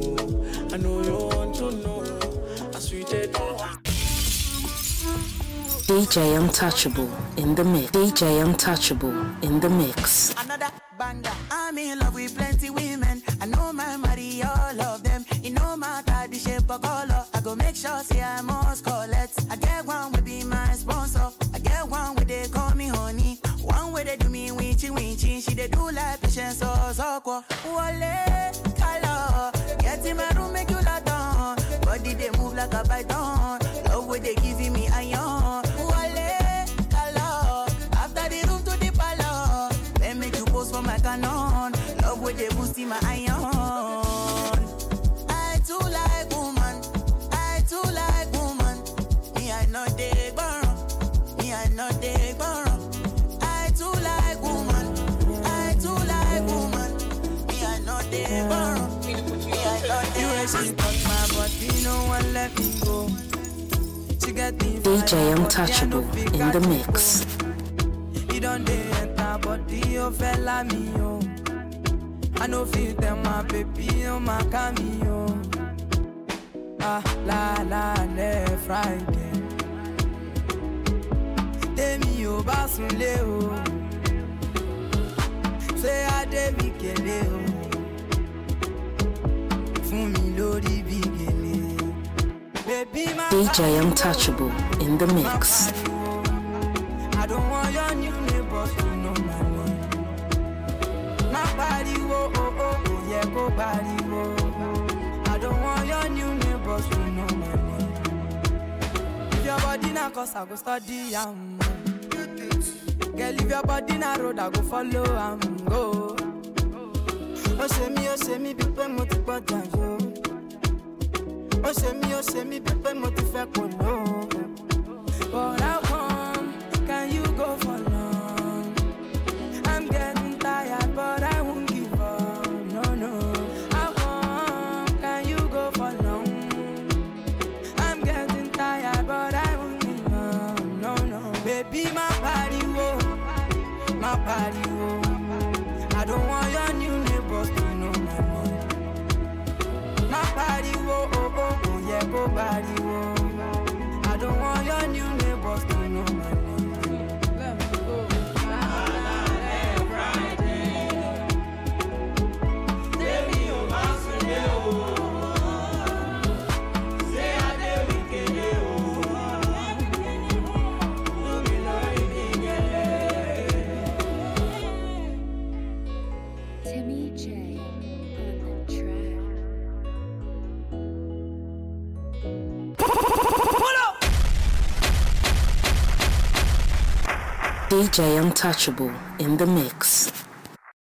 I know you want to know. I sweet they do amo. D J Untouchable in the mix. D J Untouchable in the mix. Another banger. I'm in love with plenty women. I know my money, all of them. It no matter the shape or color. I go make sure say I must collect. I get one will be my sponsor. I get one where they call me honey. One where they do me winchy winchy. She they do like patience or soko. Wale color. Get in my room make you lock on. Body they move like a python. Love where they giving me iron. Canon. Love with the boost in my iron. I too like woman. I too like woman. Me I know they borrow. Me I know they borrow. I too like woman. I too like woman. Me I know they borrow. Me I know they borrow. You actually touch my body, no one let me go. She got me. D J Untouchable in the mix. You don't dare. Body oh fella me oh, I know feel them my baby oh my cameo. Ah la la le Friday, they me oh basule oh, say I dey bigele oh, fun mi lori bigele. Baby my D J Untouchable in the mix. I don't want your new neighbors to know my name. My body, oh, oh, oh, yeah, go body, oh, oh. I don't want your new neighbors to know my name. If your body na cause I go study, I'm um. Girl, if your body na road, I go follow, I'm um, go. Oh, say me, oh, say me, be pay mo ti bota, yo. Oh, say me, oh, say me, be pay mo ti fe kolo. But I want can you go for long? I'm getting tired, but I won't give up. No, no. I won't. Can you go for long? I'm getting tired, but I won't give up. No, no. Baby, my body, oh, my body, oh. I don't want your new neighbors to know my name. My body, oh, oh, oh, oh, yeah, go body, oh. I don't want your new neighbors to know my name. D J Untouchable in the mix.